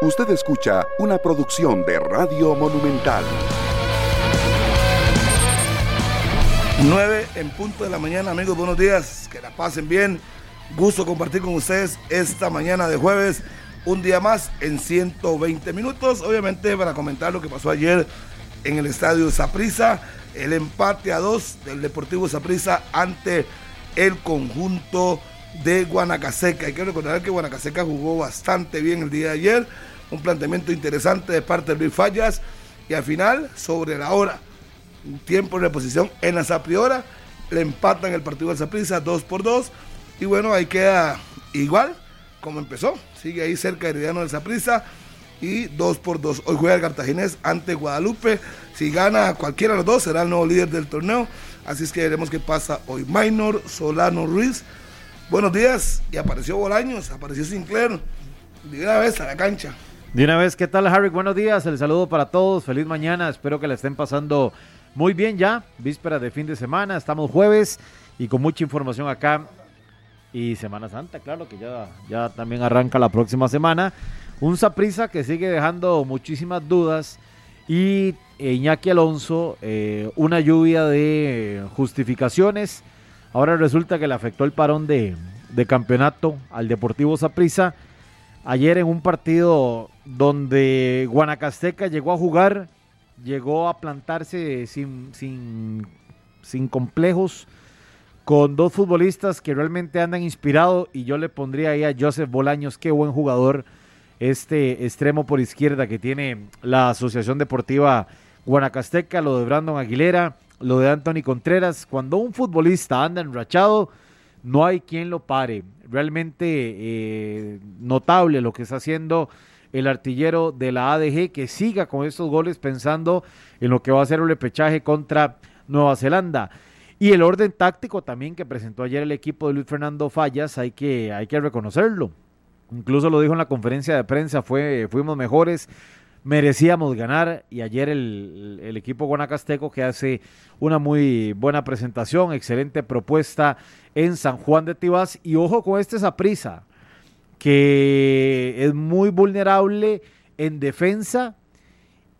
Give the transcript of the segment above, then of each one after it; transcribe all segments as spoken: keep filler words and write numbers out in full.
Usted escucha una producción de Radio Monumental. nueve en punto de la mañana, amigos, buenos días, que la pasen bien. Gusto compartir con ustedes esta mañana de jueves, un día más en ciento veinte minutos, obviamente para comentar lo que pasó ayer en el Estadio Saprissa, el empate a dos del Deportivo Saprissa ante el conjunto de Guanacasteca. Hay que recordar que Guanacasteca jugó bastante bien el día de ayer, un planteamiento interesante de parte de Luis Fallas, y al final, sobre la hora, un tiempo de reposición en la Sapriora, le empatan el partido al Saprissa dos por dos, y bueno, ahí queda igual como empezó, sigue ahí cerca Herediano del Saprissa y dos por dos. Hoy juega el Cartaginés ante Guadalupe. Si gana cualquiera de los dos, será el nuevo líder del torneo, así es que veremos qué pasa hoy. Minor Solano Ruiz, buenos días, y apareció Bolaños, apareció Sinclair, de una vez a la cancha. De una vez, ¿qué tal, Harry? Buenos días, el saludo para todos, feliz mañana, espero que la estén pasando muy bien ya, víspera de fin de semana, estamos jueves y con mucha información acá, y Semana Santa, claro, que ya, ya también arranca la próxima semana, un Saprissa que sigue dejando muchísimas dudas, y Iñaki Alonso, eh, una lluvia de justificaciones. Ahora resulta que le afectó el parón de, de campeonato al Deportivo Saprissa. Ayer en un partido donde Guanacasteca llegó a jugar, llegó a plantarse sin, sin, sin complejos, con dos futbolistas que realmente andan inspirados, y yo le pondría ahí a Joseph Bolaños, qué buen jugador, este extremo por izquierda que tiene la Asociación Deportiva Guanacasteca, lo de Brandon Aguilera, lo de Anthony Contreras. Cuando un futbolista anda enrachado, no hay quien lo pare. Realmente eh, notable lo que está haciendo el artillero de la A D G, que siga con estos goles pensando en lo que va a ser el repechaje contra Nueva Zelanda. Y el orden táctico también que presentó ayer el equipo de Luis Fernando Fallas, hay que, hay que reconocerlo. Incluso lo dijo en la conferencia de prensa, fue, fuimos mejores, merecíamos ganar, y ayer el, el equipo guanacasteco que hace una muy buena presentación, excelente propuesta en San Juan de Tibás, y ojo con este Saprissa, que es muy vulnerable en defensa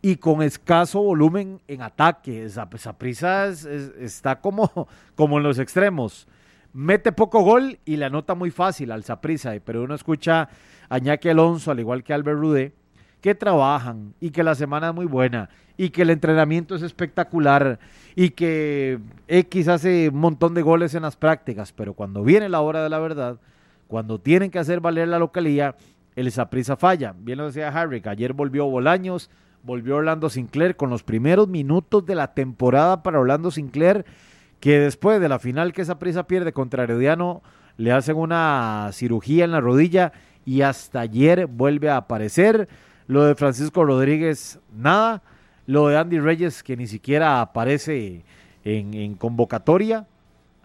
y con escaso volumen en ataque. Saprissa es, es, está como, como en los extremos, mete poco gol y la anota muy fácil al Saprissa, pero uno escucha a Iñaki Alonso, al igual que Albert Rudé, que trabajan y que la semana es muy buena y que el entrenamiento es espectacular y que X hace un montón de goles en las prácticas, pero cuando viene la hora de la verdad, cuando tienen que hacer valer la localía, el Saprissa falla. Bien lo decía Harry, que ayer volvió Bolaños, volvió Orlando Sinclair con los primeros minutos de la temporada para Orlando Sinclair, que después de la final que Saprissa pierde contra Herediano, le hacen una cirugía en la rodilla y hasta ayer vuelve a aparecer. Lo de Francisco Rodríguez, nada. Lo de Andy Reyes, que ni siquiera aparece en, en convocatoria.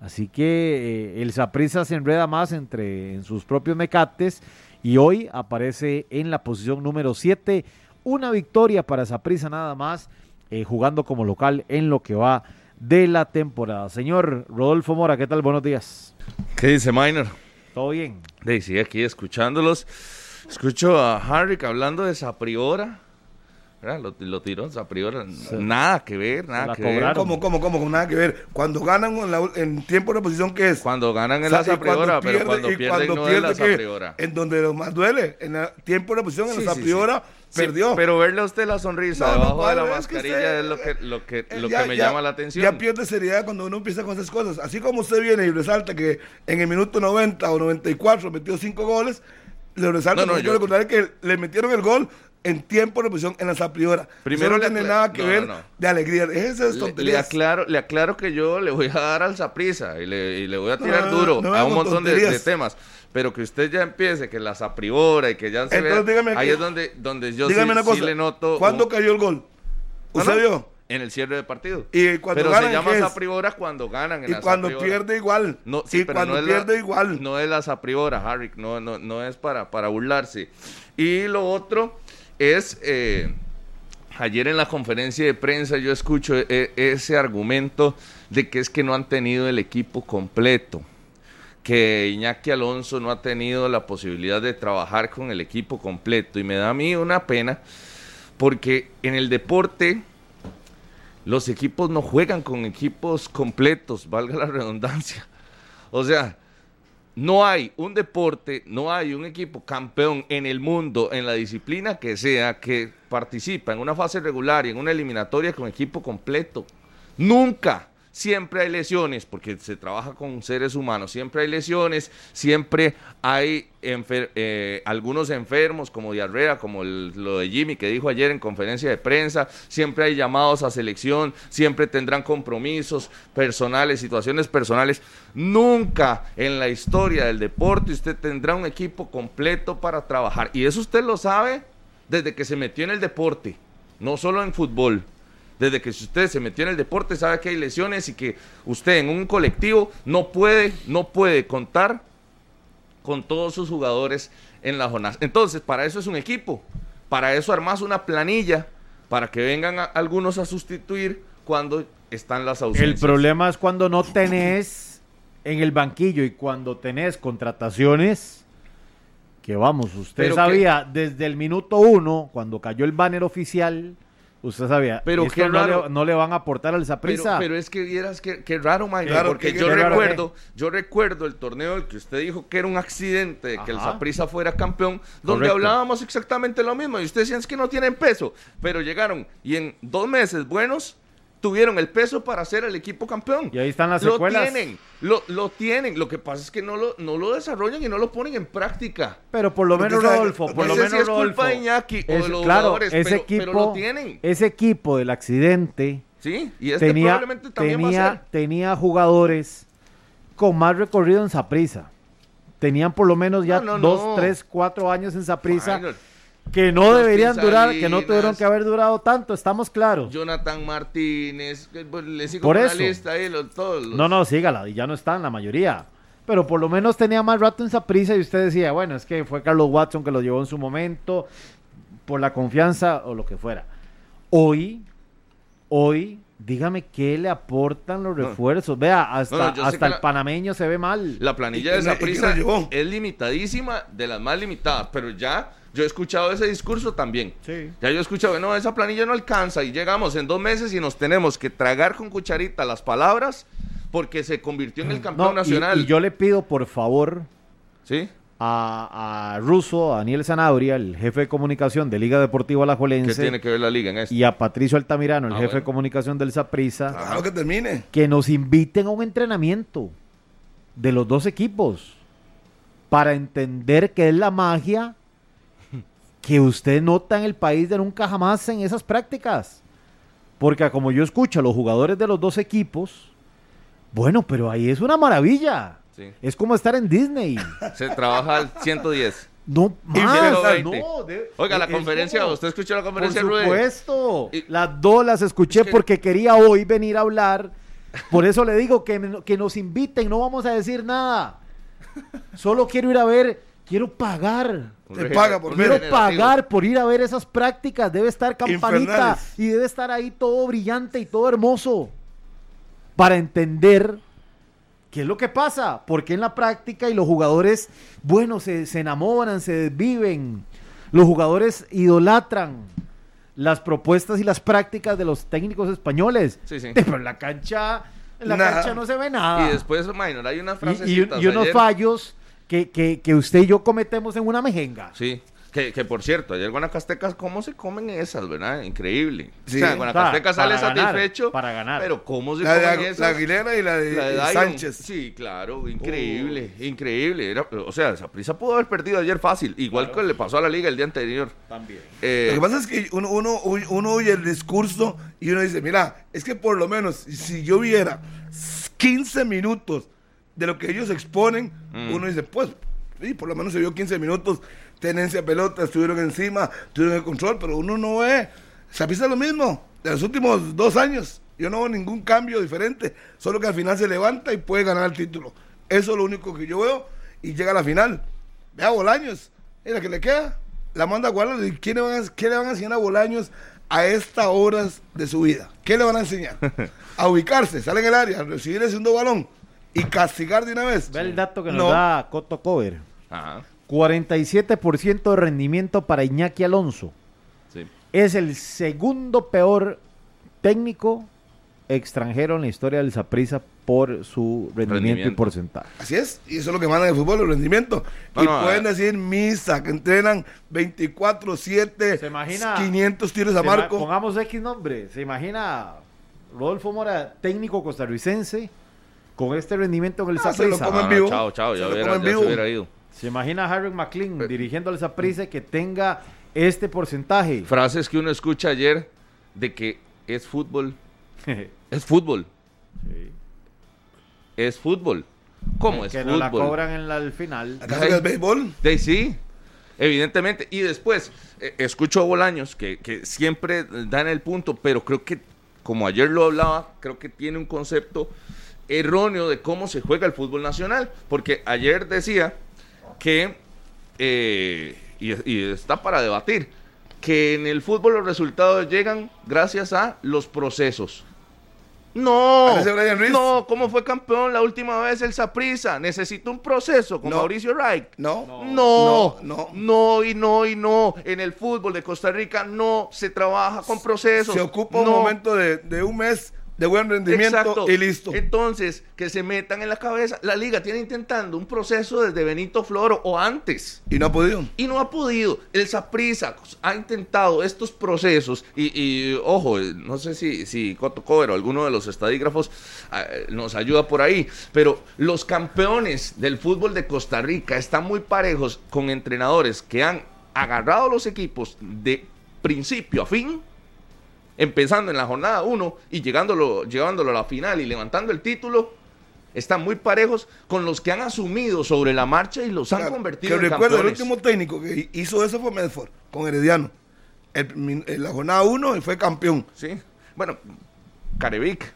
Así que eh, el Saprissa se enreda más entre en sus propios mecates. Y hoy aparece en la posición número siete. Una victoria para Saprissa nada más, eh, jugando como local en lo que va de la temporada. Señor Rodolfo Mora, ¿qué tal? Buenos días. ¿Qué dice, Minor? ¿Todo bien? Sí, sí, aquí escuchándolos. Escucho a Harrick hablando de Sapriora, lo, lo tiró Sapriora, sí. Nada que ver, nada la que cobraron. Ver. ¿Cómo, cómo, cómo? Nada que ver. Cuando ganan en, la, en tiempo de reposición, ¿qué es? Cuando ganan en la Sapriora, pero cuando pierden, cuando no pierde, es la Sapriora. En donde lo más duele, en el tiempo de reposición, en sí, la Sapriora, sí, sí. Perdió. Sí, pero verle a usted la sonrisa no, debajo no, de la mascarilla usted, es lo que, lo que, lo ya, que me ya, llama la atención. Ya pierde seriedad cuando uno empieza con esas cosas. Así como usted viene y resalta que en el minuto noventa o noventa y cuatro metió cinco goles, le resalto, no, no, yo recordar que le metieron el gol en tiempo de reposición en la Sapriora. Primero no tiene nada que no, ver no, no. de alegría. Esa es tontería. Le aclaro, le aclaro que yo le voy a dar al Saprissa y le, y le voy a tirar no, no, duro no a un montón de, de temas. Pero que usted ya empiece, que la Sapriora y que ya se entonces, vea. Dígame, ahí es donde, donde yo sí, cosa, sí le noto. ¿Cuándo un... cayó el gol? ¿Usted no, vio? No. En el cierre de partido. Y cuando pero ganan, se llama Sapriora cuando ganan en y la cuando Sapriora. Pierde igual. No, sí, y pero cuando no pierde la, igual. No es la Sapriora, Harry. No, no, no es para, para burlarse. Y lo otro es, eh, ayer en la conferencia de prensa yo escucho e- ese argumento de que es que no han tenido el equipo completo. que Iñaki Alonso no ha tenido la posibilidad de trabajar con el equipo completo, y me da a mí una pena porque en el deporte los equipos no juegan con equipos completos, valga la redundancia. O sea, no hay un deporte, no hay un equipo campeón en el mundo, en la disciplina que sea, que participa en una fase regular y en una eliminatoria con equipo completo. Nunca. Siempre hay lesiones, porque se trabaja con seres humanos, siempre hay lesiones, siempre hay enfer- eh, algunos enfermos como diarrea, como el, lo de Jimmy que dijo ayer en conferencia de prensa, siempre hay llamados a selección, siempre tendrán compromisos personales, situaciones personales. Nunca en la historia del deporte usted tendrá un equipo completo para trabajar, y eso usted lo sabe desde que se metió en el deporte, no solo en fútbol. Desde que usted se metió en el deporte sabe que hay lesiones y que usted en un colectivo no puede, no puede contar con todos sus jugadores en la jornada. Entonces, para eso es un equipo, para eso armas una planilla, para que vengan a, algunos a sustituir cuando están las ausencias. El problema es cuando no tenés en el banquillo y cuando tenés contrataciones... Que vamos, usted Pero sabía que... desde el minuto uno, cuando cayó el banner oficial... Usted sabía, pero qué raro, no, le, no le van a aportar al Saprissa. Pero, pero es que vieras que, que raro, Mike, claro, porque que, yo, que, recuerdo, que. yo recuerdo el torneo del que usted dijo que era un accidente, de que el Saprissa fuera campeón, donde Correcto. hablábamos exactamente lo mismo, y usted decía es que no tienen peso, pero llegaron y en dos meses buenos tuvieron el peso para ser el equipo campeón. Y ahí están las lo secuelas. Tienen, lo tienen, lo tienen. Lo que pasa es que no lo, no lo desarrollan y no lo ponen en práctica. Pero por lo menos, Rodolfo, por lo menos, si es Rodolfo, culpa de Iñaki o es, de los claro, jugadores, ese pero, equipo, pero lo tienen. Ese equipo del accidente sí, y este tenía, probablemente también tenía, va a ser. tenía jugadores con más recorrido en Saprissa. Tenían por lo menos ya no, no, dos, no. tres, cuatro años en Saprissa. Que no Los deberían durar, que no tuvieron que haber durado tanto, estamos claros. Jonathan Martínez, le sigo por la lista ahí, los, todos los... No, no, sígala, y ya no están la mayoría. Pero por lo menos tenía más rato en Saprissa y usted decía, bueno, es que fue Carlos Watson que lo llevó en su momento, por la confianza o lo que fuera. Hoy, hoy... dígame qué le aportan los refuerzos. No. Vea, hasta, no, no, hasta el la, panameño se ve mal. La planilla de Saprissa es limitadísima, de las más limitadas, pero ya yo he escuchado ese discurso también. Sí. Ya yo he escuchado, no, esa planilla no alcanza y llegamos en dos meses y nos tenemos que tragar con cucharita las palabras porque se convirtió en el campeón no, nacional. Y, y yo le pido, por favor, ¿sí? a, a Russo, a Daniel Zanabria, el jefe de comunicación de Liga Deportiva Alajuelense. ¿Qué tiene que ver la Liga en esto? Y a Patricio Altamirano, el ah, jefe bueno. de comunicación del Saprissa. Claro que termine. Que nos inviten a un entrenamiento de los dos equipos para entender qué es la magia que usted nota en el país de nunca jamás en esas prácticas. Porque como yo escucho a los jugadores de los dos equipos, bueno, pero ahí es una maravilla. Sí. Es como estar en Disney. Se trabaja al ciento diez. No, más, no. De, Oiga, la conferencia, como, ¿usted escuchó la conferencia de Rubén? Por supuesto. Y, las dos las escuché es que, porque quería hoy venir a hablar. Por eso le digo que, que nos inviten, no vamos a decir nada. Solo quiero ir a ver, quiero pagar. Te paga por quiero ver, pagar por ir a ver esas prácticas. Debe estar campanita infernales. Y debe estar ahí todo brillante y todo hermoso. Para entender... ¿Qué es lo que pasa? Porque en la práctica y los jugadores, bueno, se, se enamoran, se desviven, los jugadores idolatran las propuestas y las prácticas de los técnicos españoles. Sí, sí. Pero en la cancha, en la nada. cancha no se ve nada. Y después, minor, hay unas frasecitas. Y, y, y unos ayer... fallos que, que, que usted y yo cometemos en una mejenga. Sí. Que, que por cierto, ayer Guanacasteca, ¿cómo se comen esas, verdad? Increíble. Sí. O sea, Guanacasteca o sea, sale ganar, satisfecho. Para ganar. Pero ¿cómo se la comen de, esas? La Aguilera y la de, la de Sánchez. Sí, claro, increíble, uh. increíble. Era, o sea, Saprissa pudo haber perdido ayer fácil, igual claro. que le pasó a la Liga el día anterior. También. Eh, Lo que pasa es que uno, uno, uno oye el discurso y uno dice, mira, es que por lo menos si yo viera quince minutos de lo que ellos exponen, mm. uno dice, pues, sí, por lo menos se vio quince minutos tenencia de pelota, estuvieron encima, tuvieron el control, pero uno no ve. Saprissa lo mismo, de los últimos dos años, yo no veo ningún cambio diferente, solo que al final se levanta y puede ganar el título. Eso es lo único que yo veo, y llega a la final. Vea a Bolaños, mira que le queda, la manda a guardar, y ¿qué le van a, qué le van a enseñar a Bolaños a estas horas de su vida? ¿Qué le van a enseñar? A ubicarse, sale en el área, recibir el segundo balón, y castigar de una vez. Ve el dato que nos no. da Coto Cover. Ajá. cuarenta y siete por ciento de rendimiento para Iñaki Alonso. Sí. Es el segundo peor técnico extranjero en la historia del Saprissa por su rendimiento, rendimiento y porcentaje. Así es, y eso es lo que mandan el fútbol, el rendimiento. No, y no, pueden decir misa, que entrenan veinticuatro siete, quinientos tiros a marco. Ma- pongamos X nombre, se imagina Rodolfo Mora, técnico costarricense, con este rendimiento en el ah, Saprissa. Se lo comen vivo. Chao, chao, ya hubiera ido. Se imagina a Harry McLean Pero, dirigiendo al Saprissa que tenga este porcentaje. Frases que uno escucha ayer de que es fútbol. Es fútbol. Sí. Es fútbol. ¿Cómo es, es que fútbol? Que no la cobran en la, el final. ¿Acaso es béisbol? De, sí, evidentemente. Y después, eh, escucho a Bolaños, que, que siempre dan el punto, pero creo que, como ayer lo hablaba, creo que tiene un concepto erróneo de cómo se juega el fútbol nacional. Porque ayer decía que, eh, y, y está para debatir, que en el fútbol los resultados llegan gracias a los procesos. No, no, ¿cómo fue campeón la última vez el Saprissa? Necesito un proceso con no. Mauricio Wright. No. No. No, no, no, no, y no, y no. En el fútbol de Costa Rica no se trabaja con procesos. Se ocupa no. un momento de, de un mes de buen rendimiento. Exacto. Y listo. Entonces, que se metan en la cabeza. La liga tiene intentando un proceso desde Benito Floro o antes. Y no ha podido. Y no ha podido. El Saprissa ha intentado estos procesos y, y ojo, no sé si, si Coto Cover o alguno de los estadígrafos eh, nos ayuda por ahí, pero los campeones del fútbol de Costa Rica están muy parejos con entrenadores que han agarrado los equipos de principio a fin, empezando en la jornada uno y llegándolo, llevándolo a la final y levantando el título. Están muy parejos con los que han asumido sobre la marcha y los han claro, convertido en campeones. El último técnico que hizo eso fue Medford con Herediano el, en la jornada uno y fue campeón. Sí, bueno, Carevic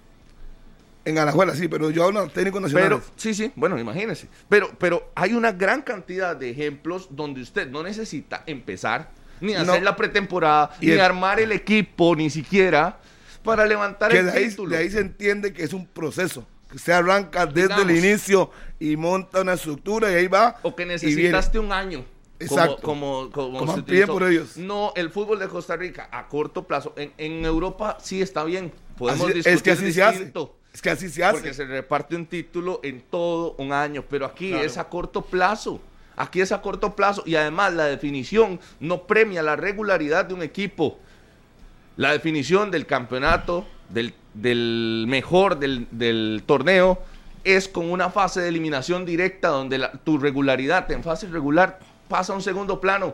en Alajuela, sí, pero yo hablo de técnicos nacionales. Pero, sí, sí, bueno, imagínense, pero, pero hay una gran cantidad de ejemplos donde usted no necesita empezar ni hacer no. la pretemporada, y ni el, armar el equipo, ni siquiera, para levantar el de ahí, título. De ahí se entiende que es un proceso, que se arranca desde Digamos. el inicio y monta una estructura y ahí va. O que necesitaste un año. Exacto. Como, como, como, como piden por ellos. No, el fútbol de Costa Rica a corto plazo, en, en Europa sí está bien, podemos así, discutir es que así distinto. Se hace. Es que así se hace. Porque se reparte un título en todo un año, pero aquí claro. es a corto plazo. Aquí es a corto plazo y además la definición no premia la regularidad de un equipo. La definición del campeonato, del, del mejor del, del torneo, es con una fase de eliminación directa donde la, tu regularidad en fase regular pasa a un segundo plano.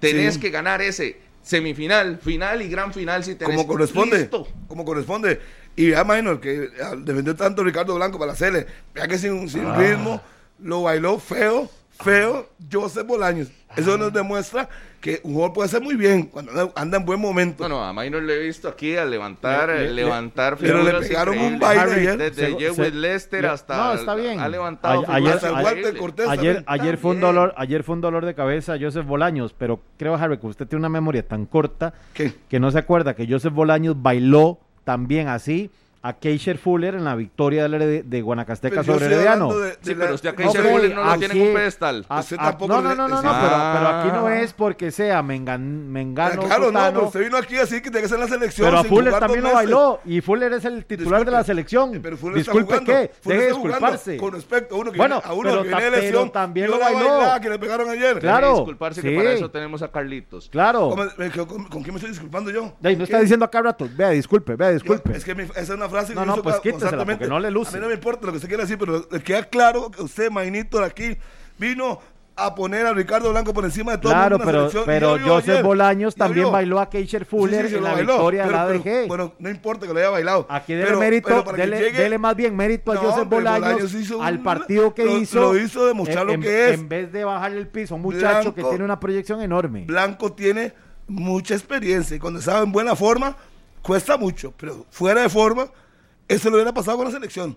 Tenés sí. que ganar ese semifinal, final y gran final si tenés. Como corresponde. Listo. Como corresponde. Y vea, imagino que defendió tanto Ricardo Blanco para la Sele. Vea que sin, sin ah. ritmo lo bailó feo. Feo Joseph Bolaños. Eso ah. nos demuestra que un jugador puede ser muy bien cuando anda en buen momento. No, no, a Maynor le he visto aquí a levantar, le, le, levantar le, pero le pegaron increíbles. Un baile desde Jewel Lester le, hasta no, está bien. Ha levantado a, ayer, hasta Walter Cortés. Ayer, ayer fue un dolor, ayer fue un dolor de cabeza Joseph Bolaños, pero creo, Harry, que usted tiene una memoria tan corta ¿Qué? que no se acuerda que Joseph Bolaños bailó también así a Keysher Fuller en la victoria de, de Guanacasteca sobre Herediano. De, de sí, la... pero usted a Keysher okay, Fuller no lo tiene en un pedestal. A, a, no, no, no, no, no ah. pero, pero aquí no es porque sea Mengan, Mengano. Claro, Cutano, no, pero usted vino aquí así que tiene que ser la selección. Pero a Fuller también lo bailó y Fuller es el titular disculpe, de la selección. Pero Fuller Disculpe está jugando, qué, debe disculparse. Con respecto a uno que, bueno, viene, a uno pero, que viene de elección, también lo bailó. Que le pegaron ayer. Claro. Disculparse que para eso tenemos a Carlitos. Claro. ¿Con quién me estoy disculpando yo? No está diciendo acá rato. Vea, disculpe, vea, disculpe. Es que esa es una frase no, que no, uso pues quítasela porque no le luce. A mí no me importa lo que usted quiera decir, pero queda claro que usted, Mainito, de aquí vino a poner a Ricardo Blanco por encima de todo claro, el mundo. Claro, pero, pero, pero Joseph ayer, Bolaños también bailó a Keysher Fuller sí, sí, en la bailó, victoria pero, de la pero, A D G. Bueno, no importa que lo haya bailado. Aquí dele pero, mérito, pero dele, llegue, dele más bien mérito a no, Joseph Bolaños, Bolaños hizo un, al partido que lo, hizo. Lo hizo demostrar en, lo que en, es. En vez de bajarle el piso, un muchacho Blanco, que tiene una proyección enorme. Blanco tiene mucha experiencia y cuando estaba en buena forma cuesta mucho, pero fuera de forma, eso lo hubiera pasado con la selección.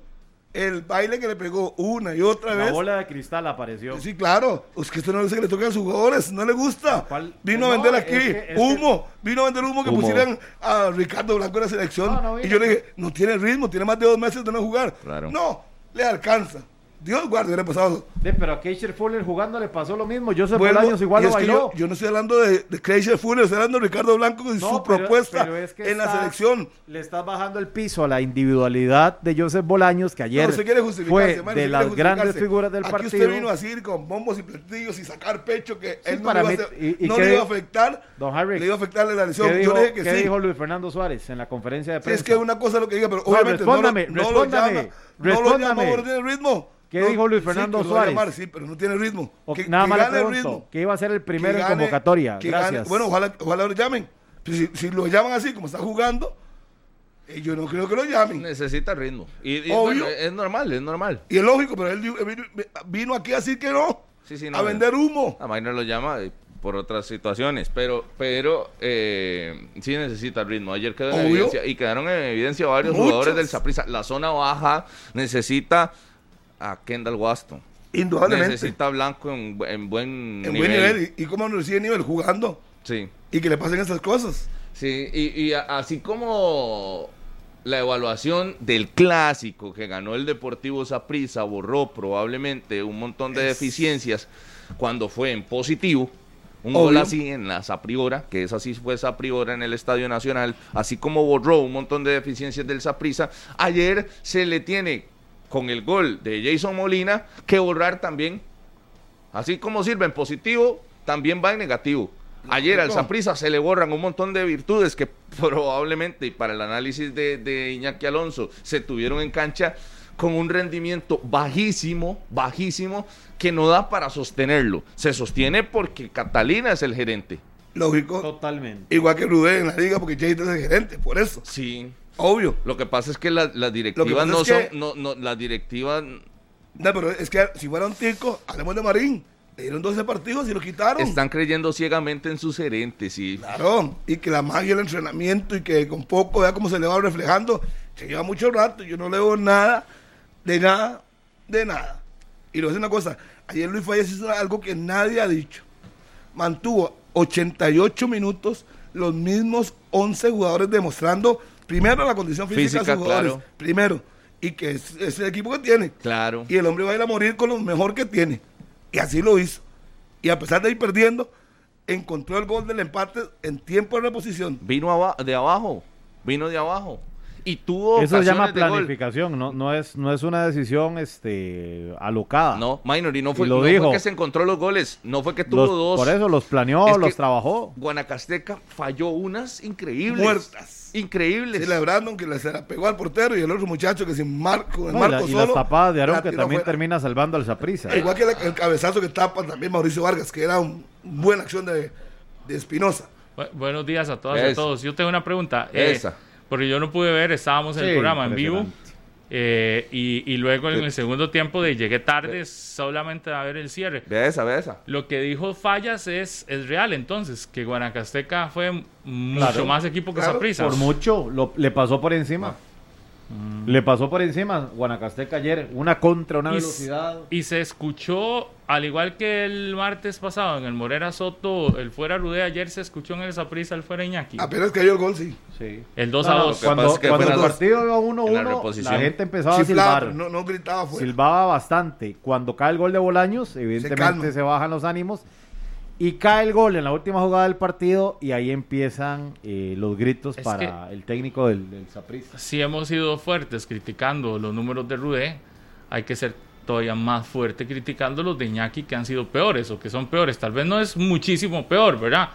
El baile que le pegó una y otra la vez. La bola de cristal apareció. Sí, claro. Es que esto no es que le toque a sus jugadores, no le gusta. Vino no, a vender aquí es que, es humo. Que... Vino a vender humo que humo. pusieran a Ricardo Blanco en la selección. No, no, y yo le dije, no tiene ritmo, tiene más de dos meses de no jugar. Claro. No, les alcanza. Dios guarde, hubiera pasado. Sí, pero a Keysher Fuller jugando le pasó lo mismo. Joseph Bolaños igual lo bailó. Yo, yo no estoy hablando de, de Keysher Fuller, estoy hablando de Ricardo Blanco y no, su pero, propuesta pero es que en estás, la selección. Le estás bajando el piso a la individualidad de Joseph Bolaños, que ayer no, se quiere fue man, de se las grandes figuras del Aquí partido. Aquí usted vino a decir con bombos y platillos y sacar pecho que sí, él no, para le, iba a hacer, y, y no le iba a afectar. Don Harry, le iba a afectar la lesión. ¿Qué dijo, yo le dije que ¿qué sí. dijo Luis Fernando Suárez en la conferencia de prensa? Sí, es que una cosa es lo que diga, pero obviamente no lo llama. No lo llama por el ritmo. ¿Qué no, dijo Luis Fernando sí, Suárez? Llamar, sí, pero no tiene ritmo. O, que, nada que más le pregunto, que iba a ser el primero gane, en convocatoria. Gracias. Gane. Bueno, ojalá, ojalá lo llamen. Si, si lo llaman así, como está jugando, eh, yo no creo que lo llamen. Necesita ritmo. Y, y obvio. Es, es normal, es normal. Y es lógico, pero él vino aquí a decir que no, sí, sí, no a vender humo. A Maynard lo llama por otras situaciones, pero pero eh, sí necesita ritmo. Ayer quedó en evidencia, y quedaron en evidencia varios Muchos. jugadores del Saprissa. La zona baja necesita a Kendall Waston. Indudablemente. Necesita Blanco en, en buen en nivel. buen nivel. ¿Y, y cómo no recibe nivel? Jugando. Sí. Y que le pasen esas cosas. Sí, y, y así como la evaluación del clásico que ganó el Deportivo Saprissa borró probablemente un montón de es... deficiencias cuando fue en positivo. Un Obvio. gol así en la Sapriora, que esa sí fue Sapriora en el Estadio Nacional, así como borró un montón de deficiencias del Saprissa. Ayer se le tiene con el gol de Jason Molina, que borrar también. Así como sirve en positivo, también va en negativo. Ayer al Saprissa se le borran un montón de virtudes que probablemente, y para el análisis de, de Iñaki Alonso, se tuvieron en cancha con un rendimiento bajísimo, bajísimo, que no da para sostenerlo. Se sostiene porque Catalina es el gerente. Lógico. Totalmente. Igual que Rubén en la liga, porque Jason es el gerente, por eso. Sí. Obvio. Lo que pasa es que las la directivas no son, que, no, no, las directivas. No, pero es que si fuera un tico, hablemos de Marín, le dieron doce partidos y lo quitaron. Están creyendo ciegamente en sus gerentes, sí. Claro, y que la magia del entrenamiento y que con poco vea cómo se le va reflejando. Se lleva mucho rato, yo no le veo nada, de nada, de nada. Y le voy a decir una cosa, ayer Luis Fallas hizo algo que nadie ha dicho. Mantuvo ochenta y ocho minutos los mismos once jugadores demostrando primero la condición física, física de sus jugadores, claro. primero, y que es, es el equipo que tiene, claro. y el hombre va a ir a morir con lo mejor que tiene, y así lo hizo, y a pesar de ir perdiendo, encontró el gol del empate en tiempo de reposición. Vino aba- de abajo, vino de abajo, y tuvo eso se llama planificación, no, no es no es una decisión este alocada. No, Minor, y no, fue, y no fue que se encontró los goles, no fue que tuvo los, dos. Por eso los planeó, es los trabajó. Guanacasteca falló unas increíbles. Muertas. Increíbles. Sí, la de Brandon que se la pegó al portero y el otro muchacho que sin marco, el no, marco y la, solo. Y las tapadas de Aarón que también fuera. termina salvando al Saprissa. Igual que el, el cabezazo que tapa también Mauricio Vargas, que era una buena acción de, de Espinosa. Bu- buenos días a todas y a todos. Yo tengo una pregunta. Eh, Esa. Porque yo no pude ver, estábamos en sí, el programa en vivo eh, y, y luego en el segundo tiempo de llegué tarde ¿ves? solamente a ver el cierre. Ve esa, ve esa. Lo que dijo Fallas es, es real entonces, que Guanacasteca fue mucho claro, más equipo que claro. Saprissa. Por mucho, lo, le pasó por encima. Ah. Mm. Le pasó por encima Guanacasteca ayer, una contra, una y velocidad. S- y se escuchó, al igual que el martes pasado en el Morera Soto, el fuera Rudé, ayer se escuchó en el Saprissa el fuera Iñaki. Apenas cayó el gol, sí. sí. El dos no, a dos. Cuando, es que cuando el partido iba uno uno, la, la gente empezaba Chiflado, a silbar. No, no gritaba fuera. Silbaba bastante. Cuando cae el gol de Bolaños, evidentemente se, se bajan los ánimos. Y cae el gol en la última jugada del partido y ahí empiezan eh, los gritos es para el técnico del, del Saprissa. Si hemos sido fuertes criticando los números de Rudé, hay que ser todavía más fuerte criticando los de Iñaki que han sido peores o que son peores. Tal vez no es muchísimo peor, ¿verdad?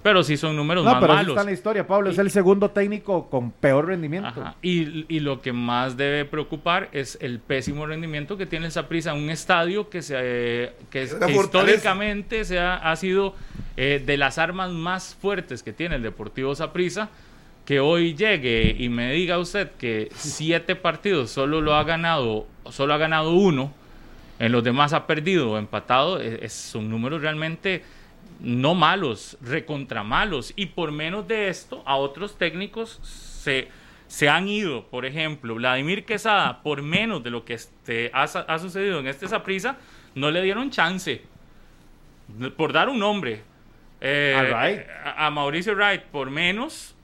Pero sí son números no, más pero malos. No, está en la historia, Pablo. Y, es el segundo técnico con peor rendimiento. Ajá. Y, y lo que más debe preocupar es el pésimo rendimiento que tiene el Saprissa, un estadio que, se, que, es, que históricamente se ha, ha sido eh, de las armas más fuertes que tiene el Deportivo Saprissa. Que hoy llegue y me diga usted que siete partidos solo lo ha ganado, solo ha ganado uno, en los demás ha perdido o empatado, es, son números realmente no malos, recontra malos, y por menos de esto a otros técnicos se, se han ido. Por ejemplo, Vladimir Quesada, por menos de lo que este, ha, ha sucedido en este Saprissa, no le dieron chance, por dar un nombre, eh, a, a Mauricio Wright, por menos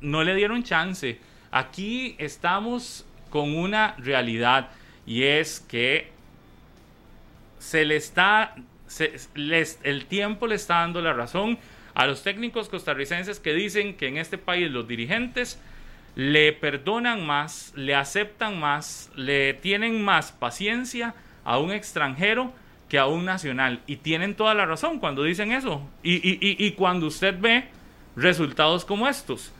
no le dieron chance. Aquí estamos con una realidad y es que se le está, se, les, el tiempo le está dando la razón a los técnicos costarricenses que dicen que en este país los dirigentes le perdonan más, le aceptan más, le tienen más paciencia a un extranjero que a un nacional, y tienen toda la razón cuando dicen eso, y, y, y, y cuando usted ve resultados como estos,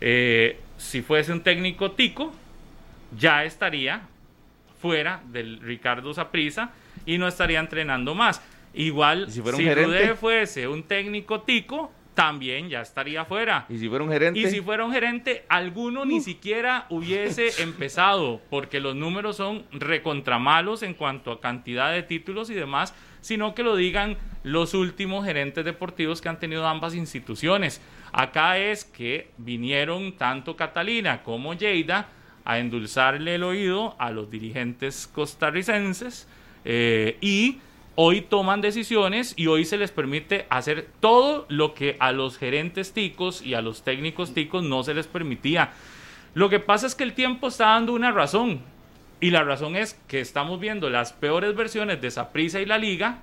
eh, si fuese un técnico tico ya estaría fuera del Ricardo Saprissa y no estaría entrenando más. Igual, si, si Rudé fuese un técnico tico, también ya estaría fuera. ¿Y si fuera un gerente? Y si fuera un gerente, alguno uh. ni siquiera hubiese empezado, porque los números son recontramalos en cuanto a cantidad de títulos y demás, sino que lo digan los últimos gerentes deportivos que han tenido ambas instituciones. Acá es que vinieron tanto Catalina como Lleida a endulzarle el oído a los dirigentes costarricenses, eh, y hoy toman decisiones y hoy se les permite hacer todo lo que a los gerentes ticos y a los técnicos ticos no se les permitía. Lo que pasa es que el tiempo está dando una razón, y la razón es que estamos viendo las peores versiones de Saprissa y la Liga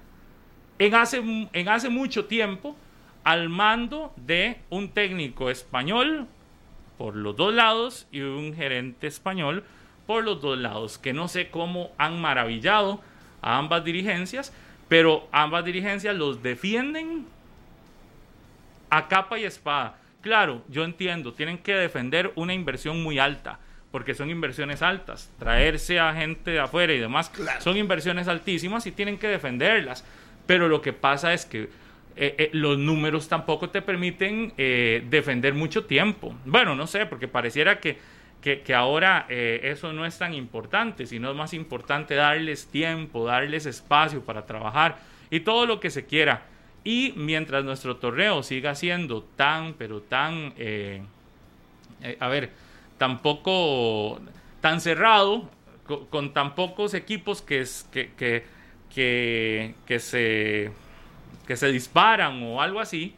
en hace, en hace mucho tiempo, al mando de un técnico español por los dos lados y un gerente español por los dos lados, que no sé cómo han maravillado a ambas dirigencias, pero ambas dirigencias los defienden a capa y espada. Claro, yo entiendo, tienen que defender una inversión muy alta, porque son inversiones altas, traerse a gente de afuera y demás, claro, son inversiones altísimas y tienen que defenderlas, pero lo que pasa es que eh, eh, los números tampoco te permiten eh, defender mucho tiempo. Bueno, no sé, porque pareciera que Que, que ahora eh, eso no es tan importante, sino es más importante darles tiempo, darles espacio para trabajar y todo lo que se quiera. Y mientras nuestro torneo siga siendo tan, pero tan, eh, eh, a ver, tampoco tan cerrado, con, con tan pocos equipos que, es, que, que, que, que, se, que se disparan o algo así.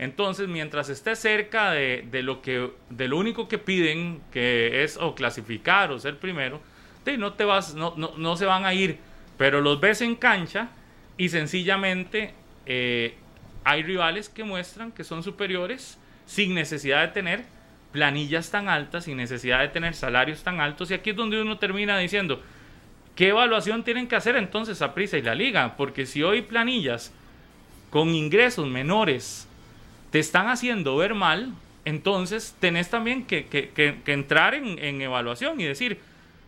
Entonces, mientras esté cerca de, de lo que, de lo único que piden, que es o clasificar o ser primero, te, no te vas, no, no, no se van a ir. Pero los ves en cancha y sencillamente eh, hay rivales que muestran que son superiores sin necesidad de tener planillas tan altas, sin necesidad de tener salarios tan altos. Y aquí es donde uno termina diciendo, ¿qué evaluación tienen que hacer entonces Saprissa y la Liga? Porque si hoy planillas con ingresos menores te están haciendo ver mal, entonces tenés también que, que, que, que entrar en, en evaluación y decir,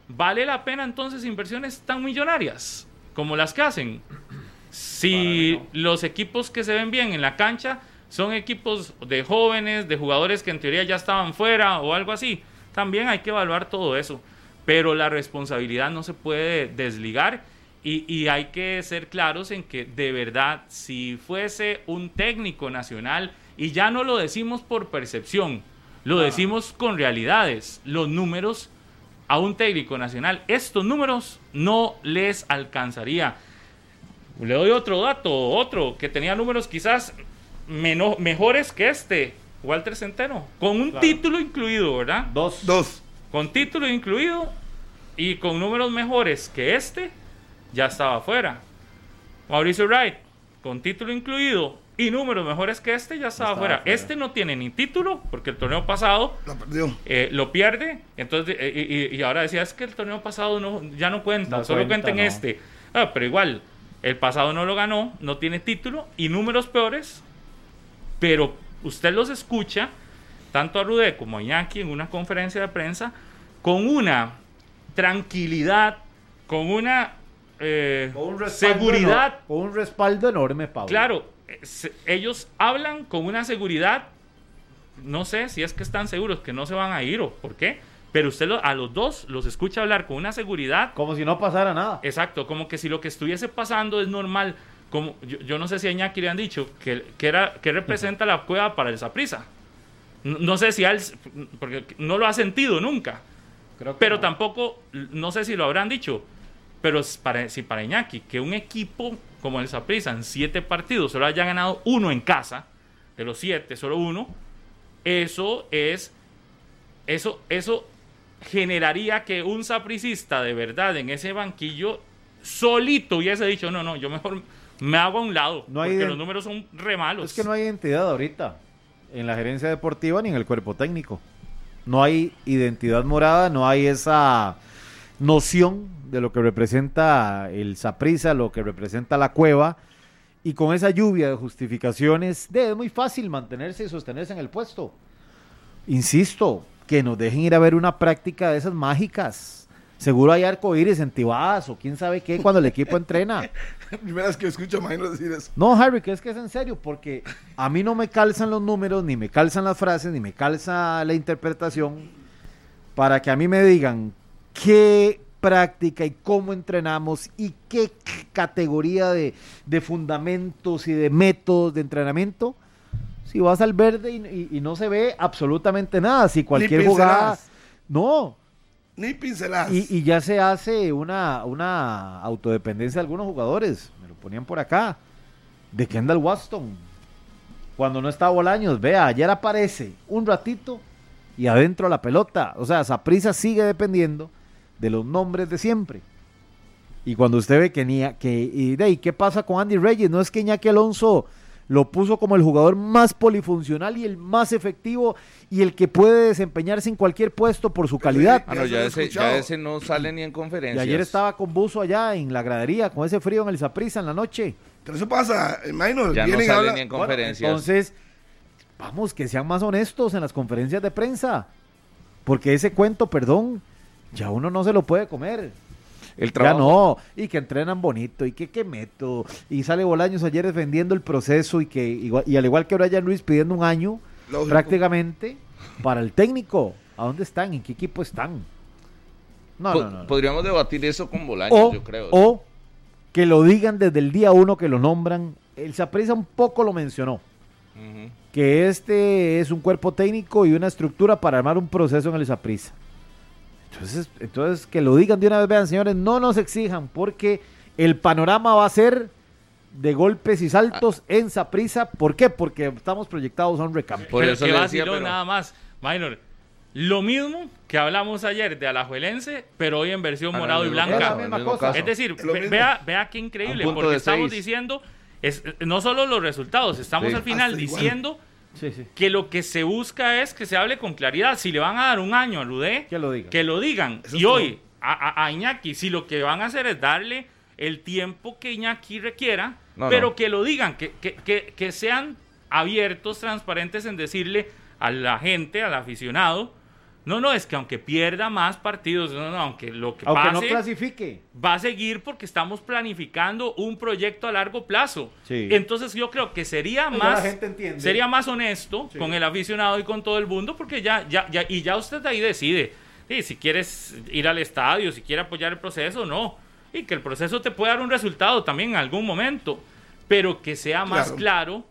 ¿vale la pena entonces inversiones tan millonarias como las que hacen? Si vale, no. Los equipos que se ven bien en la cancha son equipos de jóvenes, de jugadores que en teoría ya estaban fuera o algo así, también hay que evaluar todo eso, pero la responsabilidad no se puede desligar. Y, y hay que ser claros en que, de verdad, si fuese un técnico nacional, y ya no lo decimos por percepción, lo ah. decimos con realidades, los números a un técnico nacional, estos números no les alcanzaría. Le doy otro dato, otro que tenía números quizás menos, mejores que este, Walter Centeno, con un claro. título incluido, ¿verdad? Dos. Dos. Con título incluido y con números mejores que este, ya estaba fuera. Mauricio Wright, con título incluido y números mejores que este, ya estaba, estaba fuera. fuera. Este no tiene ni título, porque el torneo pasado lo, perdió. Eh, lo pierde, entonces eh, y, y ahora decía, es que el torneo pasado no, ya no cuenta, no solo cuenta, cuenta en no. este. Ah, pero igual, el pasado no lo ganó, no tiene título y números peores, pero usted los escucha, tanto a Rudé como a Iñaki en una conferencia de prensa, con una tranquilidad, con una Eh, con un seguridad, con un respaldo enorme, Pablo. Claro, se, ellos hablan con una seguridad, no sé si es que están seguros que no se van a ir o por qué, pero usted lo, a los dos los escucha hablar con una seguridad como si no pasara nada. Exacto, como que si lo que estuviese pasando es normal. Como yo, yo no sé si a Iñaki le han dicho que, que era que representa la cueva para el Saprissa. No, no sé si a él, porque no lo ha sentido nunca. Creo que pero no. tampoco, no sé si lo habrán dicho. Pero para, si para Iñaki, que un equipo como el Saprissa en siete partidos solo haya ganado uno en casa, de los siete, solo uno, eso es, eso, eso generaría que un sapricista de verdad en ese banquillo solito hubiese dicho, no, no, yo mejor me hago a un lado, no hay porque los números son re malos. Es que no hay identidad ahorita en la gerencia deportiva ni en el cuerpo técnico. No hay identidad morada, no hay esa noción de lo que representa el Saprissa, lo que representa la Cueva, y con esa lluvia de justificaciones de, es muy fácil mantenerse y sostenerse en el puesto. Insisto, que nos dejen ir a ver una práctica de esas mágicas. Seguro hay arcoíris en Tibás o quién sabe qué cuando el equipo entrena. Primera vez que escucho a Maynard decir eso. No, Harry, que es que es en serio, porque a mí no me calzan los números, ni me calzan las frases, ni me calza la interpretación, para que a mí me digan qué práctica y cómo entrenamos y qué categoría de, de fundamentos y de métodos de entrenamiento. Si vas al verde y, y, y no se ve absolutamente nada, si cualquier jugada... No. Ni pinceladas. Y, y ya se hace una, una autodependencia de algunos jugadores, me lo ponían por acá, de Kendall Waston. Cuando no está Bolaños, vea, ayer aparece un ratito y adentro la pelota. O sea, Saprissa sigue dependiendo de los nombres de siempre. Y cuando usted ve que... ni que y de ahí, ¿qué pasa con Andy Reyes? No es que Iñaki Alonso... lo puso como el jugador más polifuncional y el más efectivo y el que puede desempeñarse en cualquier puesto por su calidad. Ah, no, ya, ese, ya ese no sale ni en conferencias. Y ayer estaba con Buzo allá en la gradería, con ese frío en el Saprissa en la noche. Pero eso pasa, imagino. Ya no sale ni en conferencias. Bueno, entonces, vamos, que sean más honestos en las conferencias de prensa, porque ese cuento, perdón, ya uno no se lo puede comer. El trabajo. Ya no, y que entrenan bonito, y que, que meto, y sale Bolaños ayer defendiendo el proceso, y que igual, y al igual que Brian Ruiz pidiendo un año, lógico, prácticamente, para el técnico. ¿A dónde están? ¿En qué equipo están? No, po- no, no, no. Podríamos debatir eso con Bolaños, o, yo creo. O que lo digan desde el día uno que lo nombran. El Saprissa un poco lo mencionó, uh-huh, que este es un cuerpo técnico y una estructura para armar un proceso en el Saprissa. Entonces, entonces que lo digan de una vez, vean, señores, no nos exijan, porque el panorama va a ser de golpes y saltos ah. en Saprissa. ¿Por qué? Porque estamos proyectados a un recambio. Por eso que vaciló, pero... nada más, Maynor. Lo mismo que hablamos ayer de Alajuelense, pero hoy en versión ah, morado no, y blanca. Es la misma cosa. Es decir, es vea, vea qué increíble, porque estamos diciendo, es, no solo los resultados, estamos sí, al final diciendo... Igual. Sí, sí. Que lo que se busca es que se hable con claridad. Si le van a dar un año a Rudé, que lo digan, que lo digan. Y todo. Hoy a, a, a Iñaki, si lo que van a hacer es darle el tiempo que Iñaki requiera, no, pero no. que lo digan, que, que, que, que sean abiertos, transparentes en decirle a la gente, al aficionado, no, no, es que aunque pierda más partidos, no, no, aunque lo que aunque pase, no clasifique, va a seguir porque estamos planificando un proyecto a largo plazo. Sí. Entonces yo creo que sería Ay, más, la gente entiende. sería más honesto sí. con el aficionado y con todo el mundo, porque ya, ya, ya y ya usted ahí decide, sí, si quieres ir al estadio, si quieres apoyar el proceso, no, y que el proceso te puede dar un resultado también en algún momento, pero que sea más claro, claro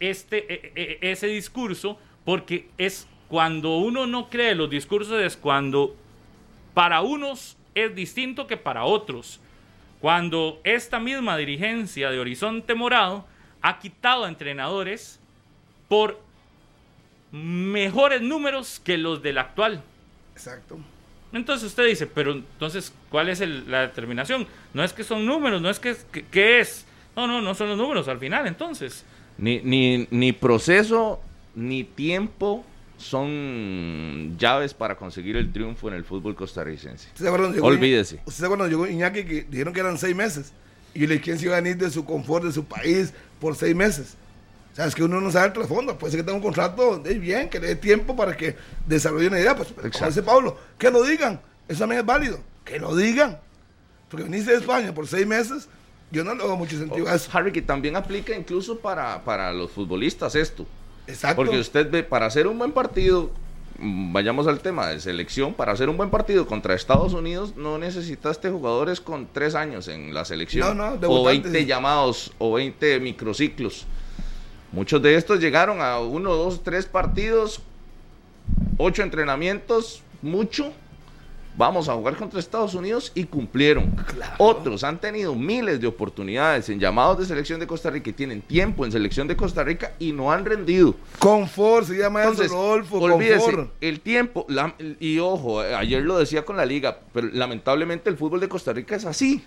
este eh, eh, ese discurso, porque es cuando uno no cree los discursos es cuando para unos es distinto que para otros. Cuando esta misma dirigencia de Horizonte Morado ha quitado a entrenadores por mejores números que los del actual. Exacto. Entonces usted dice, pero entonces, ¿cuál es el, la determinación? No es que son números, no es que, que, que es. No, no, no son los números al final, entonces. Ni, ni, ni proceso, ni tiempo... son llaves para conseguir el triunfo en el fútbol costarricense. Olvídese. ¿Usted se acuerdan? Llegó Iñaki que dijeron que eran seis meses. Y le quién se iba a venir de su confort, de su país, por seis meses. O sea, es que uno no sabe el trasfondo. Puede ser que tenga un contrato de bien, que le dé tiempo para que desarrolle una idea. Pues, como dice Pablo, que lo digan. Eso también es válido. Que lo digan. Porque veniste de España por seis meses, yo no le hago mucho sentido oh, a eso. Harry, que también aplica incluso para, para los futbolistas esto. Exacto. Porque usted ve, para hacer un buen partido, vayamos al tema de selección, para hacer un buen partido contra Estados Unidos no necesitaste jugadores con tres años en la selección, no, no, o veinte sí. llamados, o veinte microciclos. Muchos de estos llegaron a uno, dos, tres partidos, ocho entrenamientos, mucho, vamos a jugar contra Estados Unidos y cumplieron. Claro. Otros han tenido miles de oportunidades en llamados de selección de Costa Rica y tienen tiempo en selección de Costa Rica y no han rendido. Confort, se llama eso, Rodolfo. Olvídese, confort. El tiempo, la, y ojo, ayer lo decía con la liga, pero lamentablemente el fútbol de Costa Rica es así.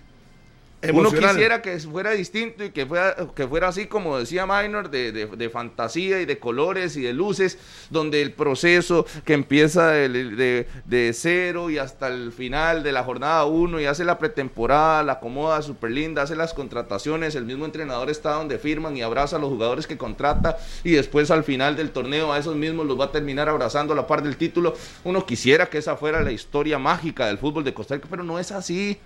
Emocional. Uno quisiera que fuera distinto y que fuera, que fuera así como decía Minor, de, de, de fantasía y de colores y de luces, donde el proceso que empieza de, de, de cero y hasta el final de la jornada uno y hace la pretemporada, la acomoda súper linda, hace las contrataciones, el mismo entrenador está donde firman y abraza a los jugadores que contrata y después al final del torneo a esos mismos los va a terminar abrazando a la par del título. Uno quisiera que esa fuera la historia mágica del fútbol de Costa Rica, pero no es así.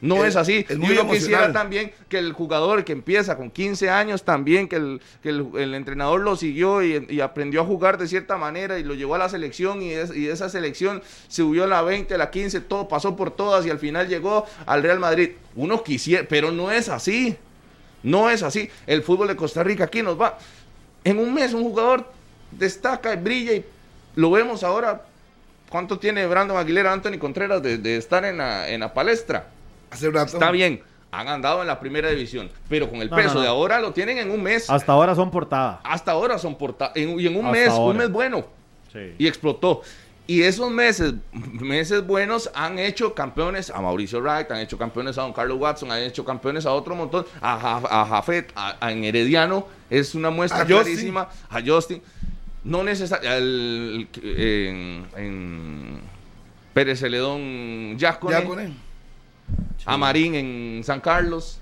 No es, es así, es muy yo emocional. Quisiera también que el jugador que empieza con quince años también, que el, que el, el entrenador lo siguió y, y aprendió a jugar de cierta manera y lo llevó a la selección y, es, y esa selección subió a la veinte, a la quince, todo pasó por todas y al final llegó al Real Madrid. Uno quisiera, pero no es así, no es así. El fútbol de Costa Rica aquí nos va, en un mes un jugador destaca y brilla y lo vemos ahora. ¿Cuánto tiene Brandon Aguilera, Anthony Contreras de, de estar en la, en la palestra? Hace rato. Está bien, han andado en la primera división, pero con el no, peso no, no. de ahora lo tienen en un mes. Hasta ahora son portada. Hasta ahora son portada, y en un Hasta mes, ahora. un mes bueno, sí. Y explotó. Y esos meses, meses buenos han hecho campeones a Mauricio Wright, han hecho campeones a don Carlos Watson, han hecho campeones a otro montón, a, Jaf, a Jafet, a, a en Herediano, es una muestra a clarísima, Justin. a Justin, no necesariamente, en, en Pérez Zeledón, Yacone. A Marín en San Carlos.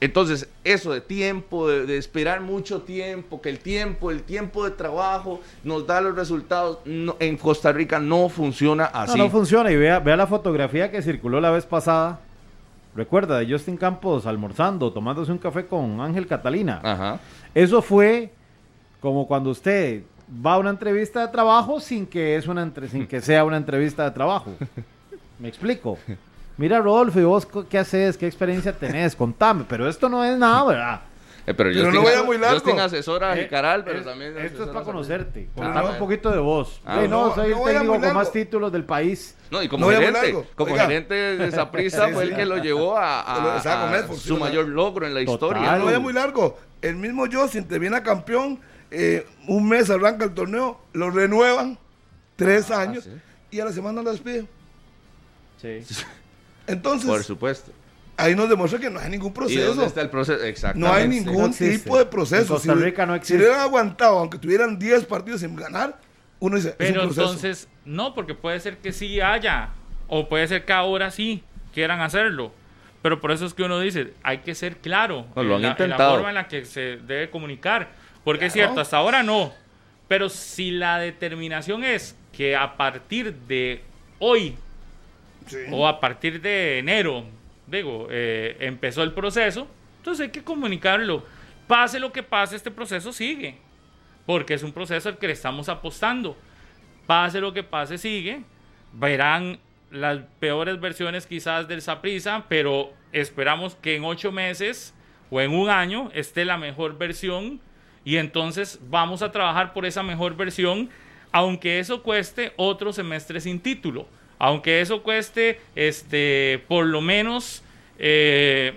Entonces, eso de tiempo, de, de esperar mucho tiempo, que el tiempo, el tiempo de trabajo nos da los resultados, no, en Costa Rica no funciona así. No, no funciona, y vea, vea la fotografía que circuló la vez pasada, recuerda, de Justin Campos almorzando, tomándose un café con Ángel Catalina. Ajá. Eso fue como cuando usted va a una entrevista de trabajo sin que, es una entre, sin que sea una entrevista de trabajo. ¿Me explico? Mira, Rodolfo, ¿y vos qué haces? ¿Qué experiencia tenés? Contame, pero esto no es nada, ¿verdad? Eh, pero yo no voy a muy largo. Justin asesora a Jicaral, eh, pero es, también... Esto es para conocerte. Contame ah, un poquito de vos. Ah, sí, no, no, soy no el técnico con más títulos del país. No, y como no gerente, como Oiga. gerente de Saprissa fue el que lo llevó a, a, a, a su mayor logro en la historia. Total. No voy a muy largo. El mismo Justin te viene a campeón, eh, un mes arranca el torneo, lo renuevan, tres ah, años, sí. y a la semana lo despiden. Sí. Entonces, por supuesto, ahí nos demuestra que no hay ningún proceso. ¿Y dónde está el proceso? Exactamente. No hay ningún no tipo de proceso. En Costa Rica no existe. Si hubieran aguantado, aunque tuvieran diez partidos sin ganar, uno dice, pero es un proceso. Entonces, no, porque puede ser que sí haya, o puede ser que ahora sí quieran hacerlo. Pero por eso es que uno dice, hay que ser claro no, lo han en, la, intentado. en la forma en la que se debe comunicar. Porque claro. es cierto, hasta ahora no. Pero si la determinación es que a partir de hoy, sí. o a partir de enero, digo, eh, empezó el proceso, entonces hay que comunicarlo. Pase lo que pase, este proceso sigue, porque es un proceso al que le estamos apostando. Pase lo que pase, sigue. Verán las peores versiones quizás del Saprissa, pero esperamos que en ocho meses o en un año esté la mejor versión, y entonces vamos a trabajar por esa mejor versión, aunque eso cueste otro semestre sin título. Aunque eso cueste, este, por lo menos eh,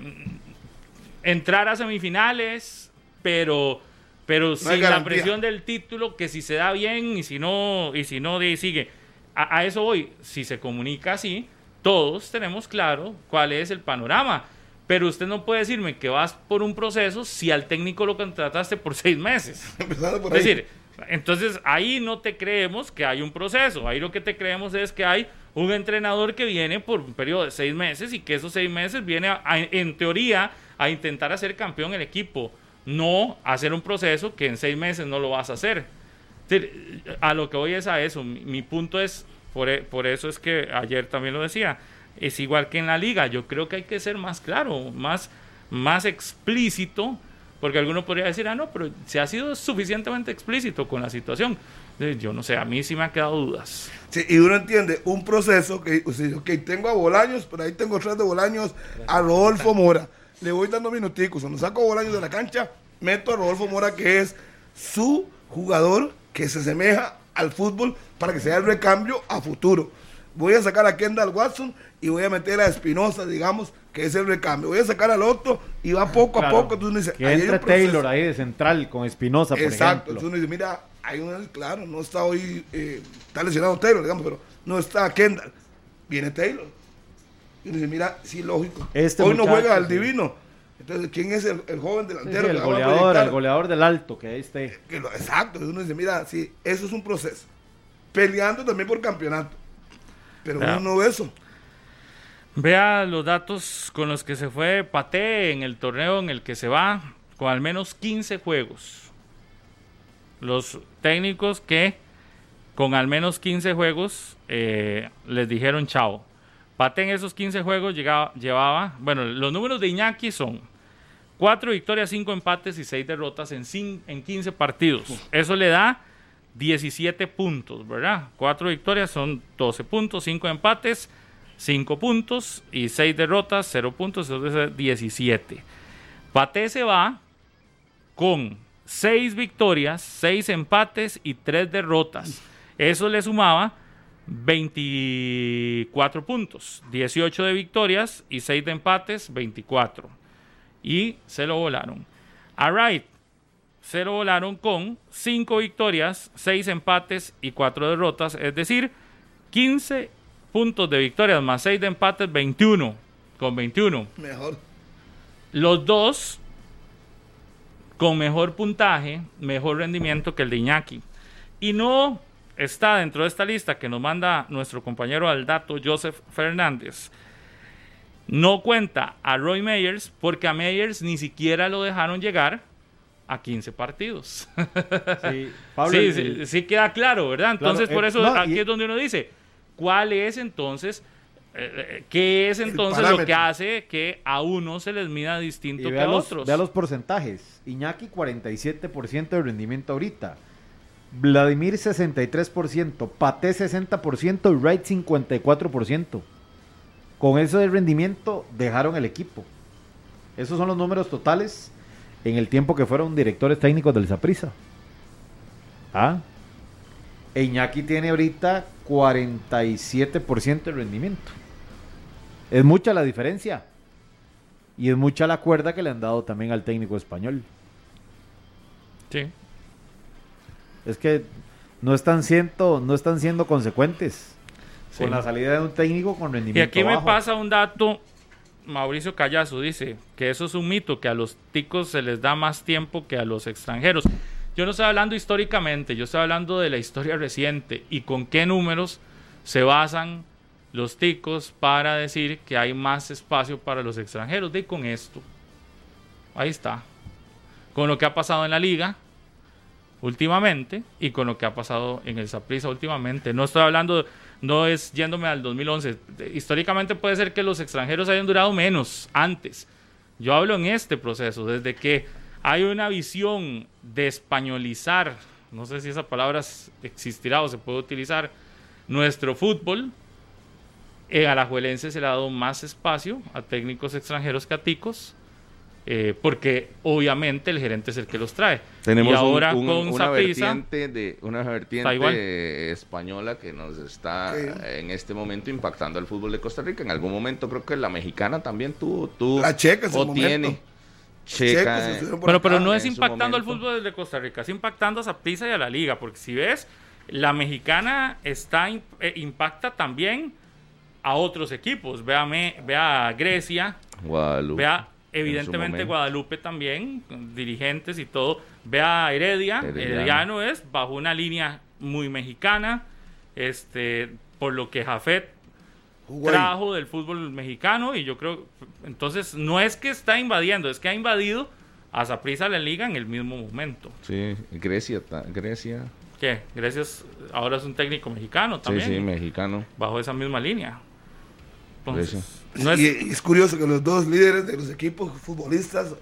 entrar a semifinales, pero, pero no sin la presión del título, que si se da bien y si no, y si no, sigue. A, a eso voy. Si se comunica así, todos tenemos claro cuál es el panorama. Pero usted no puede decirme que vas por un proceso si al técnico lo contrataste por seis meses. Empezando por ahí. Es decir, entonces ahí no te creemos que hay un proceso. Ahí lo que te creemos es que hay un entrenador que viene por un periodo de seis meses y que esos seis meses viene a, a, en teoría a intentar hacer campeón el equipo, no hacer un proceso que en seis meses no lo vas a hacer. Es decir, a lo que voy es a eso. Mi, mi punto es, por, por eso es que ayer también lo decía, es igual que en la liga. Yo creo que hay que ser más claro, más, más explícito. Porque alguno podría decir, ah, no, pero se ha sido suficientemente explícito con la situación. Yo no sé, a mí sí me han quedado dudas. Sí, y uno entiende un proceso que, o sea, okay, tengo a Bolaños, pero ahí tengo tres de Bolaños, a Rodolfo Mora. Le voy dando minuticos, cuando saco a Bolaños de la cancha, meto a Rodolfo Mora, que es su jugador que se asemeja al fútbol para que sea el recambio a futuro. voy a sacar a Kendall Watson y voy a meter a Espinosa, digamos, que es el recambio. Voy a sacar al otro y va poco claro, a poco. Entonces uno dice, que entra Taylor ahí de central con Espinosa, por ejemplo. Exacto, entonces uno dice, mira, hay un, claro, no está hoy, eh, está lesionado Taylor, digamos, pero no está Kendall. Viene Taylor. Y uno dice, mira, sí, lógico. Este hoy muchacho, no juega al divino. Entonces, ¿quién es el, el joven delantero? Sí, sí, el goleador, el goleador del alto, que ahí está. Exacto, uno dice, mira, sí, eso es un proceso. Peleando también por campeonato. Pero no. uno no ve eso. Vea los datos con los que se fue Paté en el torneo en el que se va, con al menos quince juegos. Los técnicos que con al menos quince juegos eh, les dijeron chao. Paté en esos quince juegos llegaba, llevaba, bueno, los números de Iñaki son cuatro victorias, cinco empates y seis derrotas en, cinco, en quince partidos. Eso le da diecisiete puntos, ¿verdad? cuatro victorias son doce puntos, cinco empates, cinco puntos y seis derrotas, cero puntos, entonces es diecisiete. Paté se va con seis victorias, seis empates y tres derrotas. Eso le sumaba veinticuatro puntos, dieciocho de victorias y seis de empates, veinticuatro. Y se lo volaron. All right. Se lo volaron con cinco victorias, seis empates y cuatro derrotas, es decir, quince puntos de victorias más seis de empates, veintiuno, con veintiuno. Mejor. Los dos con mejor puntaje, mejor rendimiento que el de Iñaki. Y no está dentro de esta lista que nos manda nuestro compañero al dato, Joseph Fernández. No cuenta a Roy Meyers porque a Meyers ni siquiera lo dejaron llegar a quince partidos. Sí, Pablo, sí, sí, sí queda claro, ¿verdad? Entonces, claro, por eso eh, no, aquí y, es donde uno dice, ¿cuál es entonces, eh, qué es entonces lo que hace que a uno se les mida distinto que a los, otros? Vea los porcentajes. Iñaki, cuarenta y siete por ciento de rendimiento ahorita. Vladimir, sesenta y tres por ciento. Paté, sesenta por ciento. Y Wright, cincuenta y cuatro por ciento. Con eso de rendimiento, dejaron el equipo. Esos son los números totales en el tiempo que fueron directores técnicos del Saprissa. ¿Ah? E Iñaki tiene ahorita cuarenta y siete por ciento de rendimiento. Es mucha la diferencia. Y es mucha la cuerda que le han dado también al técnico español. Sí. Es que no están siendo, no están siendo consecuentes sí. con la salida de un técnico con rendimiento bajo. Y aquí bajo. Me pasa un dato. Mauricio Callazo dice que eso es un mito, que a los ticos se les da más tiempo que a los extranjeros. Yo no estoy hablando históricamente, yo estoy hablando de la historia reciente y con qué números se basan los ticos para decir que hay más espacio para los extranjeros. De con esto, ahí está, con lo que ha pasado en la liga últimamente y con lo que ha pasado en el Saprissa últimamente. No estoy hablando de, no es yéndome al dos mil once. Históricamente puede ser que los extranjeros hayan durado menos antes. Yo hablo en este proceso, desde que hay una visión de españolizar, no sé si esa palabra existirá o se puede utilizar, nuestro fútbol, eh, a la alajuelense se le ha dado más espacio a técnicos extranjeros que a ticos, eh, porque obviamente el gerente es el que los trae. Tenemos y ahora un, un, con una Saprissa, vertiente de una vertiente española que nos está ¿Qué? en este momento impactando al fútbol de Costa Rica. En algún momento creo que la mexicana también tuvo, tuvo la checa o tiene checa. checa bueno, pero no es impactando al fútbol de Costa Rica, es impactando a Saprissa y a la liga, porque si ves, la mexicana está impacta también a otros equipos. Véame, vea Grecia, Guadalupe. Vea Evidentemente Guadalupe también, dirigentes y todo. Vea Heredia, Herediano. Herediano es bajo una línea muy mexicana, este, por lo que Jafet Uy. trajo del fútbol mexicano, y yo creo, entonces no es que está invadiendo, es que ha invadido a Saprissa la liga en el mismo momento. Sí, Grecia, ta, Grecia. ¿Qué? Grecia es, ahora es un técnico mexicano también. Sí, sí, mexicano. Bajo esa misma línea. Entonces, no es... Y es curioso que los dos líderes de los equipos futbolistas,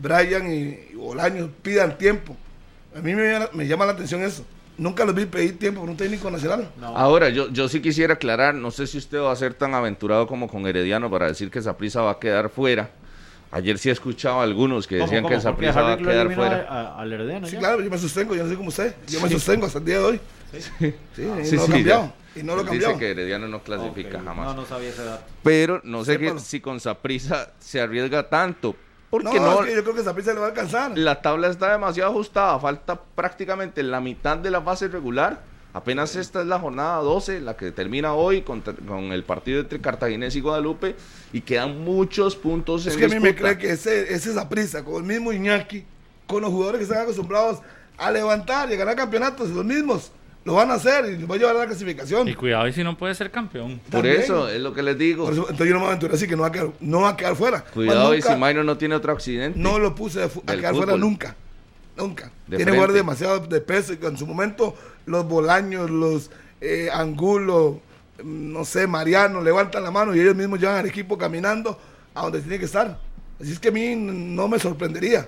Brian y Bolaños, pidan tiempo. A mí me, me llama la atención eso. Nunca los vi pedir tiempo por un técnico nacional. No. Ahora, yo, yo sí quisiera aclarar, no sé si usted va a ser tan aventurado como con Herediano para decir que Saprissa va a quedar fuera Ayer sí he escuchado a algunos que decían ¿Cómo, cómo? que el Saprissa va a quedar fuera. A, a, al Herediano, sí, ya. Claro, yo me sostengo, yo no sé cómo usted. Yo sí. me sostengo hasta el día de hoy. Sí, sí, sí, ah, sí no sí, lo cambiado. Y no Él lo cambiado. Dice que Herediano no clasifica okay. jamás. No, no sabía esa edad. Pero no sé sí, que, si con Saprissa se arriesga tanto. Porque no, no es que yo creo que Saprissa le va a alcanzar. La tabla está demasiado ajustada. Falta prácticamente la mitad de la fase regular. Apenas sí. esta es la jornada doce, la que termina hoy con, con el partido entre Cartaginés y Guadalupe, y quedan muchos puntos en disputa. Es que a mí me cree que ese, ese Saprissa, con el mismo Iñaki, con los jugadores que están acostumbrados a levantar y a ganar campeonatos, los mismos lo van a hacer y los va a llevar a la clasificación. Y cuidado, y si no puede ser campeón. Por También. eso, es lo que les digo. Por eso, entonces yo no me aventuro así que no va a quedar, no va a quedar fuera. Cuidado, nunca, y si Maino no tiene otro accidente. No lo puse a quedar fútbol. fuera nunca. Nunca. De Tiene jugadores demasiado de peso y que en su momento los Bolaños, los eh, Angulo, no sé, Mariano, levantan la mano y ellos mismos llevan al equipo caminando a donde tiene que estar. Así es que a mí no me sorprendería.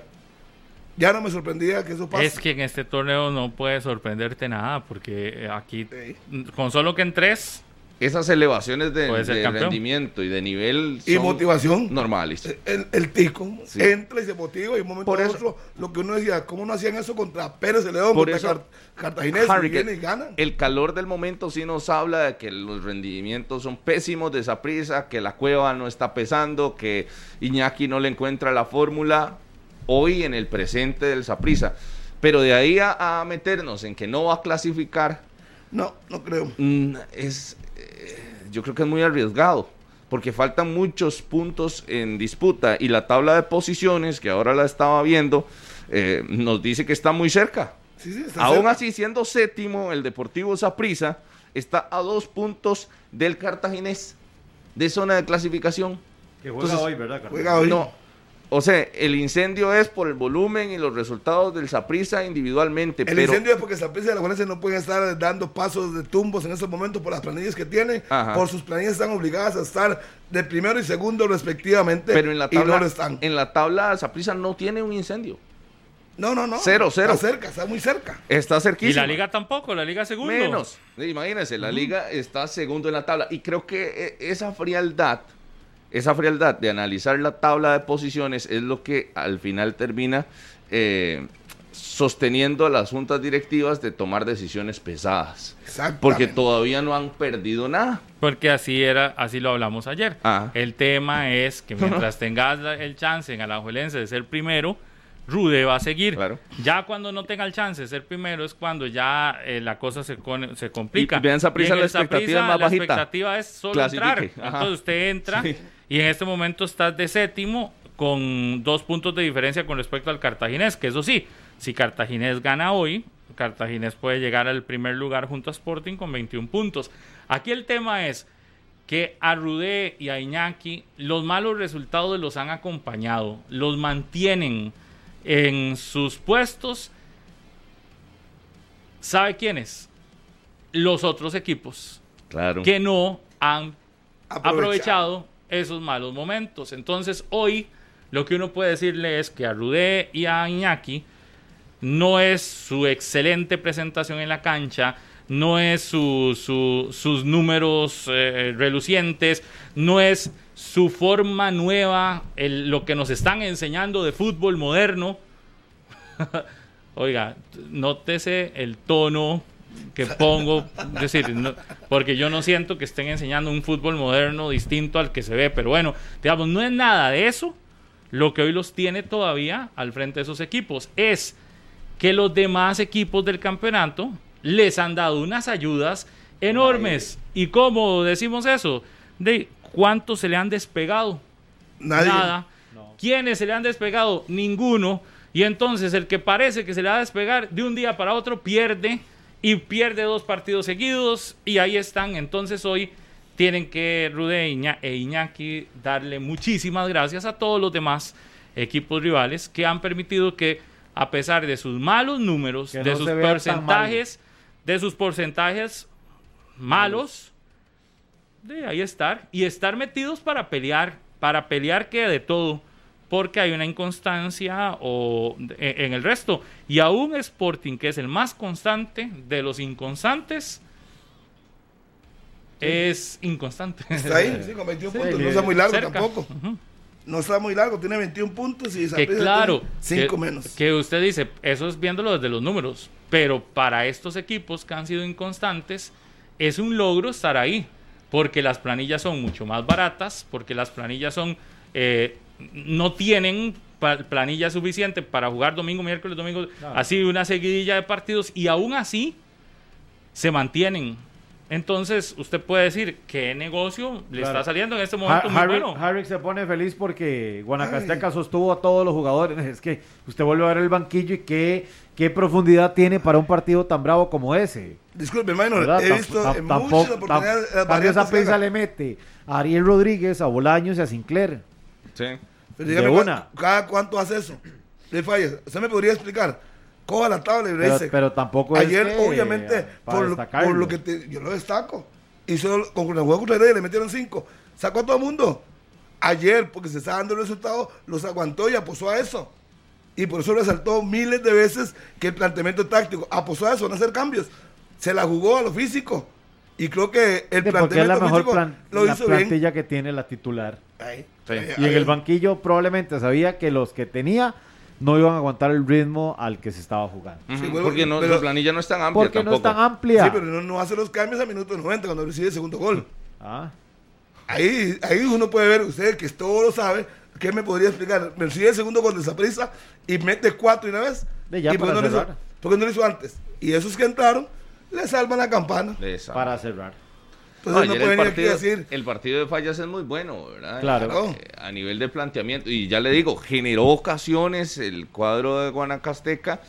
Ya no me sorprendería que eso pase. Es que en este torneo no puede sorprenderte nada porque aquí, sí. con solo que en tres... Esas elevaciones de, de rendimiento y de nivel son y motivación normales. El, el tico sí. entra y se motiva, y un momento por otro, lo que uno decía, ¿cómo no hacían eso contra Pérez Zeledón, contra eso, Car Cartaginés, Harry, viene y ganan? El calor del momento sí nos habla de que los rendimientos son pésimos de Saprissa, que la cueva no está pesando, que Iñaki no le encuentra la fórmula hoy en el presente del Saprissa. Pero de ahí a, a meternos en que no va a clasificar, no, no creo. Es Yo creo que es muy arriesgado, porque faltan muchos puntos en disputa, y la tabla de posiciones, que ahora la estaba viendo, eh, nos dice que está muy cerca. Sí, sí, está Aún cerca. así, siendo séptimo, el Deportivo Saprissa está a dos puntos del Cartaginés, de zona de clasificación. Que juega Entonces, hoy, ¿verdad, Cartaginés? Juega hoy. No, o sea, el incendio es por el volumen y los resultados del Saprissa individualmente. El pero... incendio es porque Saprissa y la Juanense no pueden estar dando pasos de tumbos en estos momentos por las planillas que tienen. Ajá. Por sus planillas están obligadas a estar de primero y segundo respectivamente. Pero en la tabla, y no lo están. En la tabla Saprissa no tiene un incendio. No, no, no. Cero, cero. Está cerca, está muy cerca. Está cerquísimo. Y la liga tampoco, la liga segundo. Menos. Imagínense, la uh-huh. liga está segundo en la tabla. Y creo que esa frialdad... Esa frialdad de analizar la tabla de posiciones es lo que al final termina eh, sosteniendo a las juntas directivas de tomar decisiones pesadas. Porque todavía no han perdido nada. Porque así era, así lo hablamos ayer. Ah. El tema es que mientras tengas el chance en Alajuelense de ser primero, Rudé va a seguir. Claro. Ya cuando no tenga el chance de ser primero es cuando ya eh, la cosa se, con, se complica. Y vean Saprissa, la expectativa Saprissa, es más la bajita. La expectativa es solo Clasifique. entrar. Ajá. Entonces usted entra sí. y en este momento estás de séptimo con dos puntos de diferencia con respecto al Cartaginés, que eso sí, si Cartaginés gana hoy, Cartaginés puede llegar al primer lugar junto a Sporting con veintiún puntos. Aquí el tema es que a Rudé y a Iñaki los malos resultados los han acompañado, los mantienen en sus puestos. ¿Sabe quiénes? Los otros equipos, claro, que no han aprovechado. aprovechado esos malos momentos. Entonces hoy lo que uno puede decirle es que a Rudé y a Iñaki no es su excelente presentación en la cancha, no es su, su, sus números eh, relucientes, no es su forma nueva, el, lo que nos están enseñando de fútbol moderno. Oiga, nótese el tono que pongo, es decir, no, porque yo no siento que estén enseñando un fútbol moderno distinto al que se ve, pero bueno, digamos, no es nada de eso lo que hoy los tiene todavía al frente de esos equipos. Es que los demás equipos del campeonato les han dado unas ayudas enormes. Ay. ¿Y cómo decimos eso? De ¿cuántos se le han despegado? Nadie. Nada. No. ¿Quiénes se le han despegado? Ninguno. Y entonces el que parece que se le va a despegar, de un día para otro pierde, y pierde dos partidos seguidos, y ahí están. Entonces hoy tienen que Rudé e Iñaki darle muchísimas gracias a todos los demás equipos rivales que han permitido que, a pesar de sus malos números, que de no sus porcentajes, de sus porcentajes malos, malos. de ahí estar, y estar metidos para pelear, para pelear que de todo, porque hay una inconstancia o en, en el resto, y aún Sporting, que es el más constante de los inconstantes, sí. es inconstante. Está ahí, sí, con veintiún sí, puntos, no está muy largo cerca. tampoco. Uh-huh. no está muy largo, tiene veintiún puntos y Saprissa claro, tiene cinco que, menos. Que usted dice, eso es viéndolo desde los números, pero para estos equipos que han sido inconstantes, es un logro estar ahí, porque las planillas son mucho más baratas, porque las planillas son eh, no tienen planilla suficiente para jugar domingo, miércoles, domingo, claro. así una seguidilla de partidos, y aún así se mantienen. Entonces, usted puede decir qué negocio le claro. está saliendo en este momento ha muy Harry, bueno. Harry se pone feliz porque Guanacasteca Ay. sostuvo a todos los jugadores. Es que usted vuelve a ver el banquillo y qué, qué profundidad tiene para un partido tan bravo como ese. Disculpe, hermano, he visto t en muchas oportunidades. Saprissa le mete a Ariel Rodríguez, a Bolaños y a Sinclair. Sí. Pero dígame, una. ¿Cada cuánto hace eso? Le Fallas. ¿Usted me podría explicar? Coja la tabla y le dice. Pero tampoco es ayer, que, obviamente, por lo, por lo que te, yo lo destaco. Hizo con el juego contra Heredia, le metieron cinco. Sacó a todo el mundo. Ayer, porque se está dando el resultado, los aguantó y apostó a eso. Y por eso resaltó miles de veces que el planteamiento táctico apostó a eso, no hacer cambios. Se la jugó a lo físico. Y creo que el sí, planteamiento es la mejor físico plan, lo hizo bien. La plantilla que tiene la titular. Ahí, sí, ahí, y ahí. En el banquillo probablemente sabía que los que tenía no iban a aguantar el ritmo al que se estaba jugando. Sí, bueno, porque no, pero, la planilla no es tan amplia porque tampoco. Porque no es tan amplia. Sí, pero no, no hace los cambios a minuto noventa cuando recibe el segundo gol. Ah. Ahí, ahí uno puede ver, usted que todo lo sabe, ¿qué me podría explicar? Me recibe el segundo gol de Saprissa y mete cuatro y una vez. De ya y para porque, no hizo, porque no lo hizo antes. Y esos que entraron, le salvan la campana. Salvan. Para cerrar. Entonces no, no pueden venir partido, aquí a decir... El partido de Fallas es muy bueno, ¿verdad? Claro. claro. A nivel de planteamiento, y ya le digo, generó ocasiones el cuadro de Guanacasteca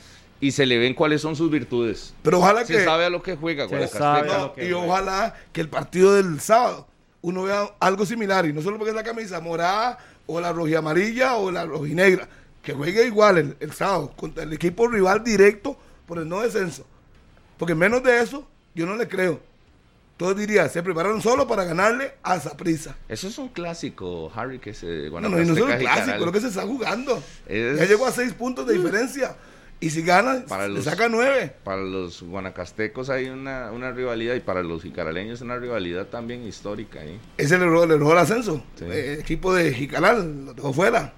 y se le ven cuáles son sus virtudes. Pero ojalá se que... Se sabe a lo que juega Guanacasteca. No, que y juega. Ojalá que el partido del sábado uno vea algo similar, y no solo porque es la camisa morada o la rojiamarilla o la rojinegra, que juegue igual el, el sábado contra el equipo rival directo por el no descenso. Porque menos de eso, yo no le creo. Todos dirían, se prepararon solo para ganarle a Saprissa. Eso es un clásico, Harry, que se... Bueno, no, no, no es un clásico, es lo que se está jugando. Es... Ya llegó a seis puntos de diferencia. Y si gana, para los, le saca nueve. Para los guanacastecos hay una, una rivalidad, y para los jicaraleños una rivalidad también histórica. ¿Eh? Es el error, el error del ascenso. Sí. El equipo de Jicaral lo dejó fuera.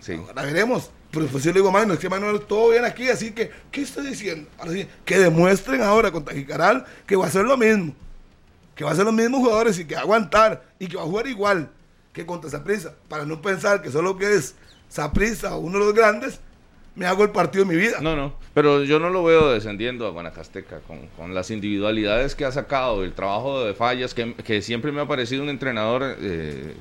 Sí. Ahora veremos. Pero pues yo le digo a Manuel, es que Manuel todo bien aquí, así que, ¿qué está diciendo? Ahora sí, que demuestren ahora contra Jicaral que va a ser lo mismo. Que va a ser los mismos jugadores y que va a aguantar y que va a jugar igual que contra Saprissa, para no pensar que solo que es Saprissa o uno de los grandes me hago el partido de mi vida. No, no, pero yo no lo veo descendiendo a Guanacasteca con, con las individualidades que ha sacado, el trabajo de Fallas, que, que siempre me ha parecido un entrenador eh,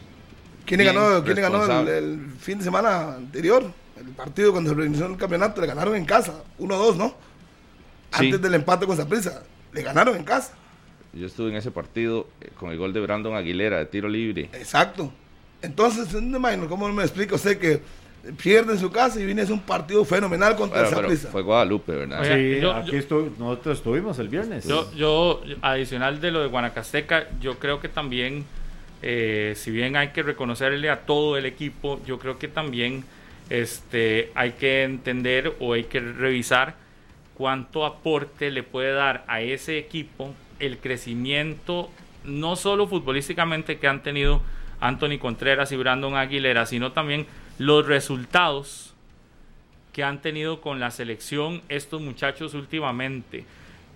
¿Quién ganó, ¿quién ganó el, el fin de semana anterior? El partido cuando se organizó el campeonato le ganaron en casa, uno a dos, ¿no? Antes sí. del empate con Saprissa, le ganaron en casa. Yo estuve en ese partido con el gol de Brandon Aguilera, de tiro libre. Exacto. Entonces, no imagino, ¿cómo me explica usted que pierde en su casa y viene a hacer un partido fenomenal contra bueno, Saprissa? Fue Guadalupe, ¿verdad? Oye, sí, yo, aquí yo, estu nosotros estuvimos el viernes. Yo, yo, adicional de lo de Guanacasteca, yo creo que también, eh, si bien hay que reconocerle a todo el equipo, yo creo que también este, hay que entender o hay que revisar cuánto aporte le puede dar a ese equipo el crecimiento, no solo futbolísticamente que han tenido Anthony Contreras y Brandon Aguilera, sino también los resultados que han tenido con la selección estos muchachos últimamente.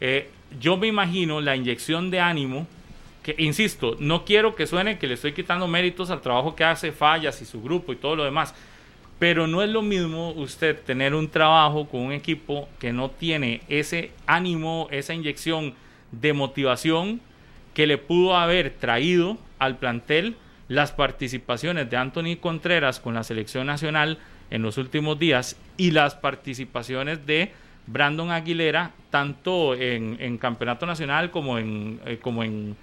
Eh, yo me imagino la inyección de ánimo, que insisto, no quiero que suene que le estoy quitando méritos al trabajo que hace Fallas y su grupo y todo lo demás, pero no es lo mismo usted tener un trabajo con un equipo que no tiene ese ánimo, esa inyección de motivación que le pudo haber traído al plantel las participaciones de Anthony Contreras con la selección nacional en los últimos días y las participaciones de Brandon Aguilera tanto en, en campeonato nacional como en eh, como en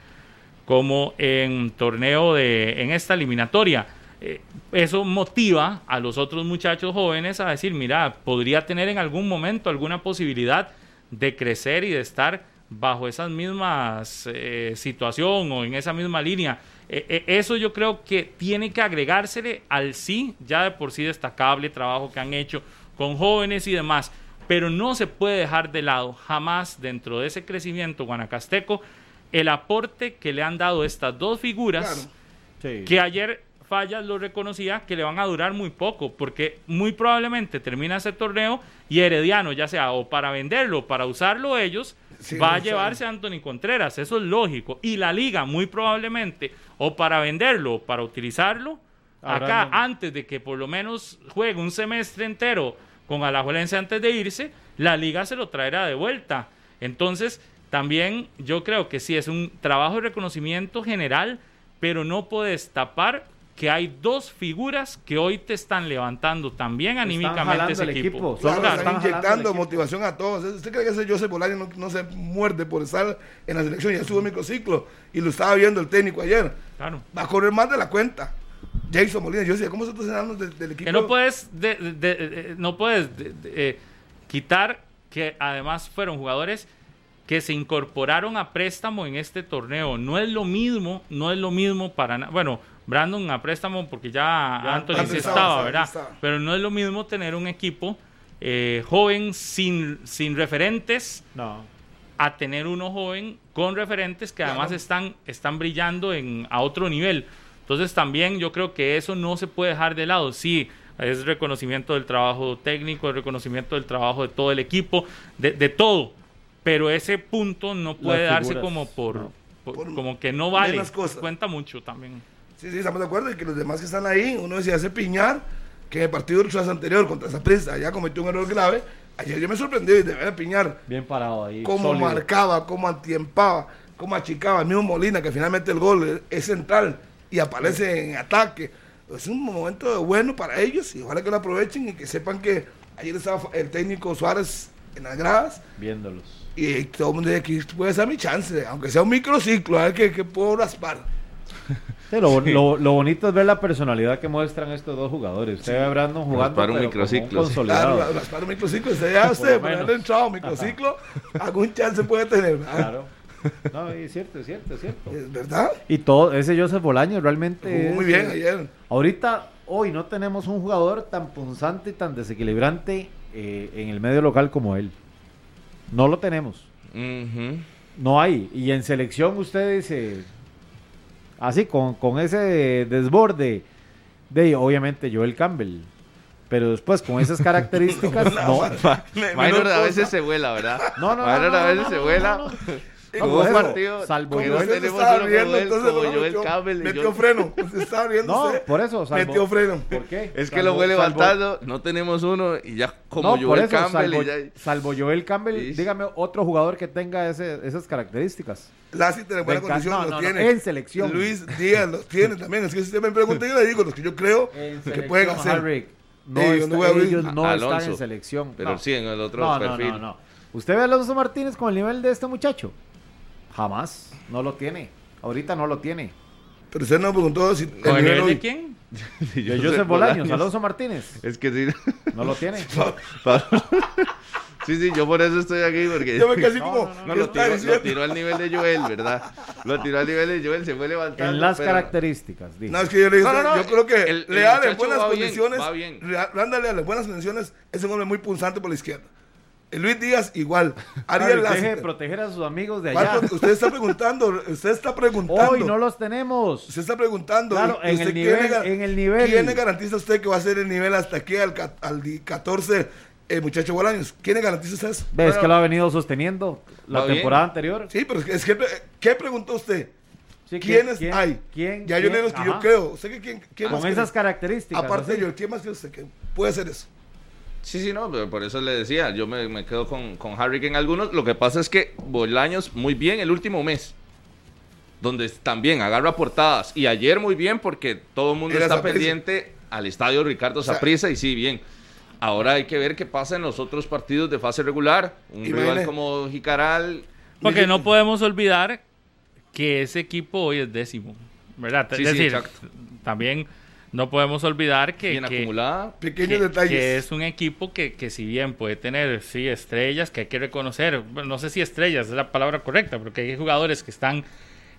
como en torneo de en esta eliminatoria. Eh, eso motiva a los otros muchachos jóvenes a decir, mira, podría tener en algún momento alguna posibilidad de crecer y de estar bajo esas mismas eh, situación o en esa misma línea. Eh, eh, eso yo creo que tiene que agregársele al sí, ya de por sí destacable trabajo que han hecho con jóvenes y demás, pero no se puede dejar de lado jamás dentro de ese crecimiento guanacasteco el aporte que le han dado estas dos figuras claro. sí. que ayer Fallas lo reconocía, que le van a durar muy poco, porque muy probablemente termina ese torneo y Herediano, ya sea o para venderlo o para usarlo ellos, sí, va a llevarse a Anthony Contreras, eso es lógico. Y la liga muy probablemente o para venderlo o para utilizarlo, ahora acá no, antes de que por lo menos juegue un semestre entero con Alajuelense antes de irse, la liga se lo traerá de vuelta. Entonces también yo creo que sí es un trabajo de reconocimiento general, pero no puedes tapar que hay dos figuras que hoy te están levantando también anímicamente ese equipo. equipo. Claro, claro, están, están inyectando motivación a todos. ¿Usted cree que ese Joseph Bolaños no, no se muerde por estar en la selección? Ya estuvo en microciclo y lo estaba viendo el técnico ayer. Claro. Va a correr más de la cuenta. Jason Molina, yo decía, ¿cómo se está cenando del, del equipo? Que no puedes, de, de, de, de, no puedes de, de, eh, quitar que además fueron jugadores que se incorporaron a préstamo en este torneo. No es lo mismo, no es lo mismo para nada. Bueno, Brandon a préstamo porque ya, ya Anthony sí estaba, estaba, ¿verdad? Estaba. Pero no es lo mismo tener un equipo eh, joven sin, sin referentes no. a tener uno joven con referentes que además no. están, están brillando en, a otro nivel. Entonces también yo creo que eso no se puede dejar de lado. Sí, es reconocimiento del trabajo técnico, es reconocimiento del trabajo de todo el equipo, de, de todo. Pero ese punto no puede darse como por, no. por, por como que no vale, cuenta mucho también. Sí, sí, estamos de acuerdo, y que los demás que están ahí, uno decía hace piñar, que en el partido del anterior contra Saprissa ya cometió un error grave, ayer yo me sorprendí de ver a piñar. Bien parado ahí. Cómo sólido. Marcaba, cómo atiempaba, cómo achicaba, el mismo Molina, que finalmente el gol es central y aparece sí. en ataque. Es un momento bueno para ellos y ojalá que lo aprovechen y que sepan que ayer estaba el técnico Suárez en las gradas. Viéndolos. Y todo el mundo dice que puede ser mi chance, aunque sea un microciclo, a ver que, que puedo raspar. Sí, lo, sí. Lo, lo bonito es ver la personalidad que muestran estos dos jugadores. Usted sí. ve a Brandon jugando para un microciclo. Sí. Claro, raspar un microciclo, usted ya usted, por haber entrado un microciclo, algún chance puede tener. ¿Verdad? Claro. No, es cierto, es cierto, es cierto. ¿Es verdad? Y todo, ese Joseph Bolaños realmente. Jugó muy bien es, ayer. Ahorita, hoy no tenemos un jugador tan punzante y tan desequilibrante eh, en el medio local como él. No lo tenemos. Uh-huh. No hay. Y en selección usted dice, así, con, con ese desborde de, obviamente, Joel Campbell. Pero después, con esas características, no. Maynor a veces se vuela, ¿verdad? No, no, Maynor a veces se vuela. Hubo un partido, salvo que no tenemos uno viendo, entonces, como no, Joel Campbell. Metió yo... freno. Se estaba viendo. No, por eso. Salvo, metió freno. ¿Por qué? Es que salvo, lo fue levantando. Salvo, no tenemos uno y ya como no, Joel eso, Campbell. Salvo, y ya... salvo Joel Campbell, sí. dígame otro jugador que tenga ese, esas características. Lassi tiene buena condición, no, lo no, tiene. No, en selección. Luis Díaz lo tiene también. Es que si usted me pregunta, yo le digo los que yo creo que pueden hacer. Harvick, no eh, está, no ellos a, no Alonso, están en selección. Pero no. sí en el otro no, perfil. No, no, no. ¿Usted ve a Alonso Martínez con el nivel de este muchacho? Jamás, no lo tiene. Ahorita no lo tiene. Pero usted nos preguntó si... ¿Con el nivel de quién? De Joseph, Joseph Bolaños, Bolaños, Alonso Martínez. Es que sí. No lo tiene. Sí, sí, yo por eso estoy aquí, porque... Yo me casi no, como... No, no, lo, tiró, lo tiró al nivel de Joel, ¿verdad? Lo tiró al nivel de Joel, se fue levantando. En las pero... características, dije. No, es que yo le dije, no, no, yo creo que el, le dale buenas condiciones. Bien, bien. Rándale a las buenas condiciones, es un hombre muy punzante por la izquierda. Luis Díaz igual. Ariel Lázaro. Deje de proteger a sus amigos de allá. Usted está preguntando, usted está preguntando. Hoy no los tenemos. Usted está preguntando. Claro, en el nivel, quiere, en el nivel. ¿Quién le garantiza usted que va a ser el nivel hasta aquí al, al catorce, eh, muchacho Bolaños? ¿Quién le garantiza usted eso? ¿Ves bueno, que lo ha venido sosteniendo la temporada bien. anterior? Sí, pero es que, ¿qué preguntó usted? Sí, ¿Quiénes quién, hay? ¿Quién, ya quién, yo le los que ajá. yo creo. ¿Usted que, quién, quién Con más esas cree? Características. Aparte de yo, ¿quién más que usted que puede hacer eso? Sí, sí, no, pero por eso le decía, yo me, me quedo con, con Harry en algunos. Lo que pasa es que Bolaños muy bien el último mes, donde también agarra portadas, y ayer muy bien porque todo el mundo está Saprissa? pendiente al estadio Ricardo Saprissa, o sea, y sí, bien. Ahora hay que ver qué pasa en los otros partidos de fase regular, un rival viene. como Jicaral. Porque no podemos olvidar que ese equipo hoy es décimo, ¿verdad? Sí, es decir, sí, también... No podemos olvidar que, bien que, acumulada, pequeños que, detalles. que es un equipo que, que si bien puede tener sí estrellas que hay que reconocer, no sé si estrellas es la palabra correcta, porque hay jugadores que están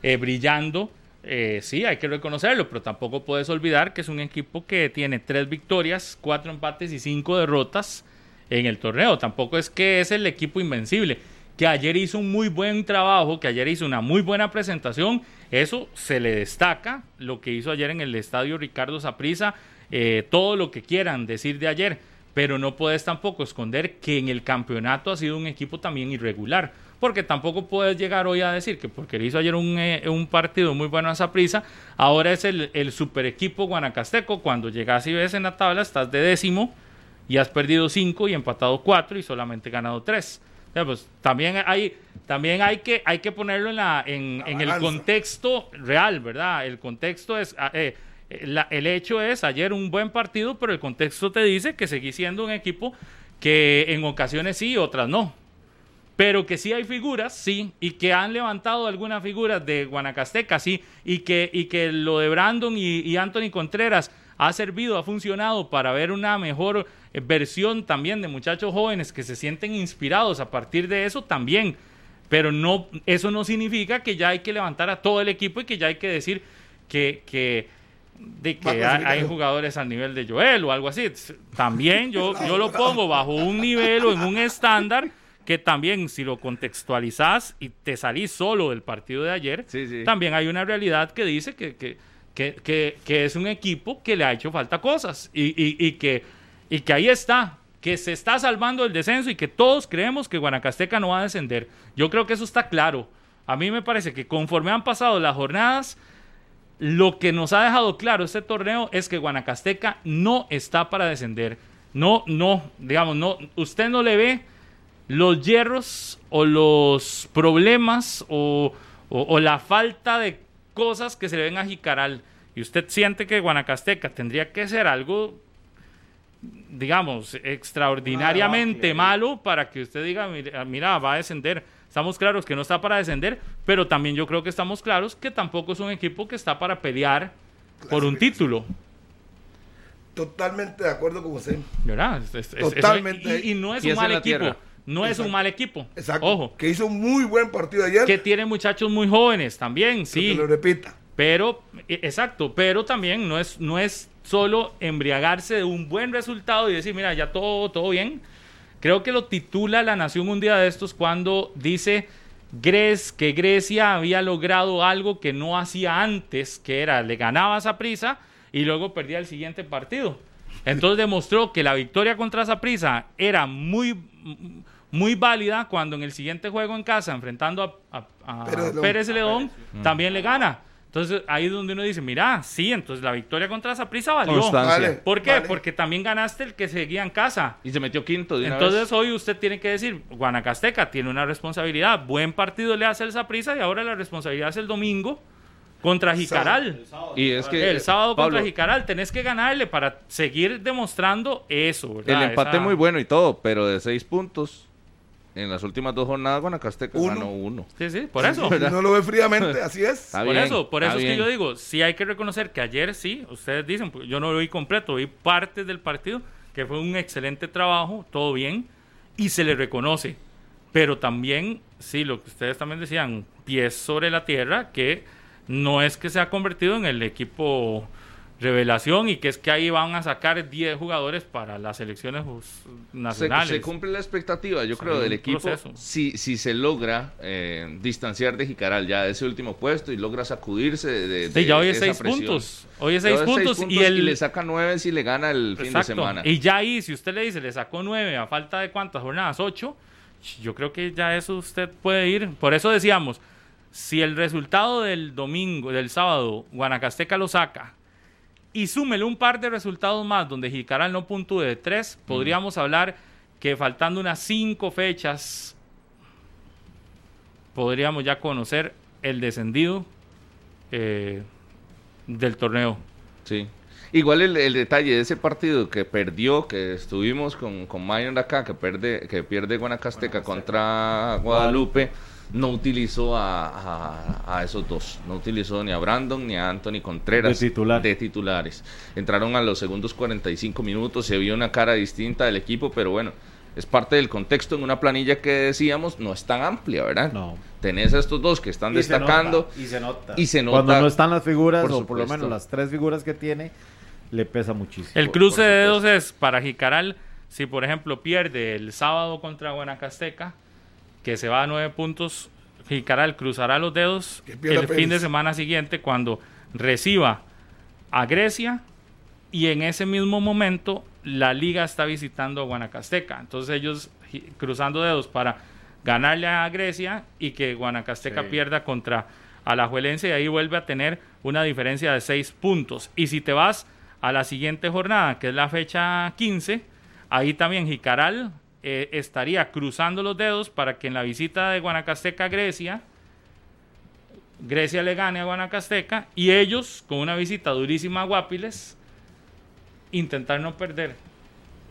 eh, brillando, eh, sí hay que reconocerlo, pero tampoco puedes olvidar que es un equipo que tiene tres victorias, cuatro empates y cinco derrotas en el torneo. Tampoco es que es el equipo invencible. que ayer hizo un muy buen trabajo, que ayer hizo una muy buena presentación. Eso se le destaca, lo que hizo ayer en el estadio Ricardo Saprissa, eh, todo lo que quieran decir de ayer, pero no puedes tampoco esconder que en el campeonato ha sido un equipo también irregular, porque tampoco puedes llegar hoy a decir que porque le hizo ayer un, eh, un partido muy bueno a Saprissa, ahora es el, el super equipo guanacasteco, cuando llegas y ves en la tabla estás de décimo y has perdido cinco y empatado cuatro y solamente ganado tres. Pues también hay, también hay que, hay que ponerlo en, la, en, en el contexto real, ¿verdad? El contexto es, eh, la, el hecho es ayer un buen partido, pero el contexto te dice que seguís siendo un equipo que en ocasiones sí, otras no. Pero que sí hay figuras, sí, y que han levantado algunas figuras de Guanacasteca, sí, y que, y que lo de Brandon y, y Anthony Contreras ha servido, ha funcionado para ver una mejor versión también de muchachos jóvenes que se sienten inspirados a partir de eso también, pero no, eso no significa que ya hay que levantar a todo el equipo y que ya hay que decir que, que, de que hay, hay jugadores al nivel de Joel o algo así. También yo, yo lo pongo bajo un nivel o en un estándar que también, si lo contextualizás y te salís solo del partido de ayer, sí, sí. También hay una realidad que dice que, que Que, que, que es un equipo que le ha hecho falta cosas y, y, y, que, y que ahí está, que se está salvando del descenso y que todos creemos que Guanacasteca no va a descender. Yo creo que eso está claro. A mí me parece que conforme han pasado las jornadas, lo que nos ha dejado claro este torneo es que Guanacasteca no está para descender. No, no, digamos, no, usted no le ve los hierros o los problemas o, o, o la falta de cosas que se le ven a Jicaral, y usted siente que Guanacasteca tendría que ser algo, digamos, extraordinariamente ah, malo para que usted diga, mira, mira, va a descender. Estamos claros que no está para descender, pero también yo creo que estamos claros que tampoco es un equipo que está para pelear por un título. Totalmente de acuerdo con usted. Es, es, Totalmente. Es, y, y no es un mal equipo. Tierra. No Exacto. es un mal equipo. Exacto. Ojo. Que hizo un muy buen partido ayer. Que tiene muchachos muy jóvenes también, sí. Que lo repita. Pero, exacto, pero también no es, no es solo embriagarse de un buen resultado y decir, mira, ya todo, todo bien. Creo que lo titula La Nación un día de estos cuando dice Gres, que Grecia había logrado algo que no hacía antes, que era le ganaba a Saprissa y luego perdía el siguiente partido. Entonces demostró que la victoria contra Saprissa era muy... muy válida cuando en el siguiente juego en casa, enfrentando a, a, a Pérez Zeledón, también le gana. Entonces ahí es donde uno dice, mira, sí, entonces la victoria contra Saprissa valió. Vale, ¿por qué? Vale. Porque también ganaste el que seguía en casa. Y se metió quinto de una Entonces vez. Hoy usted tiene que decir, Guanacasteca tiene una responsabilidad, buen partido le hace el Saprissa y ahora la responsabilidad es el domingo contra Jicaral. Y es que el sábado Pablo, contra Jicaral tenés que ganarle para seguir demostrando eso, ¿verdad? El empate Esa... muy bueno y todo, pero de seis puntos en las últimas dos jornadas Guanacasteca uno. ganó uno. Sí, sí, por sí, eso. Sí, no lo ve fríamente, así es. Está por bien, eso, por eso es bien. Que yo digo, sí hay que reconocer que ayer sí, ustedes dicen, yo no lo vi completo, vi partes del partido, que fue un excelente trabajo, todo bien, y se le reconoce. Pero también, sí, lo que ustedes también decían, pies sobre la tierra, que no es que se ha convertido en el equipo revelación y que es que ahí van a sacar diez jugadores para las selecciones nacionales. Se, se cumple la expectativa, yo creo, del equipo si, si se logra eh, distanciar de Jicaral ya de ese último puesto y logra sacudirse de, de, sí, ya hoy es seis puntos, hoy es seis puntos y él le saca nueve si le gana el fin de semana. Y ya ahí, si usted le dice, le sacó nueve a falta de cuántas jornadas, ocho, yo creo que ya eso usted puede ir. Por eso decíamos, si el resultado del domingo, del sábado, Guanacasteca lo saca y súmele un par de resultados más donde Jicaral no puntúe de tres, mm. podríamos hablar que faltando unas cinco fechas podríamos ya conocer el descendido eh, del torneo. Sí. Igual el, el detalle de ese partido que perdió, que estuvimos con, con Maynard acá, que pierde, que pierde Guanacasteca, Guanacasteca contra Guadalupe, no utilizó a, a, a esos dos, no utilizó ni a Brandon ni a Anthony Contreras de, titular. de titulares. Entraron a los segundos cuarenta y cinco minutos, se vio una cara distinta del equipo, pero bueno, es parte del contexto en una planilla que decíamos no es tan amplia, ¿verdad? No. Tenés a estos dos que están y destacando se nota, y, se nota. y se nota. Cuando no están las figuras, por o supuesto. Por lo menos las tres figuras que tiene, le pesa muchísimo. El cruce de dedos es para Jicaral, si por ejemplo pierde el sábado contra Guanacasteca, que se va a nueve puntos, Jicaral cruzará los dedos el Pérez. fin de semana siguiente cuando reciba a Grecia, y en ese mismo momento la liga está visitando a Guanacasteca. Entonces ellos cruzando dedos para ganarle a Grecia y que Guanacasteca sí. pierda contra Alajuelense, y ahí vuelve a tener una diferencia de seis puntos. Y si te vas a la siguiente jornada, que es la fecha quince, ahí también Jicaral eh, estaría cruzando los dedos para que en la visita de Guanacasteca a Grecia, Grecia le gane a Guanacasteca, y ellos, con una visita durísima a Guápiles, intentar no perder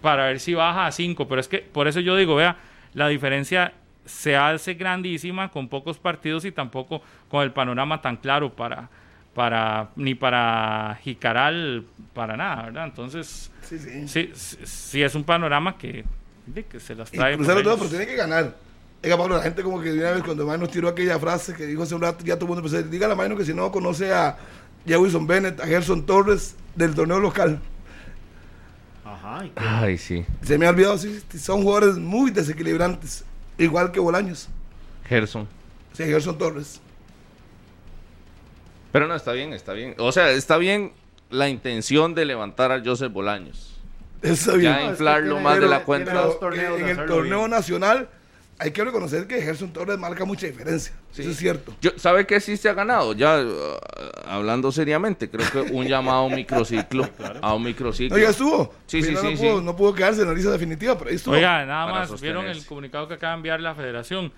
para ver si baja a cinco. Pero es que por eso yo digo, vea, la diferencia se hace grandísima con pocos partidos y tampoco con el panorama tan claro para, para ni para Jicaral, para nada, ¿verdad? Entonces, sí, sí. Sí, sí, sí es un panorama que, que se las trae. Todo, pero tiene que ganar. Oiga, Pablo, la gente como que de una vez cuando Maino tiró aquella frase que dijo hace un rato, ya todo el mundo empezó, dígale a Maino que si no conoce a Wilson Bennett, a Gerson Torres del torneo local. Ajá. Y Ay, sí. Se me ha olvidado, sí, son jugadores muy desequilibrantes. Igual que Bolaños. Gerson. Sí, Gerson Torres. Pero no, está bien, está bien. O sea, está bien la intención de levantar a Joseph Bolaños. Está bien. Ya inflarlo más de la cuenta. En el torneo nacional hay que reconocer que Gerson Torres marca mucha diferencia. Sí. Eso es cierto. Yo, ¿sabe qué sí se ha ganado? Ya uh, hablando seriamente, creo que un llamado microciclo. Claro. A un microciclo. No, ya estuvo. Sí, sí, no sí, pudo, sí. No pudo quedarse en la lista definitiva, pero ahí estuvo. Oiga, nada más sostenerse. Vieron el comunicado que acaba de enviar la federación.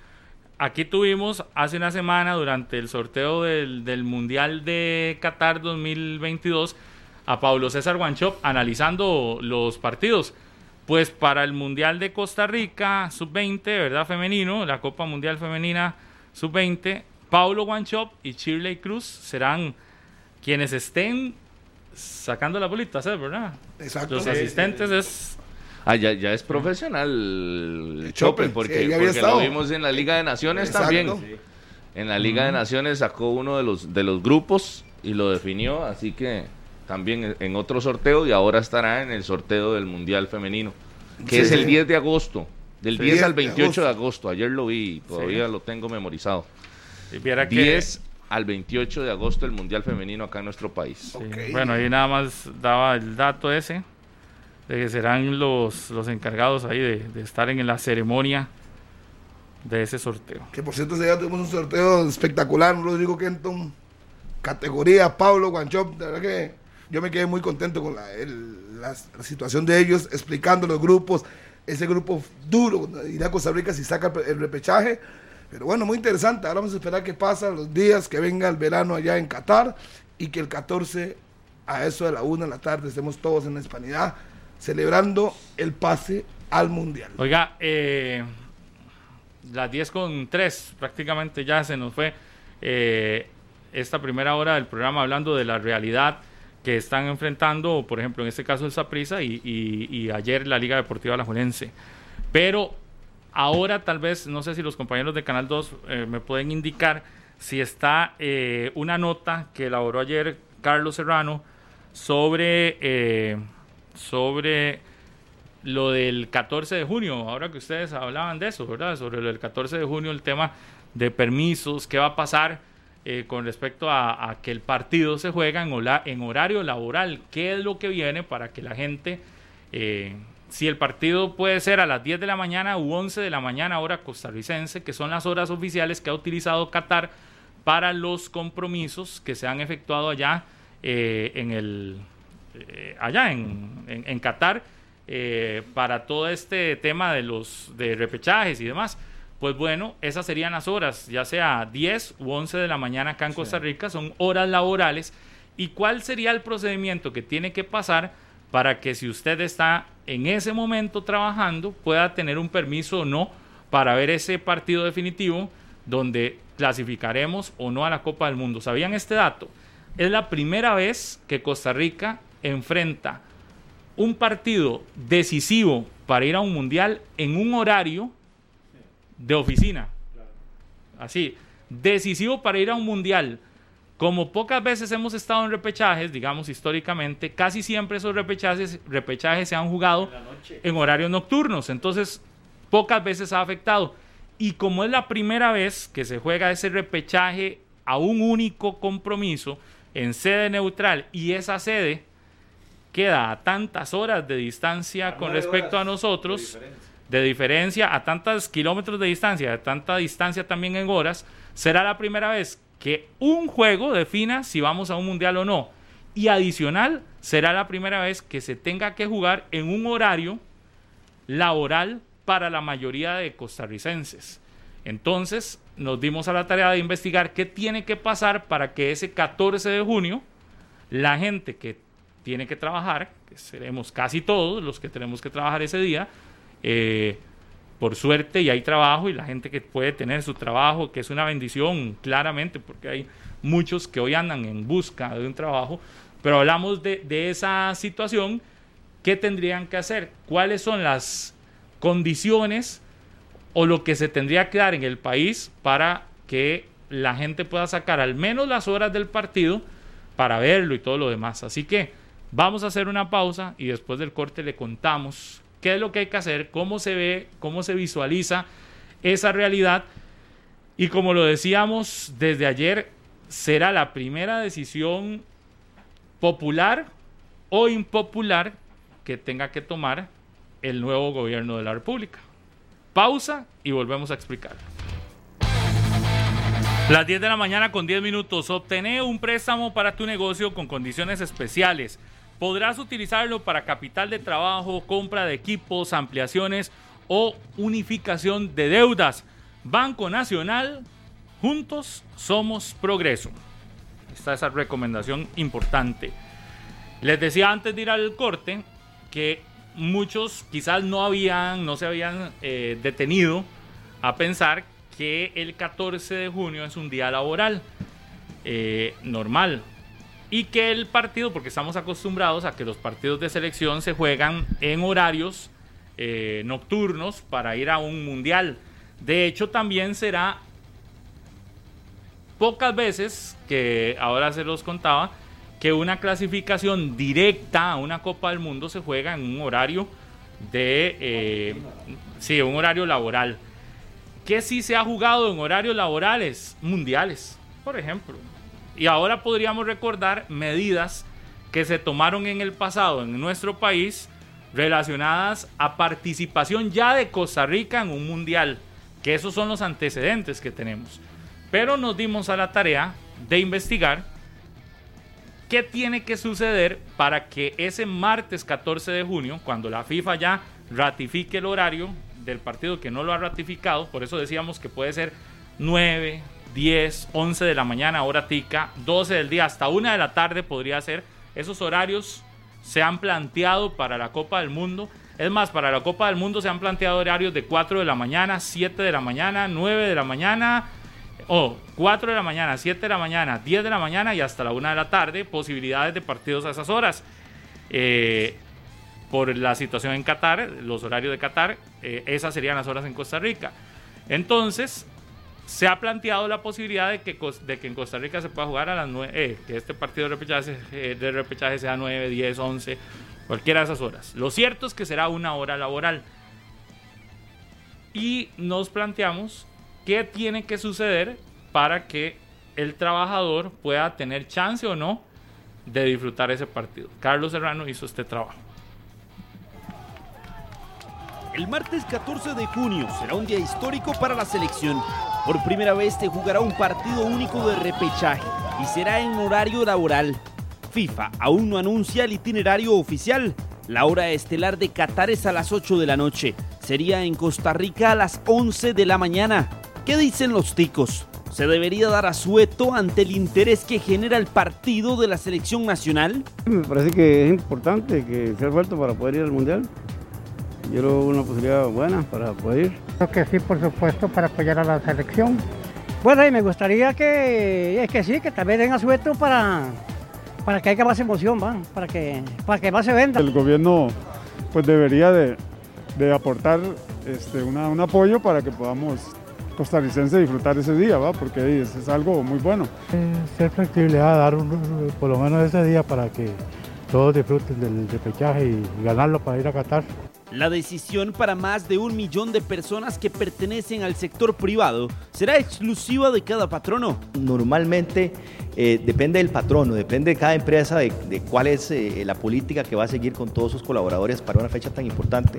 Aquí tuvimos hace una semana, durante el sorteo del, del Mundial de Qatar dos mil veintidós, a Paulo César Wanchope analizando los partidos. Pues para el Mundial de Costa Rica, sub veinte, ¿verdad? Femenino, la Copa Mundial Femenina sub veinte, Paulo Wanchope y Shirley Cruz serán quienes estén sacando la bolita, ¿verdad? Exacto. Los asistentes sí, sí, sí. es... Ah, ya, ya es profesional Chope, porque, sí, porque lo vimos en la Liga de Naciones. Exacto. También. Sí. En la Liga uh-huh. de Naciones sacó uno de los, de los grupos y lo definió, así que... también en otro sorteo, y ahora estará en el sorteo del Mundial Femenino, que sí, es el diez de agosto, del diez al veintiocho de agosto. Ayer lo vi, todavía sí. lo tengo memorizado. Y viera diez que... al veintiocho de agosto el Mundial Femenino acá en nuestro país. Sí. Okay. Bueno, ahí nada más daba el dato ese, de que serán los, los encargados ahí de, de estar en la ceremonia de ese sorteo. Que por cierto, ya tuvimos un sorteo espectacular, Rodrigo Kenton, categoría Paulo Wanchope, de verdad que... yo me quedé muy contento con la, el, la, la situación de ellos, explicando los grupos, ese grupo duro, irá a Costa Rica si saca el, el repechaje, pero bueno, muy interesante. Ahora vamos a esperar que pasen los días, que venga el verano allá en Qatar, y que el catorce, a eso de la una de la tarde, estemos todos en la Hispanidad, celebrando el pase al Mundial. Oiga, eh, las diez con tres, prácticamente ya se nos fue eh, esta primera hora del programa, hablando de la realidad que están enfrentando, por ejemplo, en este caso el Saprissa y, y, y ayer la Liga Deportiva Alajuelense. Pero ahora tal vez, no sé si los compañeros de Canal dos eh, me pueden indicar si está eh, una nota que elaboró ayer Carlos Serrano sobre, eh, sobre lo del catorce de junio, ahora que ustedes hablaban de eso, ¿verdad? Sobre lo del catorce de junio, el tema de permisos, qué va a pasar Eh, con respecto a, a que el partido se juega en, hola, en horario laboral. ¿Qué es lo que viene para que la gente, eh, si el partido puede ser a las diez de la mañana u once de la mañana hora costarricense, que son las horas oficiales que ha utilizado Qatar para los compromisos que se han efectuado allá eh, en el eh, allá en, en, en Qatar eh, para todo este tema de los de repechajes y demás? Pues bueno, esas serían las horas, ya sea diez u once de la mañana acá en sí. Costa Rica, son horas laborales. ¿Y cuál sería el procedimiento que tiene que pasar para que si usted está en ese momento trabajando, pueda tener un permiso o no para ver ese partido definitivo donde clasificaremos o no a la Copa del Mundo? ¿Sabían este dato? Es la primera vez que Costa Rica enfrenta un partido decisivo para ir a un mundial en un horario de oficina, así, decisivo para ir a un mundial. Como pocas veces hemos estado en repechajes, digamos históricamente, casi siempre esos repechajes, repechajes se han jugado en horarios nocturnos, entonces pocas veces ha afectado. Y como es la primera vez que se juega ese repechaje a un único compromiso en sede neutral, y esa sede queda a tantas horas de distancia con respecto a nosotros, de diferencia, a tantos kilómetros de distancia, a tanta distancia también en horas, será la primera vez que un juego defina si vamos a un mundial o no. Y adicional, será la primera vez que se tenga que jugar en un horario laboral para la mayoría de costarricenses. Entonces, nos dimos a la tarea de investigar qué tiene que pasar para que ese catorce de junio, la gente que tiene que trabajar, que seremos casi todos los que tenemos que trabajar ese día, eh, por suerte y hay trabajo, y la gente que puede tener su trabajo, que es una bendición claramente, porque hay muchos que hoy andan en busca de un trabajo, pero hablamos de, de esa situación, qué tendrían que hacer, cuáles son las condiciones o lo que se tendría que dar en el país para que la gente pueda sacar al menos las horas del partido para verlo y todo lo demás. Así que vamos a hacer una pausa y después del corte le contamos qué es lo que hay que hacer, cómo se ve, cómo se visualiza esa realidad. Y como lo decíamos desde ayer, será la primera decisión popular o impopular que tenga que tomar el nuevo gobierno de la República. Pausa y volvemos a explicar. Las diez de la mañana con diez minutos. Obtener un préstamo para tu negocio con condiciones especiales. Podrás utilizarlo para capital de trabajo, compra de equipos, ampliaciones o unificación de deudas. Banco Nacional, juntos somos progreso. Está esa recomendación importante. Les decía antes de ir al corte que muchos quizás no habían, no se habían eh, detenido a pensar que el catorce de junio es un día laboral eh, normal, y que el partido, porque estamos acostumbrados a que los partidos de selección se juegan en horarios eh, nocturnos para ir a un mundial. De hecho, también será pocas veces, que ahora se los contaba, que una clasificación directa a una Copa del Mundo se juega en un horario de eh, sí, un horario laboral. Que sí se ha jugado en horarios laborales mundiales, por ejemplo. Y ahora podríamos recordar medidas que se tomaron en el pasado en nuestro país relacionadas a participación ya de Costa Rica en un mundial, que esos son los antecedentes que tenemos. Pero nos dimos a la tarea de investigar qué tiene que suceder para que ese martes catorce de junio, cuando la FIFA ya ratifique el horario del partido, que no lo ha ratificado, por eso decíamos que puede ser nueve, diez, once de la mañana, hora tica, doce del día, hasta una de la tarde podría ser. Esos horarios se han planteado para la Copa del Mundo. Es más, para la Copa del Mundo se han planteado horarios de cuatro de la mañana, siete de la mañana, nueve de la mañana... o oh, cuatro de la mañana, siete de la mañana, diez de la mañana y hasta la una de la tarde, posibilidades de partidos a esas horas. Eh, por la situación en Qatar, los horarios de Qatar, eh, esas serían las horas en Costa Rica. Entonces, se ha planteado la posibilidad de que, de que en Costa Rica se pueda jugar a las nueve, eh, que este partido de repechaje, eh, de repechaje sea nueve, diez, once, cualquiera de esas horas. Lo cierto es que será una hora laboral. Y nos planteamos qué tiene que suceder para que el trabajador pueda tener chance o no de disfrutar ese partido. Carlos Serrano hizo este trabajo. El martes catorce de junio será un día histórico para la selección. Por primera vez se jugará un partido único de repechaje y será en horario laboral. FIFA aún no anuncia el itinerario oficial. La hora estelar de Qatar es a las ocho de la noche. Sería en Costa Rica a las once de la mañana. ¿Qué dicen los ticos? ¿Se debería dar asueto ante el interés que genera el partido de la selección nacional? Me parece que es importante que sea suelto para poder ir al Mundial. Yo creo que es una posibilidad buena para poder ir. Creo que sí, por supuesto, para apoyar a la selección. Bueno, y me gustaría que, es que sí, que también den asueto para, para que haya más emoción, ¿va? Para, que, para que más se venda. El gobierno pues debería de, de aportar este, una, un apoyo para que podamos costarricense disfrutar ese día, ¿va? Porque es, es algo muy bueno. Eh, ser flexibilidad, dar un, por lo menos ese día para que todos disfruten del repechaje y ganarlo para ir a Qatar. La decisión para más de un millón de personas que pertenecen al sector privado será exclusiva de cada patrono. Normalmente eh, depende del patrono, depende de cada empresa de, de cuál es eh, la política que va a seguir con todos sus colaboradores para una fecha tan importante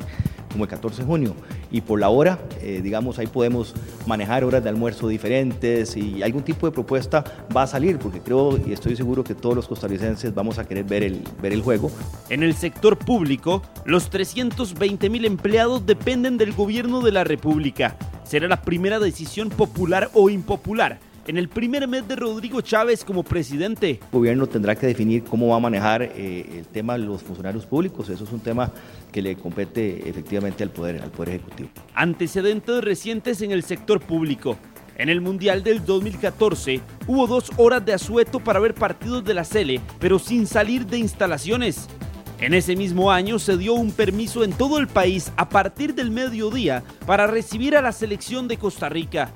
como el catorce de junio, y por la hora, eh, digamos, ahí podemos manejar horas de almuerzo diferentes y algún tipo de propuesta va a salir, porque creo y estoy seguro que todos los costarricenses vamos a querer ver el, ver el juego. En el sector público, los trescientos veinte mil empleados dependen del gobierno de la República. Será la primera decisión popular o impopular en el primer mes de Rodrigo Chávez como presidente. El gobierno tendrá que definir cómo va a manejar eh, el tema de los funcionarios públicos. Eso es un tema que le compete efectivamente al Poder, al Poder Ejecutivo. Antecedentes recientes en el sector público. En el Mundial del dos mil catorce hubo dos horas de asueto para ver partidos de la Sele, pero sin salir de instalaciones. En ese mismo año se dio un permiso en todo el país a partir del mediodía para recibir a la selección de Costa Rica.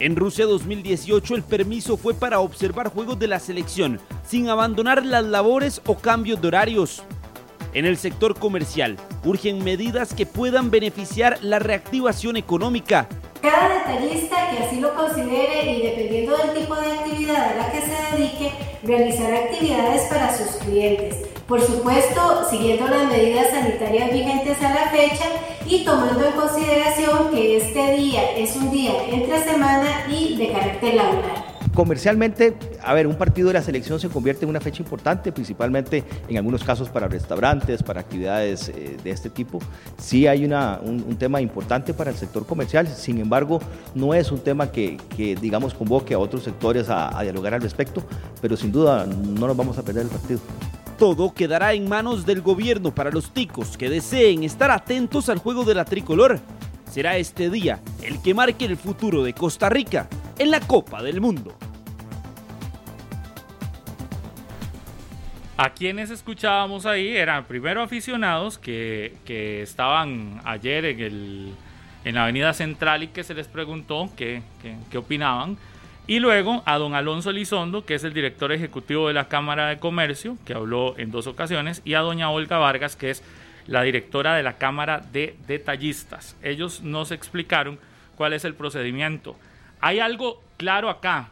En Rusia dos mil dieciocho el permiso fue para observar juegos de la selección, sin abandonar las labores o cambios de horarios. En el sector comercial, urgen medidas que puedan beneficiar la reactivación económica. Cada detallista que así lo considere y dependiendo del tipo de actividad a la que se dedique, realizará actividades para sus clientes. Por supuesto, siguiendo las medidas sanitarias vigentes a la fecha y tomando en consideración que este día es un día entre semana y de carácter laboral. Comercialmente, a ver, un partido de la selección se convierte en una fecha importante, principalmente en algunos casos para restaurantes, para actividades eh, de este tipo. Sí hay una, un, un tema importante para el sector comercial, sin embargo, no es un tema que, que digamos, convoque a otros sectores a, a dialogar al respecto, pero sin duda no nos vamos a perder el partido. Todo quedará en manos del gobierno para los ticos que deseen estar atentos al juego de la tricolor. Será este día el que marque el futuro de Costa Rica en la Copa del Mundo. A quienes escuchábamos ahí eran primero aficionados que, que estaban ayer en, el, en la Avenida Central y que se les preguntó qué, qué, qué opinaban. Y luego a don Alonso Elizondo, que es el director ejecutivo de la Cámara de Comercio, que habló en dos ocasiones, y a doña Olga Vargas, que es la directora de la Cámara de Detallistas. Ellos nos explicaron cuál es el procedimiento. Hay algo claro acá.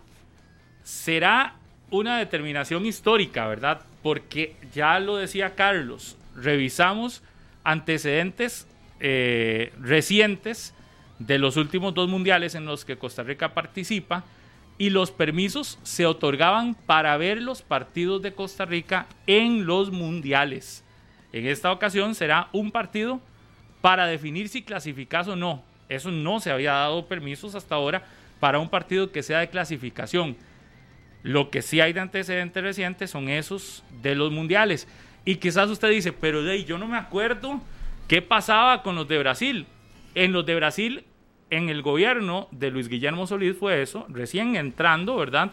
Será una determinación histórica, ¿verdad? Porque ya lo decía Carlos, revisamos antecedentes eh, recientes de los últimos dos mundiales en los que Costa Rica participa, y los permisos se otorgaban para ver los partidos de Costa Rica en los mundiales. En esta ocasión será un partido para definir si clasificas o no. Eso no se había dado permisos hasta ahora para un partido que sea de clasificación. Lo que sí hay de antecedentes recientes son esos de los mundiales. Y quizás usted dice, pero hey, yo no me acuerdo qué pasaba con los de Brasil. En los de Brasil, en el gobierno de Luis Guillermo Solís fue eso, recién entrando, ¿verdad?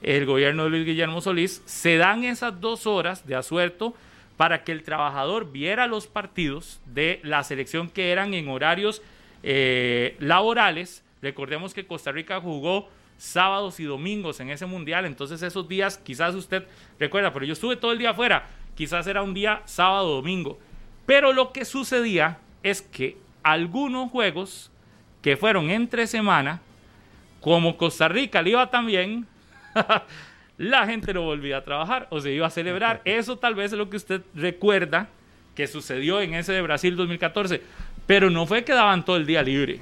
El gobierno de Luis Guillermo Solís, se dan esas dos horas de asueto para que el trabajador viera los partidos de la selección que eran en horarios eh, laborales. Recordemos que Costa Rica jugó sábados y domingos en ese mundial, entonces esos días quizás usted recuerda, pero yo estuve todo el día afuera, quizás era un día sábado o domingo. Pero lo que sucedía es que algunos juegos que fueron entre semana, como Costa Rica le iba tan bien, la gente no volvía a trabajar o se iba a celebrar. Eso tal vez es lo que usted recuerda que sucedió en ese de Brasil dos mil catorce, pero no fue que daban todo el día libre,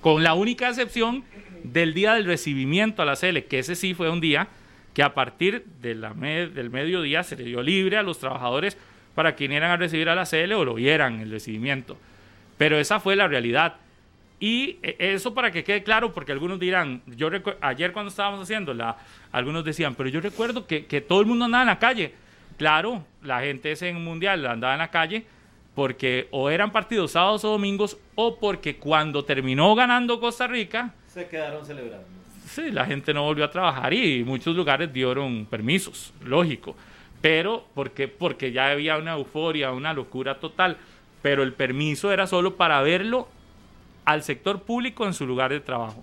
con la única excepción del día del recibimiento a la Sele, que ese sí fue un día que a partir de la med- del mediodía se le dio libre a los trabajadores para que vinieran a recibir a la Sele o lo vieran el recibimiento. Pero esa fue la realidad. Y eso para que quede claro, porque algunos dirán, yo recu- ayer cuando estábamos haciéndola, algunos decían, pero yo recuerdo que, que todo el mundo andaba en la calle. Claro, la gente ese en Mundial andaba en la calle porque o eran partidos sábados o domingos, o porque cuando terminó ganando Costa Rica, se quedaron celebrando. Sí, la gente no volvió a trabajar y muchos lugares dieron permisos, lógico. Pero porque, porque ya había una euforia, una locura total. Pero el permiso era solo para verlo al sector público en su lugar de trabajo.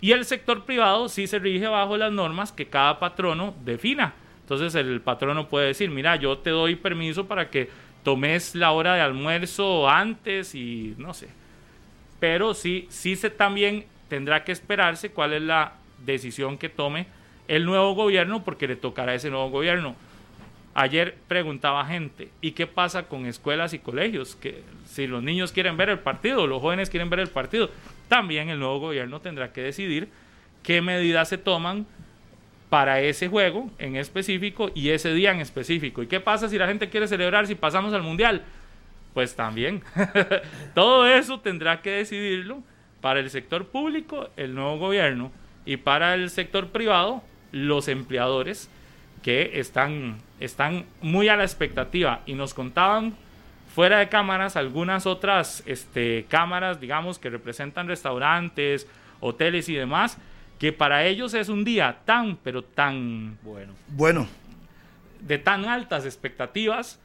Y el sector privado sí se rige bajo las normas que cada patrono defina. Entonces el patrono puede decir, mira, yo te doy permiso para que tomes la hora de almuerzo antes y no sé. Pero sí, sí se también tendrá que esperarse cuál es la decisión que tome el nuevo gobierno, porque le tocará a ese nuevo gobierno. Ayer preguntaba gente, ¿y qué pasa con escuelas y colegios? Que si los niños quieren ver el partido, los jóvenes quieren ver el partido, también el nuevo gobierno tendrá que decidir qué medidas se toman para ese juego en específico y ese día en específico. ¿Y qué pasa si la gente quiere celebrar si pasamos al Mundial? Pues también. Todo eso tendrá que decidirlo para el sector público, el nuevo gobierno, y para el sector privado, los empleadores que están, están muy a la expectativa. Y nos contaban fuera de cámaras algunas otras este, cámaras, digamos, que representan restaurantes, hoteles y demás, que para ellos es un día tan, pero tan bueno, bueno, de tan altas expectativas,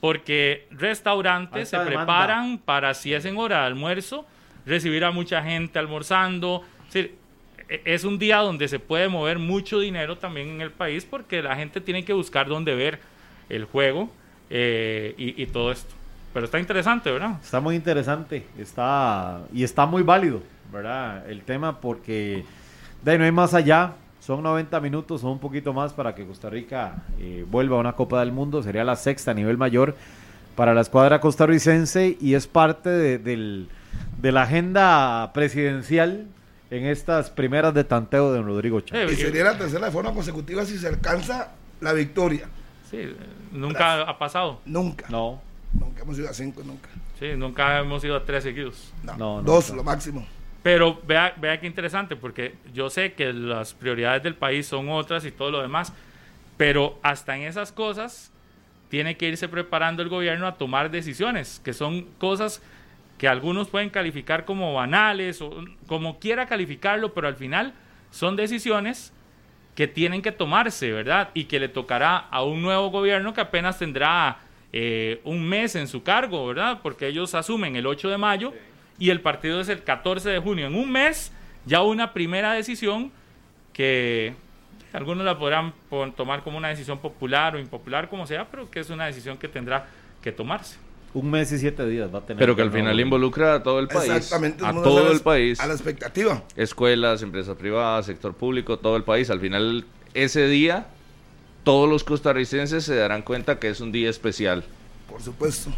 porque restaurantes alta se demanda. Preparan para, si es en hora de almuerzo, recibir a mucha gente almorzando. Es decir, es un día donde se puede mover mucho dinero también en el país, porque la gente tiene que buscar dónde ver el juego eh, y, y todo esto. Pero está interesante, ¿verdad? Está muy interesante, está y está muy válido, ¿verdad? El tema, porque de ahí no hay más allá, son noventa minutos o un poquito más para que Costa Rica eh, vuelva a una Copa del Mundo. Sería la sexta a nivel mayor para la escuadra costarricense y es parte de, del, de la agenda presidencial en estas primeras de tanteo de Rodrigo Chávez. Y sería la tercera de forma consecutiva si se alcanza la victoria. Sí, nunca Las, ha pasado. Nunca. No. Nunca hemos ido a cinco, nunca. Sí, nunca hemos ido a tres seguidos. No, no dos, no. Lo máximo. Pero vea, vea qué interesante, porque yo sé que las prioridades del país son otras y todo lo demás, pero hasta en esas cosas tiene que irse preparando el gobierno a tomar decisiones, que son cosas que algunos pueden calificar como banales, o como quiera calificarlo, pero al final son decisiones que tienen que tomarse, ¿verdad? Y que le tocará a un nuevo gobierno que apenas tendrá eh, un mes en su cargo, ¿verdad? Porque ellos asumen el ocho de mayo... y el partido es el catorce de junio. En un mes, ya una primera decisión que algunos la podrán tomar como una decisión popular o impopular, como sea, pero que es una decisión que tendrá que tomarse. Un mes y siete días va a tener. Pero que al final involucra a todo el país. Exactamente. A todo el país. A la expectativa. Escuelas, empresas privadas, sector público, todo el país. Al final, ese día, todos los costarricenses se darán cuenta que es un día especial. Por supuesto.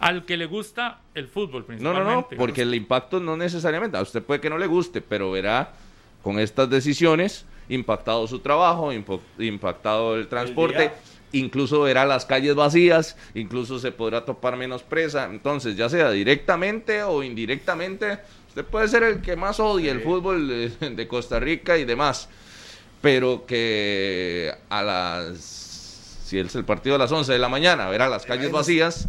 Al que le gusta el fútbol, principalmente. No, no, no, porque el impacto no necesariamente. A usted puede que no le guste, pero verá con estas decisiones impactado su trabajo, impo- impactado el transporte, el incluso verá las calles vacías, incluso se podrá topar menos presa. Entonces, ya sea directamente o indirectamente, usted puede ser el que más odie sí. el fútbol de, de Costa Rica y demás, pero que a las... Si es el partido a las once de la mañana, verá las calles vacías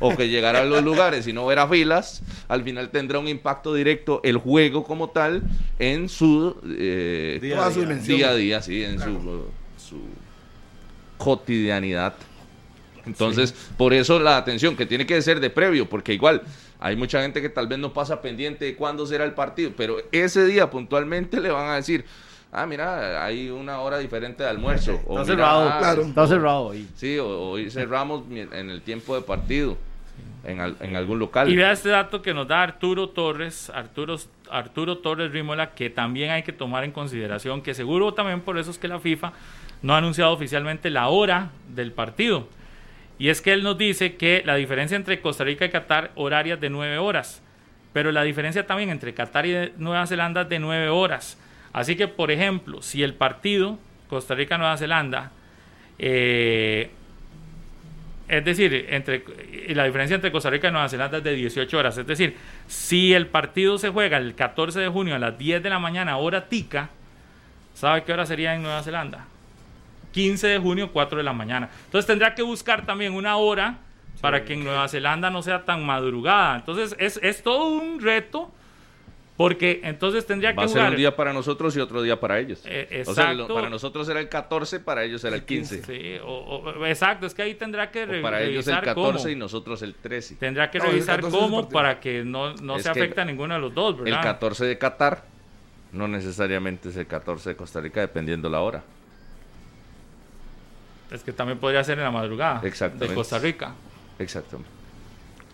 o que llegará a los lugares y no verá filas, al final tendrá un impacto directo el juego como tal en su eh, día, día, día a día, sí, en claro. su, su cotidianidad. Entonces, sí. Por eso la atención que tiene que ser de previo, porque igual hay mucha gente que tal vez no pasa pendiente de cuándo será el partido, pero ese día puntualmente le van a decir... Ah, mira, hay una hora diferente de almuerzo. Está o cerrado, mira, claro. Está cerrado hoy. Sí, hoy cerramos en el tiempo de partido, en, al, en algún local. Y vea este dato que nos da Arturo Torres, Arturo, Arturo Torres Rímola, que también hay que tomar en consideración, que seguro también por eso es que la FIFA no ha anunciado oficialmente la hora del partido. Y es que él nos dice que la diferencia entre Costa Rica y Qatar horaria es de nueve horas, pero la diferencia también entre Qatar y Nueva Zelanda es de nueve horas. Así que, por ejemplo, si el partido Costa Rica-Nueva Zelanda, eh, es decir, entre la diferencia entre Costa Rica y Nueva Zelanda es de dieciocho horas, es decir, si el partido se juega el catorce de junio a las diez de la mañana, hora tica, ¿sabe qué hora sería en Nueva Zelanda? quince de junio, cuatro de la mañana. Entonces tendrá que buscar también una hora para sí, que en Nueva Zelanda no sea tan madrugada. Entonces es, es todo un reto. Porque entonces tendría que jugar. Va a ser jugar. Un día para nosotros y otro día para ellos. Eh, exacto. O sea, lo, para nosotros era el catorce, para ellos era el quince. Sí, o, o, exacto, es que ahí tendrá que revisar. Para ellos el catorce cómo. Y nosotros el trece. Tendrá que no, revisar cómo para que no, no se afecte a ninguno de los dos, ¿verdad? El catorce de Qatar no necesariamente es el catorce de Costa Rica, dependiendo la hora. Es que también podría ser en la madrugada. Exactamente. De Costa Rica. Exactamente.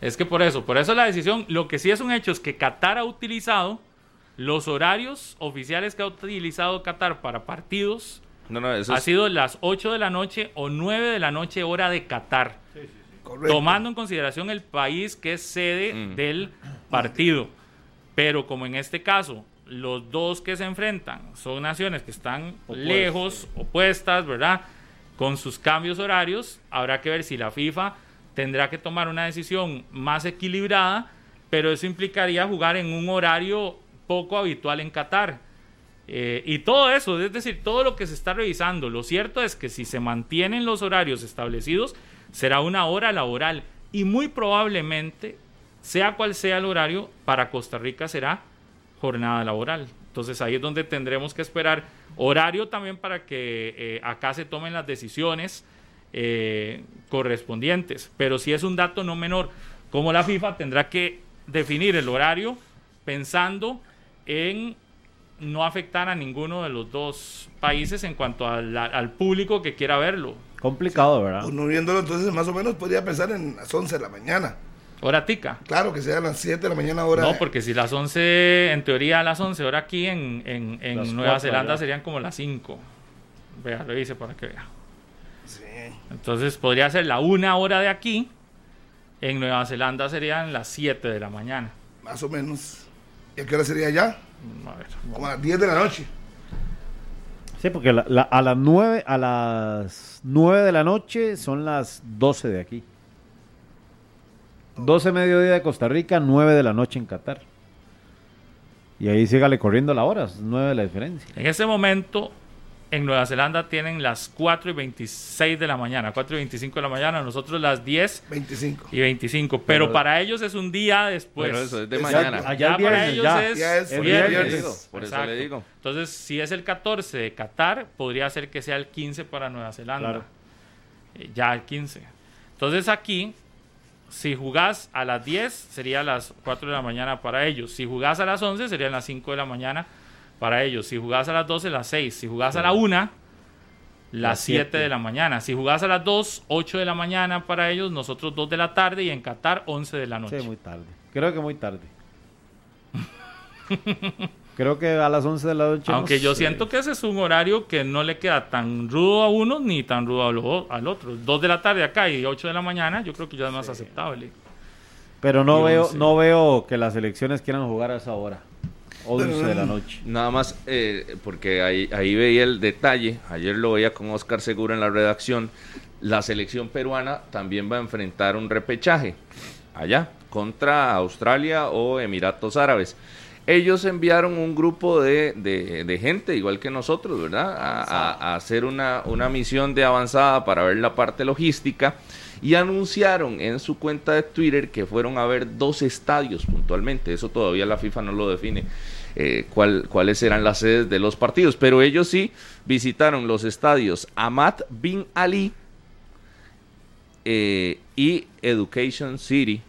Es que por eso, por eso la decisión. Lo que sí es un hecho es que Qatar ha utilizado los horarios oficiales que ha utilizado Qatar para partidos. No, no, eso ha es... sido las ocho de la noche o nueve de la noche hora de Qatar. Sí, sí, sí. Correcto. Tomando en consideración el país que es sede mm. del partido. Pero como en este caso los dos que se enfrentan son naciones que están Opuesto. lejos, opuestas, ¿verdad? Con sus cambios horarios, habrá que ver si la FIFA tendrá que tomar una decisión más equilibrada, pero eso implicaría jugar en un horario poco habitual en Qatar. Eh, y todo eso, es decir, todo lo que se está revisando. Lo cierto es que si se mantienen los horarios establecidos, será una hora laboral. Y muy probablemente, sea cual sea el horario, para Costa Rica será jornada laboral. Entonces ahí es donde tendremos que esperar horario también para que eh, acá se tomen las decisiones eh, correspondientes. Pero sí es un dato no menor, como la FIFA tendrá que definir el horario pensando en no afectar a ninguno de los dos países en cuanto a la, al público que quiera verlo. Complicado, ¿verdad? Uno viéndolo, entonces más o menos podría pensar en las once de la mañana. ¿Hora tica? Claro, que sea a las siete de la mañana hora. No, porque si las once, en teoría a las once, ahora aquí en, en, en Nueva cuatro, Zelanda, ¿verdad? Serían como las cinco. Vea, revise para que vea. Sí. Entonces podría ser la una hora de aquí, en Nueva Zelanda serían las siete de la mañana. Más o menos. ¿Y a qué hora sería allá? A ver. Como a las diez de la noche. Sí, porque la, la, a las nueve, a las nueve de la noche son las doce de aquí. doce mediodía de Costa Rica, nueve de la noche en Qatar. Y ahí sígale corriendo la hora, nueve la diferencia. En ese momento, en Nueva Zelanda tienen las cuatro y veintiséis de la mañana, cuatro y veinticinco de la mañana, nosotros las diez y veinticinco. Pero, pero para ellos es un día después. Pero eso es de Exacto. mañana. Allá ya para ellos ya. es, ya es por viernes. Eso le digo. Por eso le digo. Entonces, si es el catorce de Qatar, podría ser que sea el quince para Nueva Zelanda. Claro. Eh, ya el quince. Entonces aquí, si jugás a las diez, sería las cuatro de la mañana para ellos. Si jugás a las once, serían las cinco de la mañana para ellos. Si jugás a las doce, las seis. Si jugás a la una, las siete de la mañana. Si jugás a las dos, ocho de la mañana para ellos. Nosotros dos de la tarde y en Qatar once de la noche. Sí, muy tarde. Creo que muy tarde. Creo que a las once de la noche. Aunque no yo sé. siento que ese es un horario que no le queda tan rudo a uno ni tan rudo a lo, al otro. dos de la tarde acá y ocho de la mañana, yo creo que ya es más sí. aceptable. Pero no veo, no veo que las selecciones quieran jugar a esa hora. once de la noche. Nada más, eh, porque ahí, ahí veía el detalle. Ayer lo veía con Oscar Segura en la redacción. La selección peruana también va a enfrentar un repechaje allá contra Australia o Emiratos Árabes. Ellos enviaron un grupo de, de, de gente, igual que nosotros, ¿verdad? A, a, a hacer una, una misión de avanzada para ver la parte logística, y anunciaron en su cuenta de Twitter que fueron a ver dos estadios puntualmente. Eso todavía la FIFA no lo define, eh, cuál, cuáles serán las sedes de los partidos, pero ellos sí visitaron los estadios Ahmad Bin Ali eh, y Education City,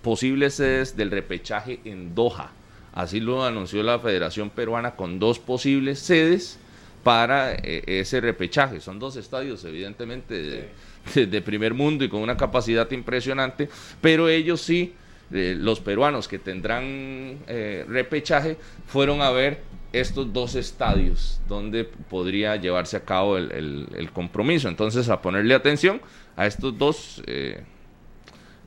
posibles sedes del repechaje en Doha. Así lo anunció la Federación Peruana, con dos posibles sedes para eh, ese repechaje. Son dos estadios, evidentemente, de, de, de primer mundo y con una capacidad impresionante, pero ellos sí, eh, los peruanos que tendrán eh, repechaje, fueron a ver estos dos estadios donde podría llevarse a cabo el, el, el compromiso. Entonces, a ponerle atención a estos dos eh,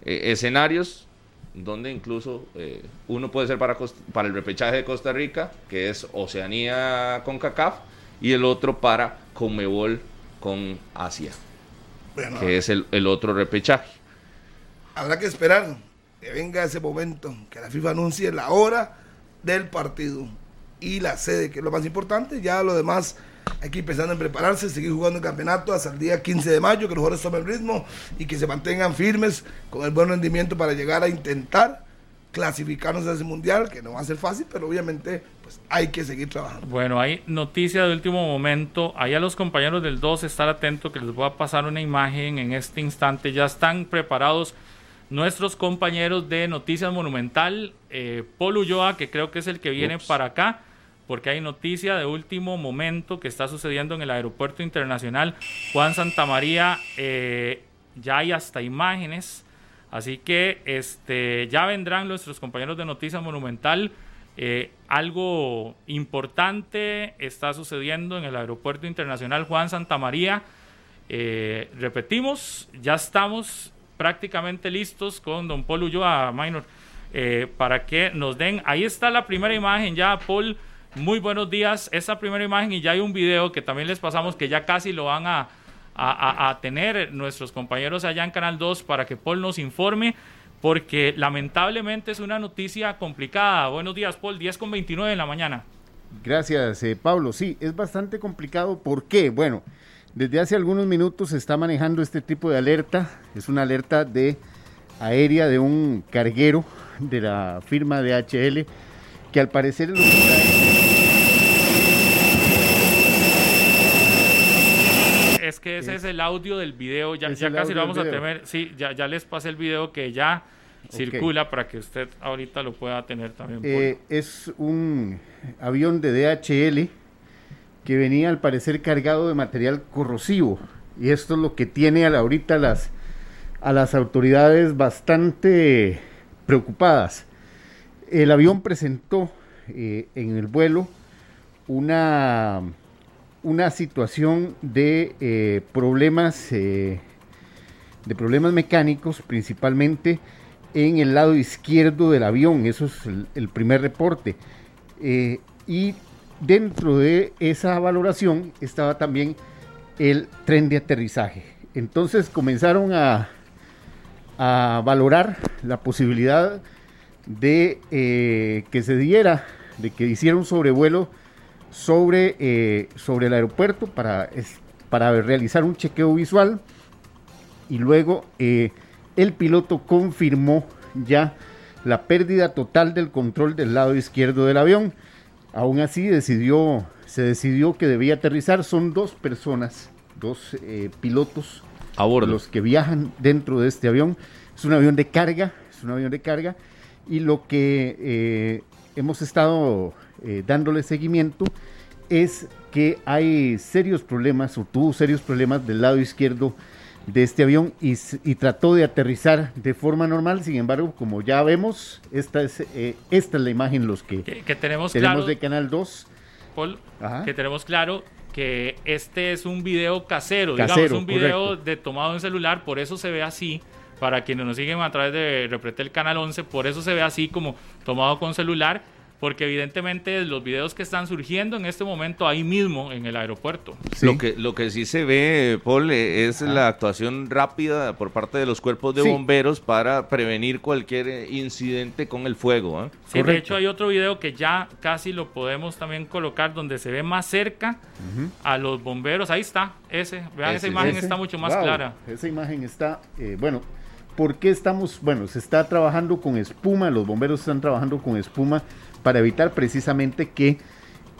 eh, escenarios, donde incluso eh, uno puede ser para, costa, para el repechaje de Costa Rica, que es Oceanía con CONCACAF, y el otro para Conmebol con Asia, bueno, que es el, el otro repechaje. Habrá que esperar que venga ese momento, que la FIFA anuncie la hora del partido y la sede, que es lo más importante. Ya lo demás, aquí pensando en prepararse, seguir jugando el campeonato hasta el día quince de mayo, que los jugadores tomen el ritmo y que se mantengan firmes con el buen rendimiento para llegar a intentar clasificarnos a ese mundial, que no va a ser fácil, pero obviamente pues hay que seguir trabajando. Bueno, hay noticia de último momento. Ahí a los compañeros del dos, estar atentos, que les voy a pasar una imagen en este instante. Ya están preparados nuestros compañeros de Noticias Monumental. eh, Paul Ulloa, que creo que es el que viene Ups. para acá, porque hay noticia de último momento que está sucediendo en el Aeropuerto Internacional Juan Santamaría eh, ya hay hasta imágenes, así que este, ya vendrán nuestros compañeros de Noticias Monumental. Eh, algo importante está sucediendo en el Aeropuerto Internacional Juan Santamaría. Eh, repetimos, ya estamos prácticamente listos con don Paul Ulloa, Minor, eh, para que nos den, ahí está la primera imagen ya, Paul, muy buenos días, esa primera imagen, y ya hay un video que también les pasamos que ya casi lo van a, a, a tener nuestros compañeros allá en Canal dos para que Paul nos informe, porque lamentablemente es una noticia complicada. Buenos días, Paul, diez con veintinueve de la mañana. Gracias, eh, Pablo, sí, es bastante complicado. ¿Por qué? Bueno, desde hace algunos minutos se está manejando este tipo de alerta, es una alerta de aérea de un carguero de la firma D H L, que al parecer lo que trae... Es que ese es, es el audio del video, ya, ya casi lo vamos a tener, sí, ya, ya les pasé el video que ya okay. circula para que usted ahorita lo pueda tener también. Eh, es un avión de D H L que venía al parecer cargado de material corrosivo, y esto es lo que tiene ahorita las, a las autoridades bastante preocupadas. El avión presentó eh, en el vuelo una, una situación de eh, problemas eh, de problemas mecánicos, principalmente en el lado izquierdo del avión, eso es el, el primer reporte, eh, y dentro de esa valoración estaba también el tren de aterrizaje. Entonces comenzaron a, a valorar la posibilidad de eh, que se diera, de que hiciera un sobrevuelo sobre, eh, sobre el aeropuerto para, es, para realizar un chequeo visual, y luego eh, el piloto confirmó ya la pérdida total del control del lado izquierdo del avión. Aún así decidió, se decidió que debía aterrizar. Son dos personas, dos eh, pilotos a bordo, los que viajan dentro de este avión. Es un avión de carga, es un avión de carga, y lo que eh, hemos estado eh, dándole seguimiento es que hay serios problemas, o tuvo serios problemas del lado izquierdo de este avión, y, y trató de aterrizar de forma normal. Sin embargo, como ya vemos, esta es eh, esta es la imagen los que, que, que tenemos, tenemos claro, de Canal dos, Paul, que tenemos claro que este es un video casero, casero digamos, un video correcto. de tomado en celular, por eso se ve así, para quienes nos siguen a través de Repretel Canal once, por eso se ve así como tomado con celular, porque evidentemente los videos que están surgiendo en este momento ahí mismo en el aeropuerto. Sí. Lo que lo que sí se ve, Paul, es ah. la actuación rápida por parte de los cuerpos de sí. bomberos para prevenir cualquier incidente con el fuego. ¿eh? Sí, Correcto. De hecho hay otro video que ya casi lo podemos también colocar, donde se ve más cerca uh-huh. a los bomberos. Ahí está, ese. Vean, ese, esa imagen ese. está mucho más wow. clara. Esa imagen está, eh, bueno, ¿por qué estamos? Bueno, se está trabajando con espuma, los bomberos están trabajando con espuma para evitar precisamente que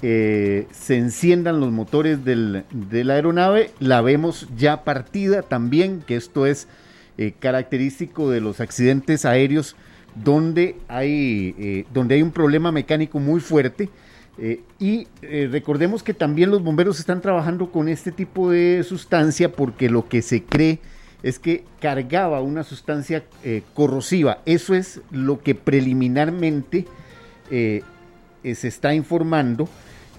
eh, se enciendan los motores del, de la aeronave. La vemos ya partida también, que esto es eh, característico de los accidentes aéreos donde hay, eh, donde hay un problema mecánico muy fuerte. Eh, y eh, recordemos que también los bomberos están trabajando con este tipo de sustancia, porque lo que se cree es que cargaba una sustancia eh, corrosiva. Eso es lo que preliminarmente Eh, eh, se está informando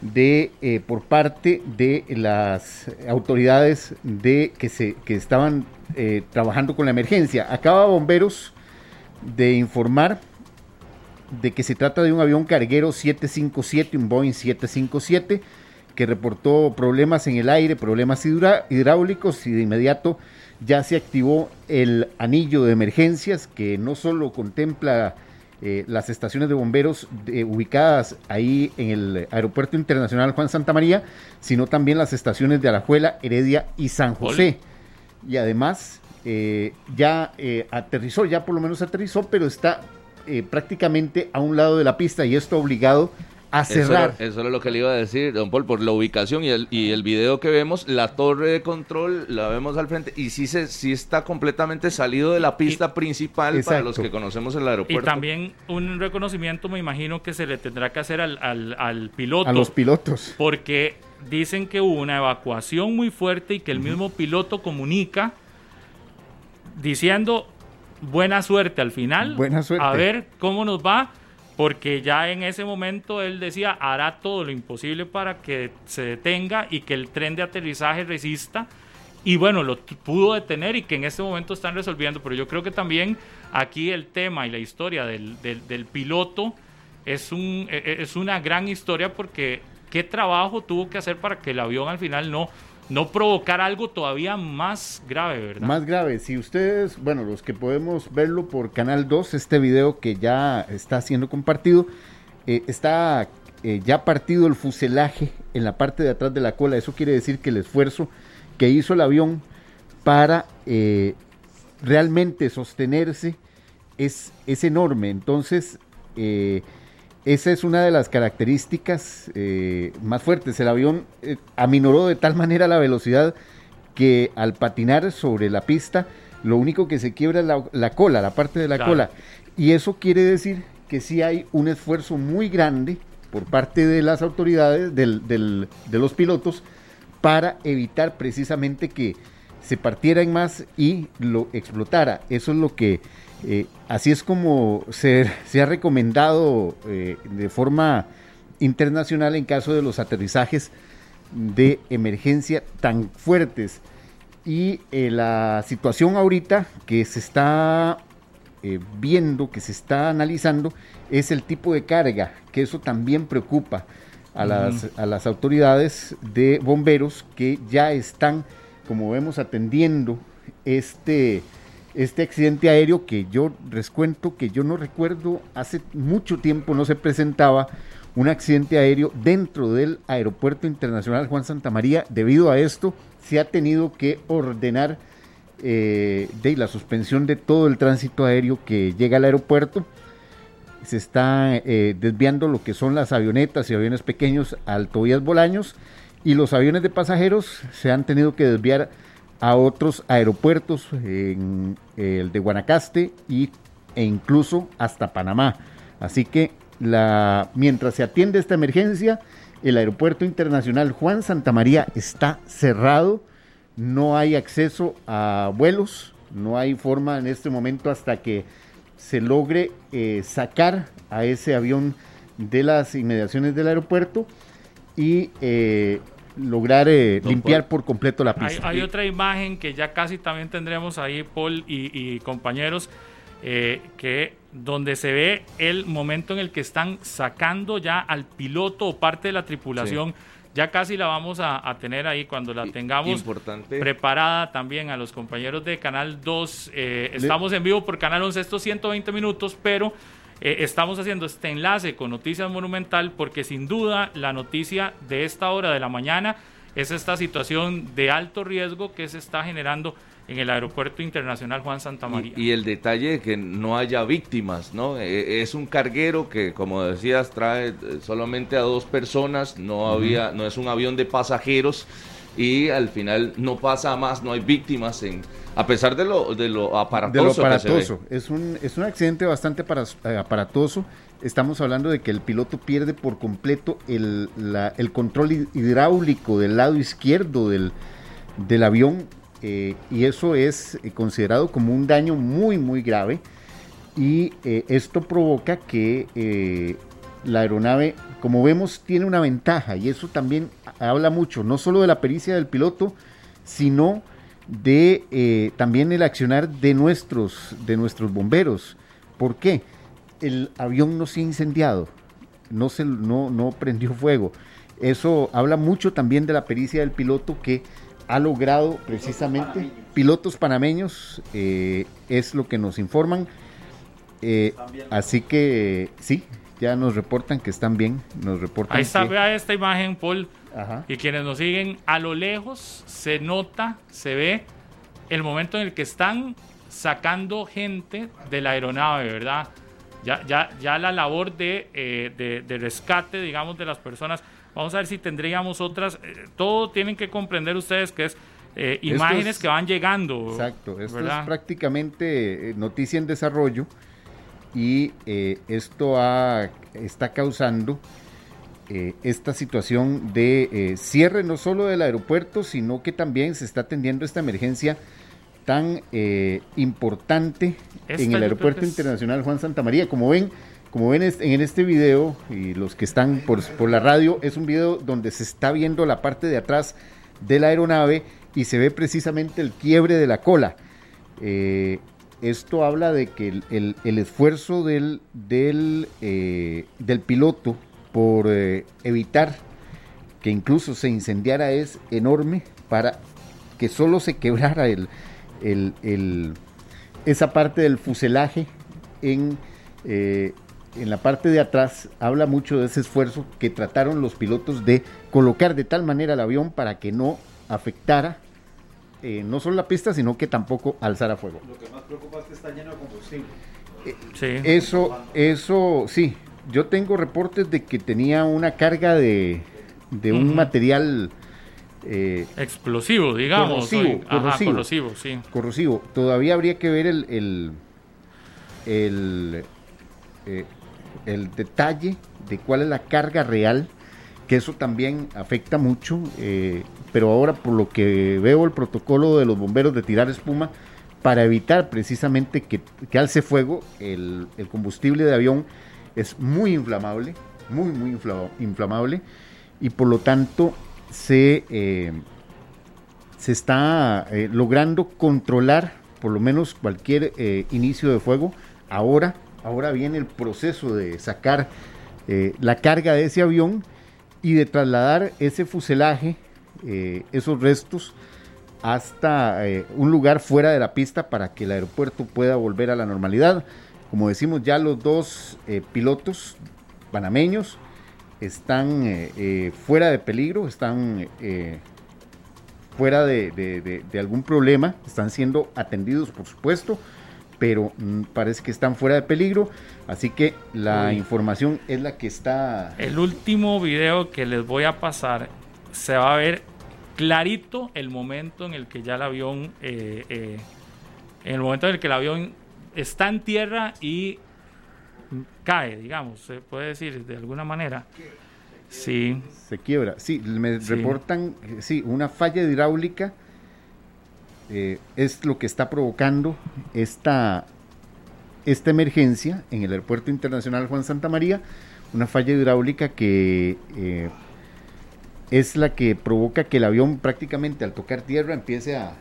de eh, por parte de las autoridades de que se que estaban eh, trabajando con la emergencia. Acaba Bomberos de informar de que se trata de un avión carguero siete cincuenta y siete, un Boeing siete cincuenta y siete, que reportó problemas en el aire, problemas hidra- hidráulicos, y de inmediato ya se activó el anillo de emergencias, que no solo contempla Eh, las estaciones de bomberos de, ubicadas ahí en el Aeropuerto Internacional Juan Santamaría, sino también las estaciones de Alajuela, Heredia y San José. Ol. Y además eh, ya eh, aterrizó, ya por lo menos aterrizó, pero está eh, prácticamente a un lado de la pista, y esto obligado a cerrar. Eso, eso era lo que le iba a decir, don Paul, por la ubicación y el, y el video que vemos, la torre de control la vemos al frente, y sí, se, sí está completamente salido de la pista y, principal exacto. para los que conocemos el aeropuerto. Y también un reconocimiento, me imagino, que se le tendrá que hacer al, al, al piloto. A los pilotos. Porque dicen que hubo una evacuación muy fuerte y que el uh-huh. mismo piloto comunica diciendo buena suerte al final. Buena suerte. A ver cómo nos va, porque ya en ese momento él decía, hará todo lo imposible para que se detenga y que el tren de aterrizaje resista. Y bueno, lo t- pudo detener y que en este momento están resolviendo. Pero yo creo que también aquí el tema y la historia del, del, del piloto es, un, es una gran historia, porque qué trabajo tuvo que hacer para que el avión al final no, no provocara algo todavía más grave, ¿verdad? Más grave. Si ustedes, bueno, los que podemos verlo por Canal dos, este video que ya está siendo compartido, eh, está eh, ya partido el fuselaje en la parte de atrás de la cola. Eso quiere decir que el esfuerzo que hizo el avión para eh, realmente sostenerse es, es enorme. Entonces eh, esa es una de las características eh, más fuertes. El avión eh, aminoró de tal manera la velocidad que al patinar sobre la pista lo único que se quiebra es la, la cola, la parte de la claro. cola, y eso quiere decir que sí hay un esfuerzo muy grande por parte de las autoridades, del, del, de los pilotos, para evitar precisamente que se partiera en más y lo explotara. Eso es lo que, eh, así es como se, se ha recomendado eh, de forma internacional en caso de los aterrizajes de emergencia tan fuertes. Y eh, la situación ahorita que se está eh, viendo, que se está analizando, es el tipo de carga, que eso también preocupa a las, a las autoridades de bomberos, que ya están, como vemos, atendiendo este, este accidente aéreo que yo les cuento que yo no recuerdo, hace mucho tiempo no se presentaba un accidente aéreo dentro del Aeropuerto Internacional Juan Santamaría. Debido a esto se ha tenido que ordenar eh, de la suspensión de todo el tránsito aéreo que llega al aeropuerto. Se está eh, desviando lo que son las avionetas y aviones pequeños al Tobías Bolaños, y los aviones de pasajeros se han tenido que desviar a otros aeropuertos, en el de Guanacaste y, e incluso hasta Panamá. Así que la, mientras se atiende esta emergencia, el Aeropuerto Internacional Juan Santamaría está cerrado, no hay acceso a vuelos, no hay forma en este momento hasta que se logre eh, sacar a ese avión de las inmediaciones del aeropuerto y eh, lograr eh, limpiar por completo la pista. Hay, hay otra imagen que ya casi también tendremos ahí, Paul y, y compañeros, eh, que donde se ve el momento en el que están sacando ya al piloto o parte de la tripulación. Sí. Ya casi la vamos a, a tener ahí cuando la tengamos importante. Preparada también a los compañeros de Canal dos. Eh, estamos en vivo por Canal once estos ciento veinte minutos, pero eh, estamos haciendo este enlace con Noticias Monumental, porque sin duda la noticia de esta hora de la mañana es esta situación de alto riesgo que se está generando en el Aeropuerto Internacional Juan Santamaría. Y, y el detalle de que no haya víctimas, ¿no? E, es un carguero que, como decías, trae solamente a dos personas, no había, no es un avión de pasajeros, y al final no pasa a más, no hay víctimas, en, a pesar de lo, de lo aparatoso. De lo aparatoso. Que se ve. Es un, es un accidente bastante aparatoso. Estamos hablando de que el piloto pierde por completo el, la, el control hidráulico del lado izquierdo del, del avión. Eh, y eso es eh, considerado como un daño muy muy grave, y eh, esto provoca que eh, la aeronave, como vemos, tiene una ventaja, y eso también habla mucho, no solo de la pericia del piloto, sino de eh, también el accionar de nuestros, de nuestros bomberos. ¿Por qué? El avión no se ha incendiado, no, se, no, no prendió fuego. Eso habla mucho también de la pericia del piloto, que ha logrado precisamente panameños. Pilotos panameños, eh, es lo que nos informan, eh, así que sí, ya nos reportan que están bien, nos reportan. Ahí está, que... vea esta imagen, Paul. Ajá. Y quienes nos siguen, a lo lejos se nota, se ve el momento en el que están sacando gente de la aeronave, ¿verdad? Ya, ya, ya la labor de, eh, de, de rescate, digamos, de las personas. Vamos a ver si tendríamos otras. Eh, todo tienen que comprender ustedes que es eh, imágenes es, que van llegando. Exacto, esto ¿verdad? Es prácticamente noticia en desarrollo, y eh, esto ha, está causando eh, esta situación de eh, cierre no solo del aeropuerto, sino que también se está atendiendo esta emergencia tan eh, importante esta en el Aeropuerto Internacional Juan Santamaría. Como ven, como ven en este video, y los que están por, por la radio, es un video donde se está viendo la parte de atrás de la aeronave y se ve precisamente el quiebre de la cola. Eh, esto habla de que el, el, el esfuerzo del, del, eh, del piloto por eh, evitar que incluso se incendiara es enorme, para que solo se quebrara el, el, el, esa parte del fuselaje en, eh, en la parte de atrás. Habla mucho de ese esfuerzo que trataron los pilotos de colocar de tal manera el avión para que no afectara eh, no solo la pista, sino que tampoco alzara fuego. Lo que más preocupa es que está lleno de combustible. Eh, sí. Eso, eso sí, yo tengo reportes de que tenía una carga de, de un uh-huh. material... Eh, explosivo, digamos. Corrosivo, corrosivo, Ajá, corrosivo, sí. Corrosivo. Todavía habría que ver el el, el, eh, el detalle de cuál es la carga real, que eso también afecta mucho, eh, pero ahora por lo que veo el protocolo de los bomberos de tirar espuma para evitar precisamente que, que alce fuego, el, el combustible de avión es muy inflamable, muy, muy infla, inflamable, y por lo tanto... se eh, se está eh, logrando controlar por lo menos cualquier eh, inicio de fuego. Ahora, ahora viene el proceso de sacar eh, la carga de ese avión y de trasladar ese fuselaje, eh, esos restos, hasta eh, un lugar fuera de la pista para que el aeropuerto pueda volver a la normalidad. Como decimos, ya los dos eh, pilotos panameños están eh, eh, fuera de peligro, están eh, fuera de, de, de, de algún problema, están siendo atendidos, por supuesto, pero mm, parece que están fuera de peligro, así que la Uy. información es la que está... El último video que les voy a pasar, se va a ver clarito el momento en el que ya el avión, eh, eh, en el momento en el que el avión está en tierra y... cae, digamos, se puede decir de alguna manera. Sí. Se quiebra. Sí, me sí. reportan, sí, una falla hidráulica eh, es lo que está provocando esta, esta emergencia en el Aeropuerto Internacional Juan Santamaría. Una falla hidráulica que eh, es la que provoca que el avión prácticamente al tocar tierra empiece a,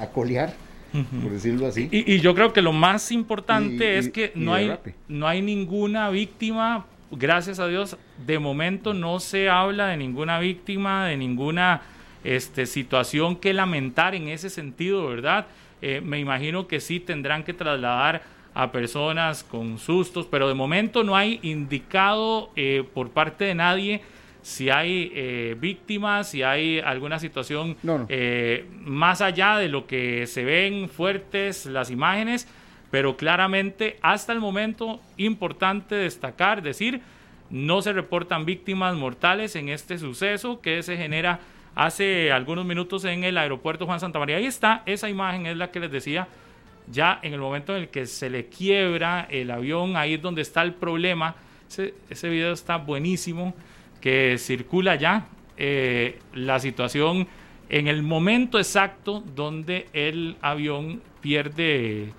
a colear. Uh-huh. Por decirlo así. Y, y yo creo que lo más importante y, es y, que no hay, no hay ninguna víctima, gracias a Dios, de momento no se habla de ninguna víctima, de ninguna este, situación que lamentar en ese sentido, ¿verdad? Eh, me imagino que sí tendrán que trasladar a personas con sustos, pero de momento no hay indicado eh, por parte de nadie si hay eh, víctimas, si hay alguna situación no, no. Eh, más allá de lo que se ven fuertes las imágenes, pero claramente hasta el momento, importante destacar, decir, no se reportan víctimas mortales en este suceso que se genera hace algunos minutos en el aeropuerto Juan Santamaría. Ahí está, esa imagen es la que les decía, ya en el momento en el que se le quiebra el avión, ahí es donde está el problema. Ese, ese video está buenísimo, que circula ya eh, la situación en el momento exacto donde el avión pierde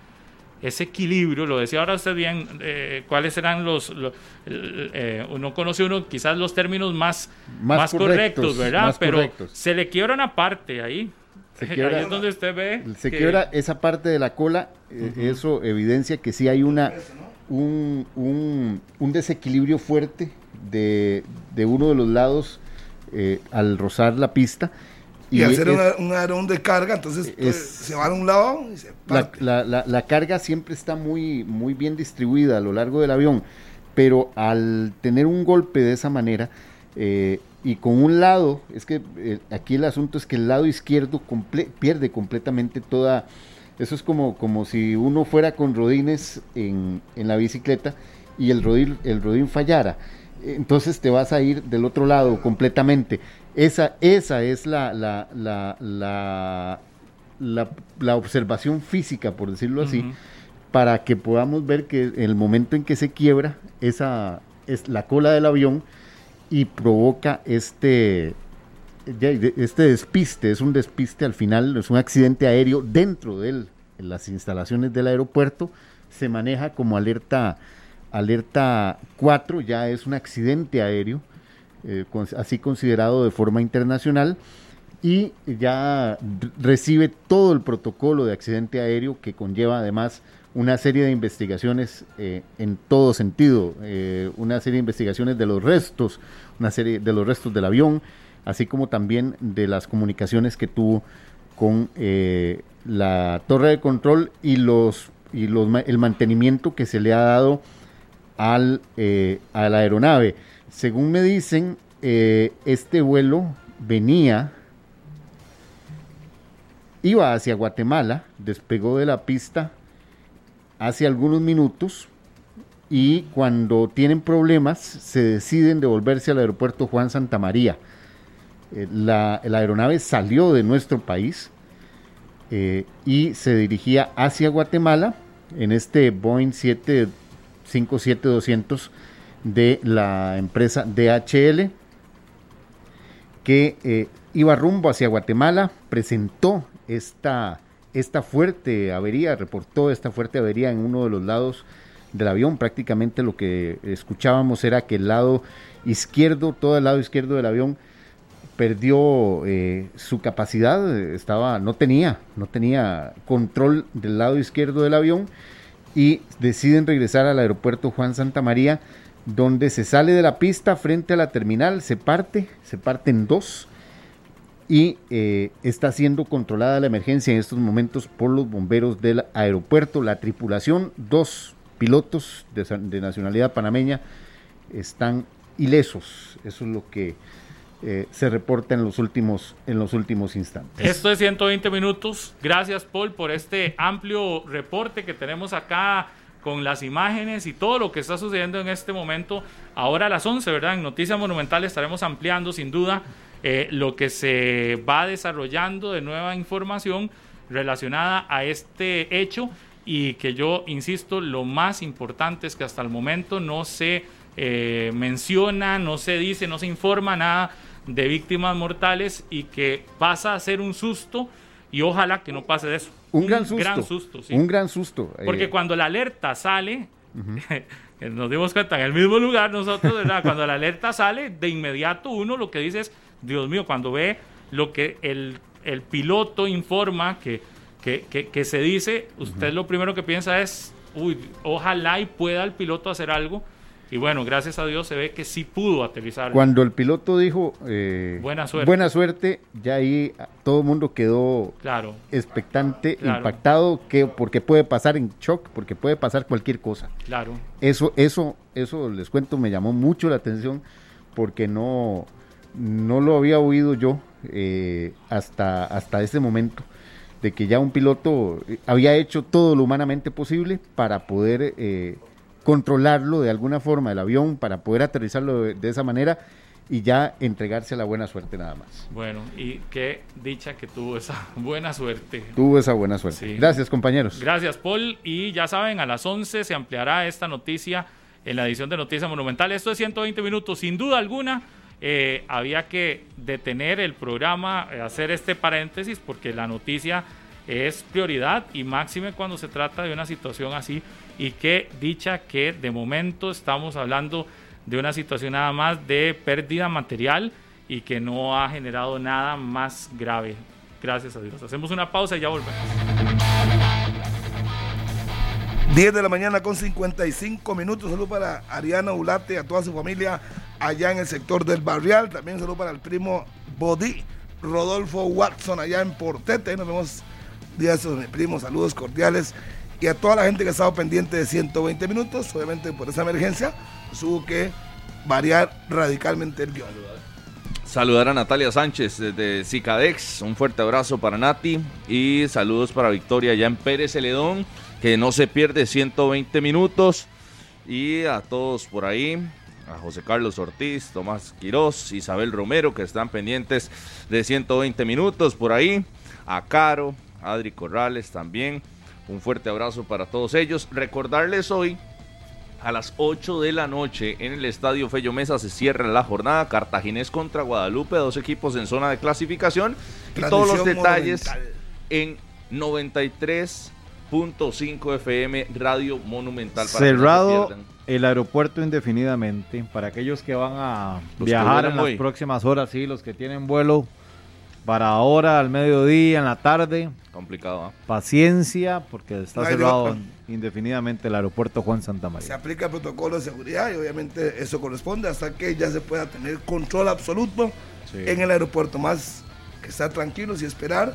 ese equilibrio. Lo decía ahora usted bien, eh, cuáles serán los, los eh, uno conoce uno quizás los términos más, más, más correctos, correctos, ¿verdad? Más pero correctos. Se le quiebra una parte ahí, se quiebra, ahí es donde usted ve se que... quiebra esa parte de la cola, eh, uh-huh. eso evidencia que sí hay una un, un, un desequilibrio fuerte De, de uno de los lados eh, al rozar la pista y, y hacer es, un aerón de carga, entonces es, se va a un lado y se parte. La, la, la, la carga siempre está muy, muy bien distribuida a lo largo del avión, pero al tener un golpe de esa manera eh, y con un lado, es que eh, aquí el asunto es que el lado izquierdo comple- pierde completamente toda, eso es como, como si uno fuera con rodines en, en la bicicleta y el rodil, el rodín fallara, entonces te vas a ir del otro lado completamente. Esa, esa es la la, la, la, la la observación física, por decirlo así, uh-huh. para que podamos ver que en el momento en que se quiebra esa es la cola del avión y provoca este este despiste, es un despiste al final, es un accidente aéreo dentro de él, en las instalaciones del aeropuerto, se maneja como alerta alerta cuatro, ya es un accidente aéreo, eh, con, así considerado de forma internacional, y ya recibe todo el protocolo de accidente aéreo que conlleva además una serie de investigaciones eh, en todo sentido, eh, una serie de investigaciones de los restos, una serie de los restos del avión, así como también de las comunicaciones que tuvo con eh, la torre de control y los y los el mantenimiento que se le ha dado al eh, a la aeronave. Según me dicen, eh, este vuelo venía iba hacia Guatemala, despegó de la pista hace algunos minutos y cuando tienen problemas se deciden devolverse al aeropuerto Juan Santa María. La, la aeronave salió de nuestro país eh, y se dirigía hacia Guatemala en este Boeing siete cincuenta y siete doscientos de la empresa D H L, que eh, iba rumbo hacia Guatemala, presentó esta, esta fuerte avería, reportó esta fuerte avería en uno de los lados del avión. Prácticamente lo que escuchábamos era que el lado izquierdo, todo el lado izquierdo del avión perdió eh, su capacidad, estaba, no tenía, no tenía control del lado izquierdo del avión y deciden regresar al aeropuerto Juan Santa María, donde se sale de la pista frente a la terminal, se parte, se parte en dos y eh, está siendo controlada la emergencia en estos momentos por los bomberos del aeropuerto. La tripulación, dos pilotos de, de nacionalidad panameña, están ilesos, eso es lo que Eh, se reporta en los últimos en los últimos instantes. Esto es ciento veinte minutos. Gracias, Paul, por este amplio reporte que tenemos acá con las imágenes y todo lo que está sucediendo en este momento. Ahora a las once, ¿verdad? En Noticias Monumental estaremos ampliando sin duda eh, lo que se va desarrollando de nueva información relacionada a este hecho y que yo insisto, lo más importante es que hasta el momento no se eh, menciona, no se dice, no se informa nada de víctimas mortales y que pasa a ser un susto y ojalá que no pase de eso. Un, un gran susto. Gran susto sí. Un gran susto. Eh. Porque cuando la alerta sale, uh-huh. nos dimos cuenta en el mismo lugar nosotros, ¿verdad? Cuando la alerta sale, de inmediato uno lo que dice es, Dios mío, cuando ve lo que el, el piloto informa que, que, que, que se dice, usted uh-huh. lo primero que piensa es, uy, ojalá y pueda el piloto hacer algo. Y bueno, gracias a Dios se ve que sí pudo aterrizar. Cuando el piloto dijo eh, buena suerte, buena suerte, ya ahí todo el mundo quedó claro. expectante, claro. impactado, que porque puede pasar en shock, porque puede pasar cualquier cosa. Claro. Eso, eso, eso les cuento, me llamó mucho la atención porque no, no lo había oído yo eh, hasta, hasta ese momento, de que ya un piloto había hecho todo lo humanamente posible para poder eh, controlarlo de alguna forma el avión, para poder aterrizarlo de, de esa manera y ya entregarse a la buena suerte nada más. Bueno, y qué dicha que tuvo esa buena suerte. Tuvo esa buena suerte. Sí. Gracias, compañeros. Gracias, Paul. Y ya saben, a las once se ampliará esta noticia en la edición de Noticias Monumental. Esto es ciento veinte minutos. Sin duda alguna, eh, había que detener el programa, hacer este paréntesis, porque la noticia es prioridad y máxime cuando se trata de una situación así. Y qué dicha que de momento estamos hablando de una situación nada más de pérdida material y que no ha generado nada más grave. Gracias a Dios. Hacemos una pausa y ya volvemos. diez de la mañana con cincuenta y cinco minutos. Salud para Ariana Ulate y a toda su familia allá en el sector del Barrial. También salud para el primo Bodí, Rodolfo Watson allá en Portete. Ahí nos vemos días de mi primo. Saludos cordiales. Y a toda la gente que ha estado pendiente de ciento veinte minutos, obviamente por esa emergencia, pues hubo que variar radicalmente el guión. Saludar a Natalia Sánchez de Cicadex, un fuerte abrazo para Nati y saludos para Victoria allá en Pérez Zeledón, que no se pierde ciento veinte minutos. Y a todos por ahí, a José Carlos Ortiz, Tomás Quirós, Isabel Romero, que están pendientes de ciento veinte minutos por ahí, a Caro, Adri Corrales también. Un fuerte abrazo para todos ellos. Recordarles hoy a las ocho de la noche en el Estadio Fello Mesa se cierra la jornada. Cartaginés contra Guadalupe, dos equipos en zona de clasificación. Y todos los detalles monumental. En noventa y tres punto cinco F M Radio Monumental. Para cerrado el aeropuerto indefinidamente para aquellos que van a los viajar en las hoy. próximas horas, sí, los que tienen vuelo para ahora, al mediodía, en la tarde. Complicado, ¿eh? Paciencia, porque está no cerrado indefinidamente el aeropuerto Juan Santamaría. Se aplica el protocolo de seguridad y obviamente eso corresponde hasta que ya se pueda tener control absoluto sí. en el aeropuerto, más que estar tranquilos y esperar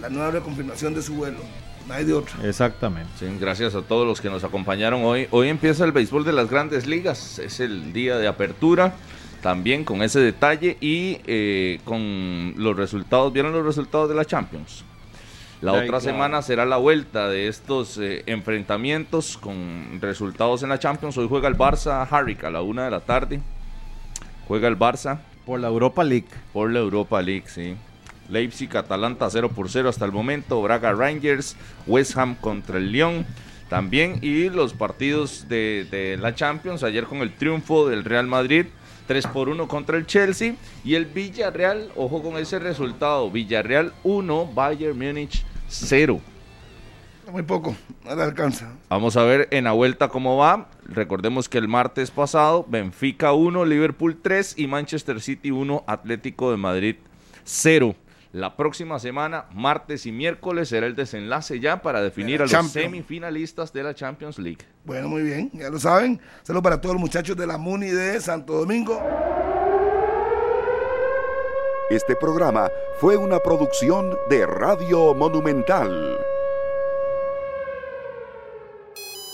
la nueva reconfirmación de su vuelo. No hay de otra. Exactamente. Sí, gracias a todos los que nos acompañaron hoy. Hoy empieza el béisbol de las Grandes Ligas, es el día de apertura. También con ese detalle y eh, con los resultados, ¿vieron los resultados de la Champions? La Ay, otra semana será la vuelta de estos eh, enfrentamientos con resultados en la Champions. Hoy juega el Barça Harrica a la una de la tarde. Juega el Barça. Por la Europa League. Por la Europa League, sí. Leipzig, Atalanta cero por cero hasta el momento. Braga Rangers, West Ham contra el Lyon. También y los partidos de, de la Champions. Ayer con el triunfo del Real Madrid. tres por uno contra el Chelsea y el Villarreal, ojo con ese resultado, Villarreal uno, Bayern Múnich cero. Muy poco, no le alcanza. Vamos a ver en la vuelta cómo va. Recordemos que el martes pasado, Benfica uno, Liverpool tres y Manchester City uno, Atlético de Madrid cero. La próxima semana, martes y miércoles, será el desenlace ya para definir a los Champions. Semifinalistas de la Champions League. Bueno, muy bien, ya lo saben. Saludos para todos los muchachos de la Muni de Santo Domingo. Este programa fue una producción de Radio Monumental.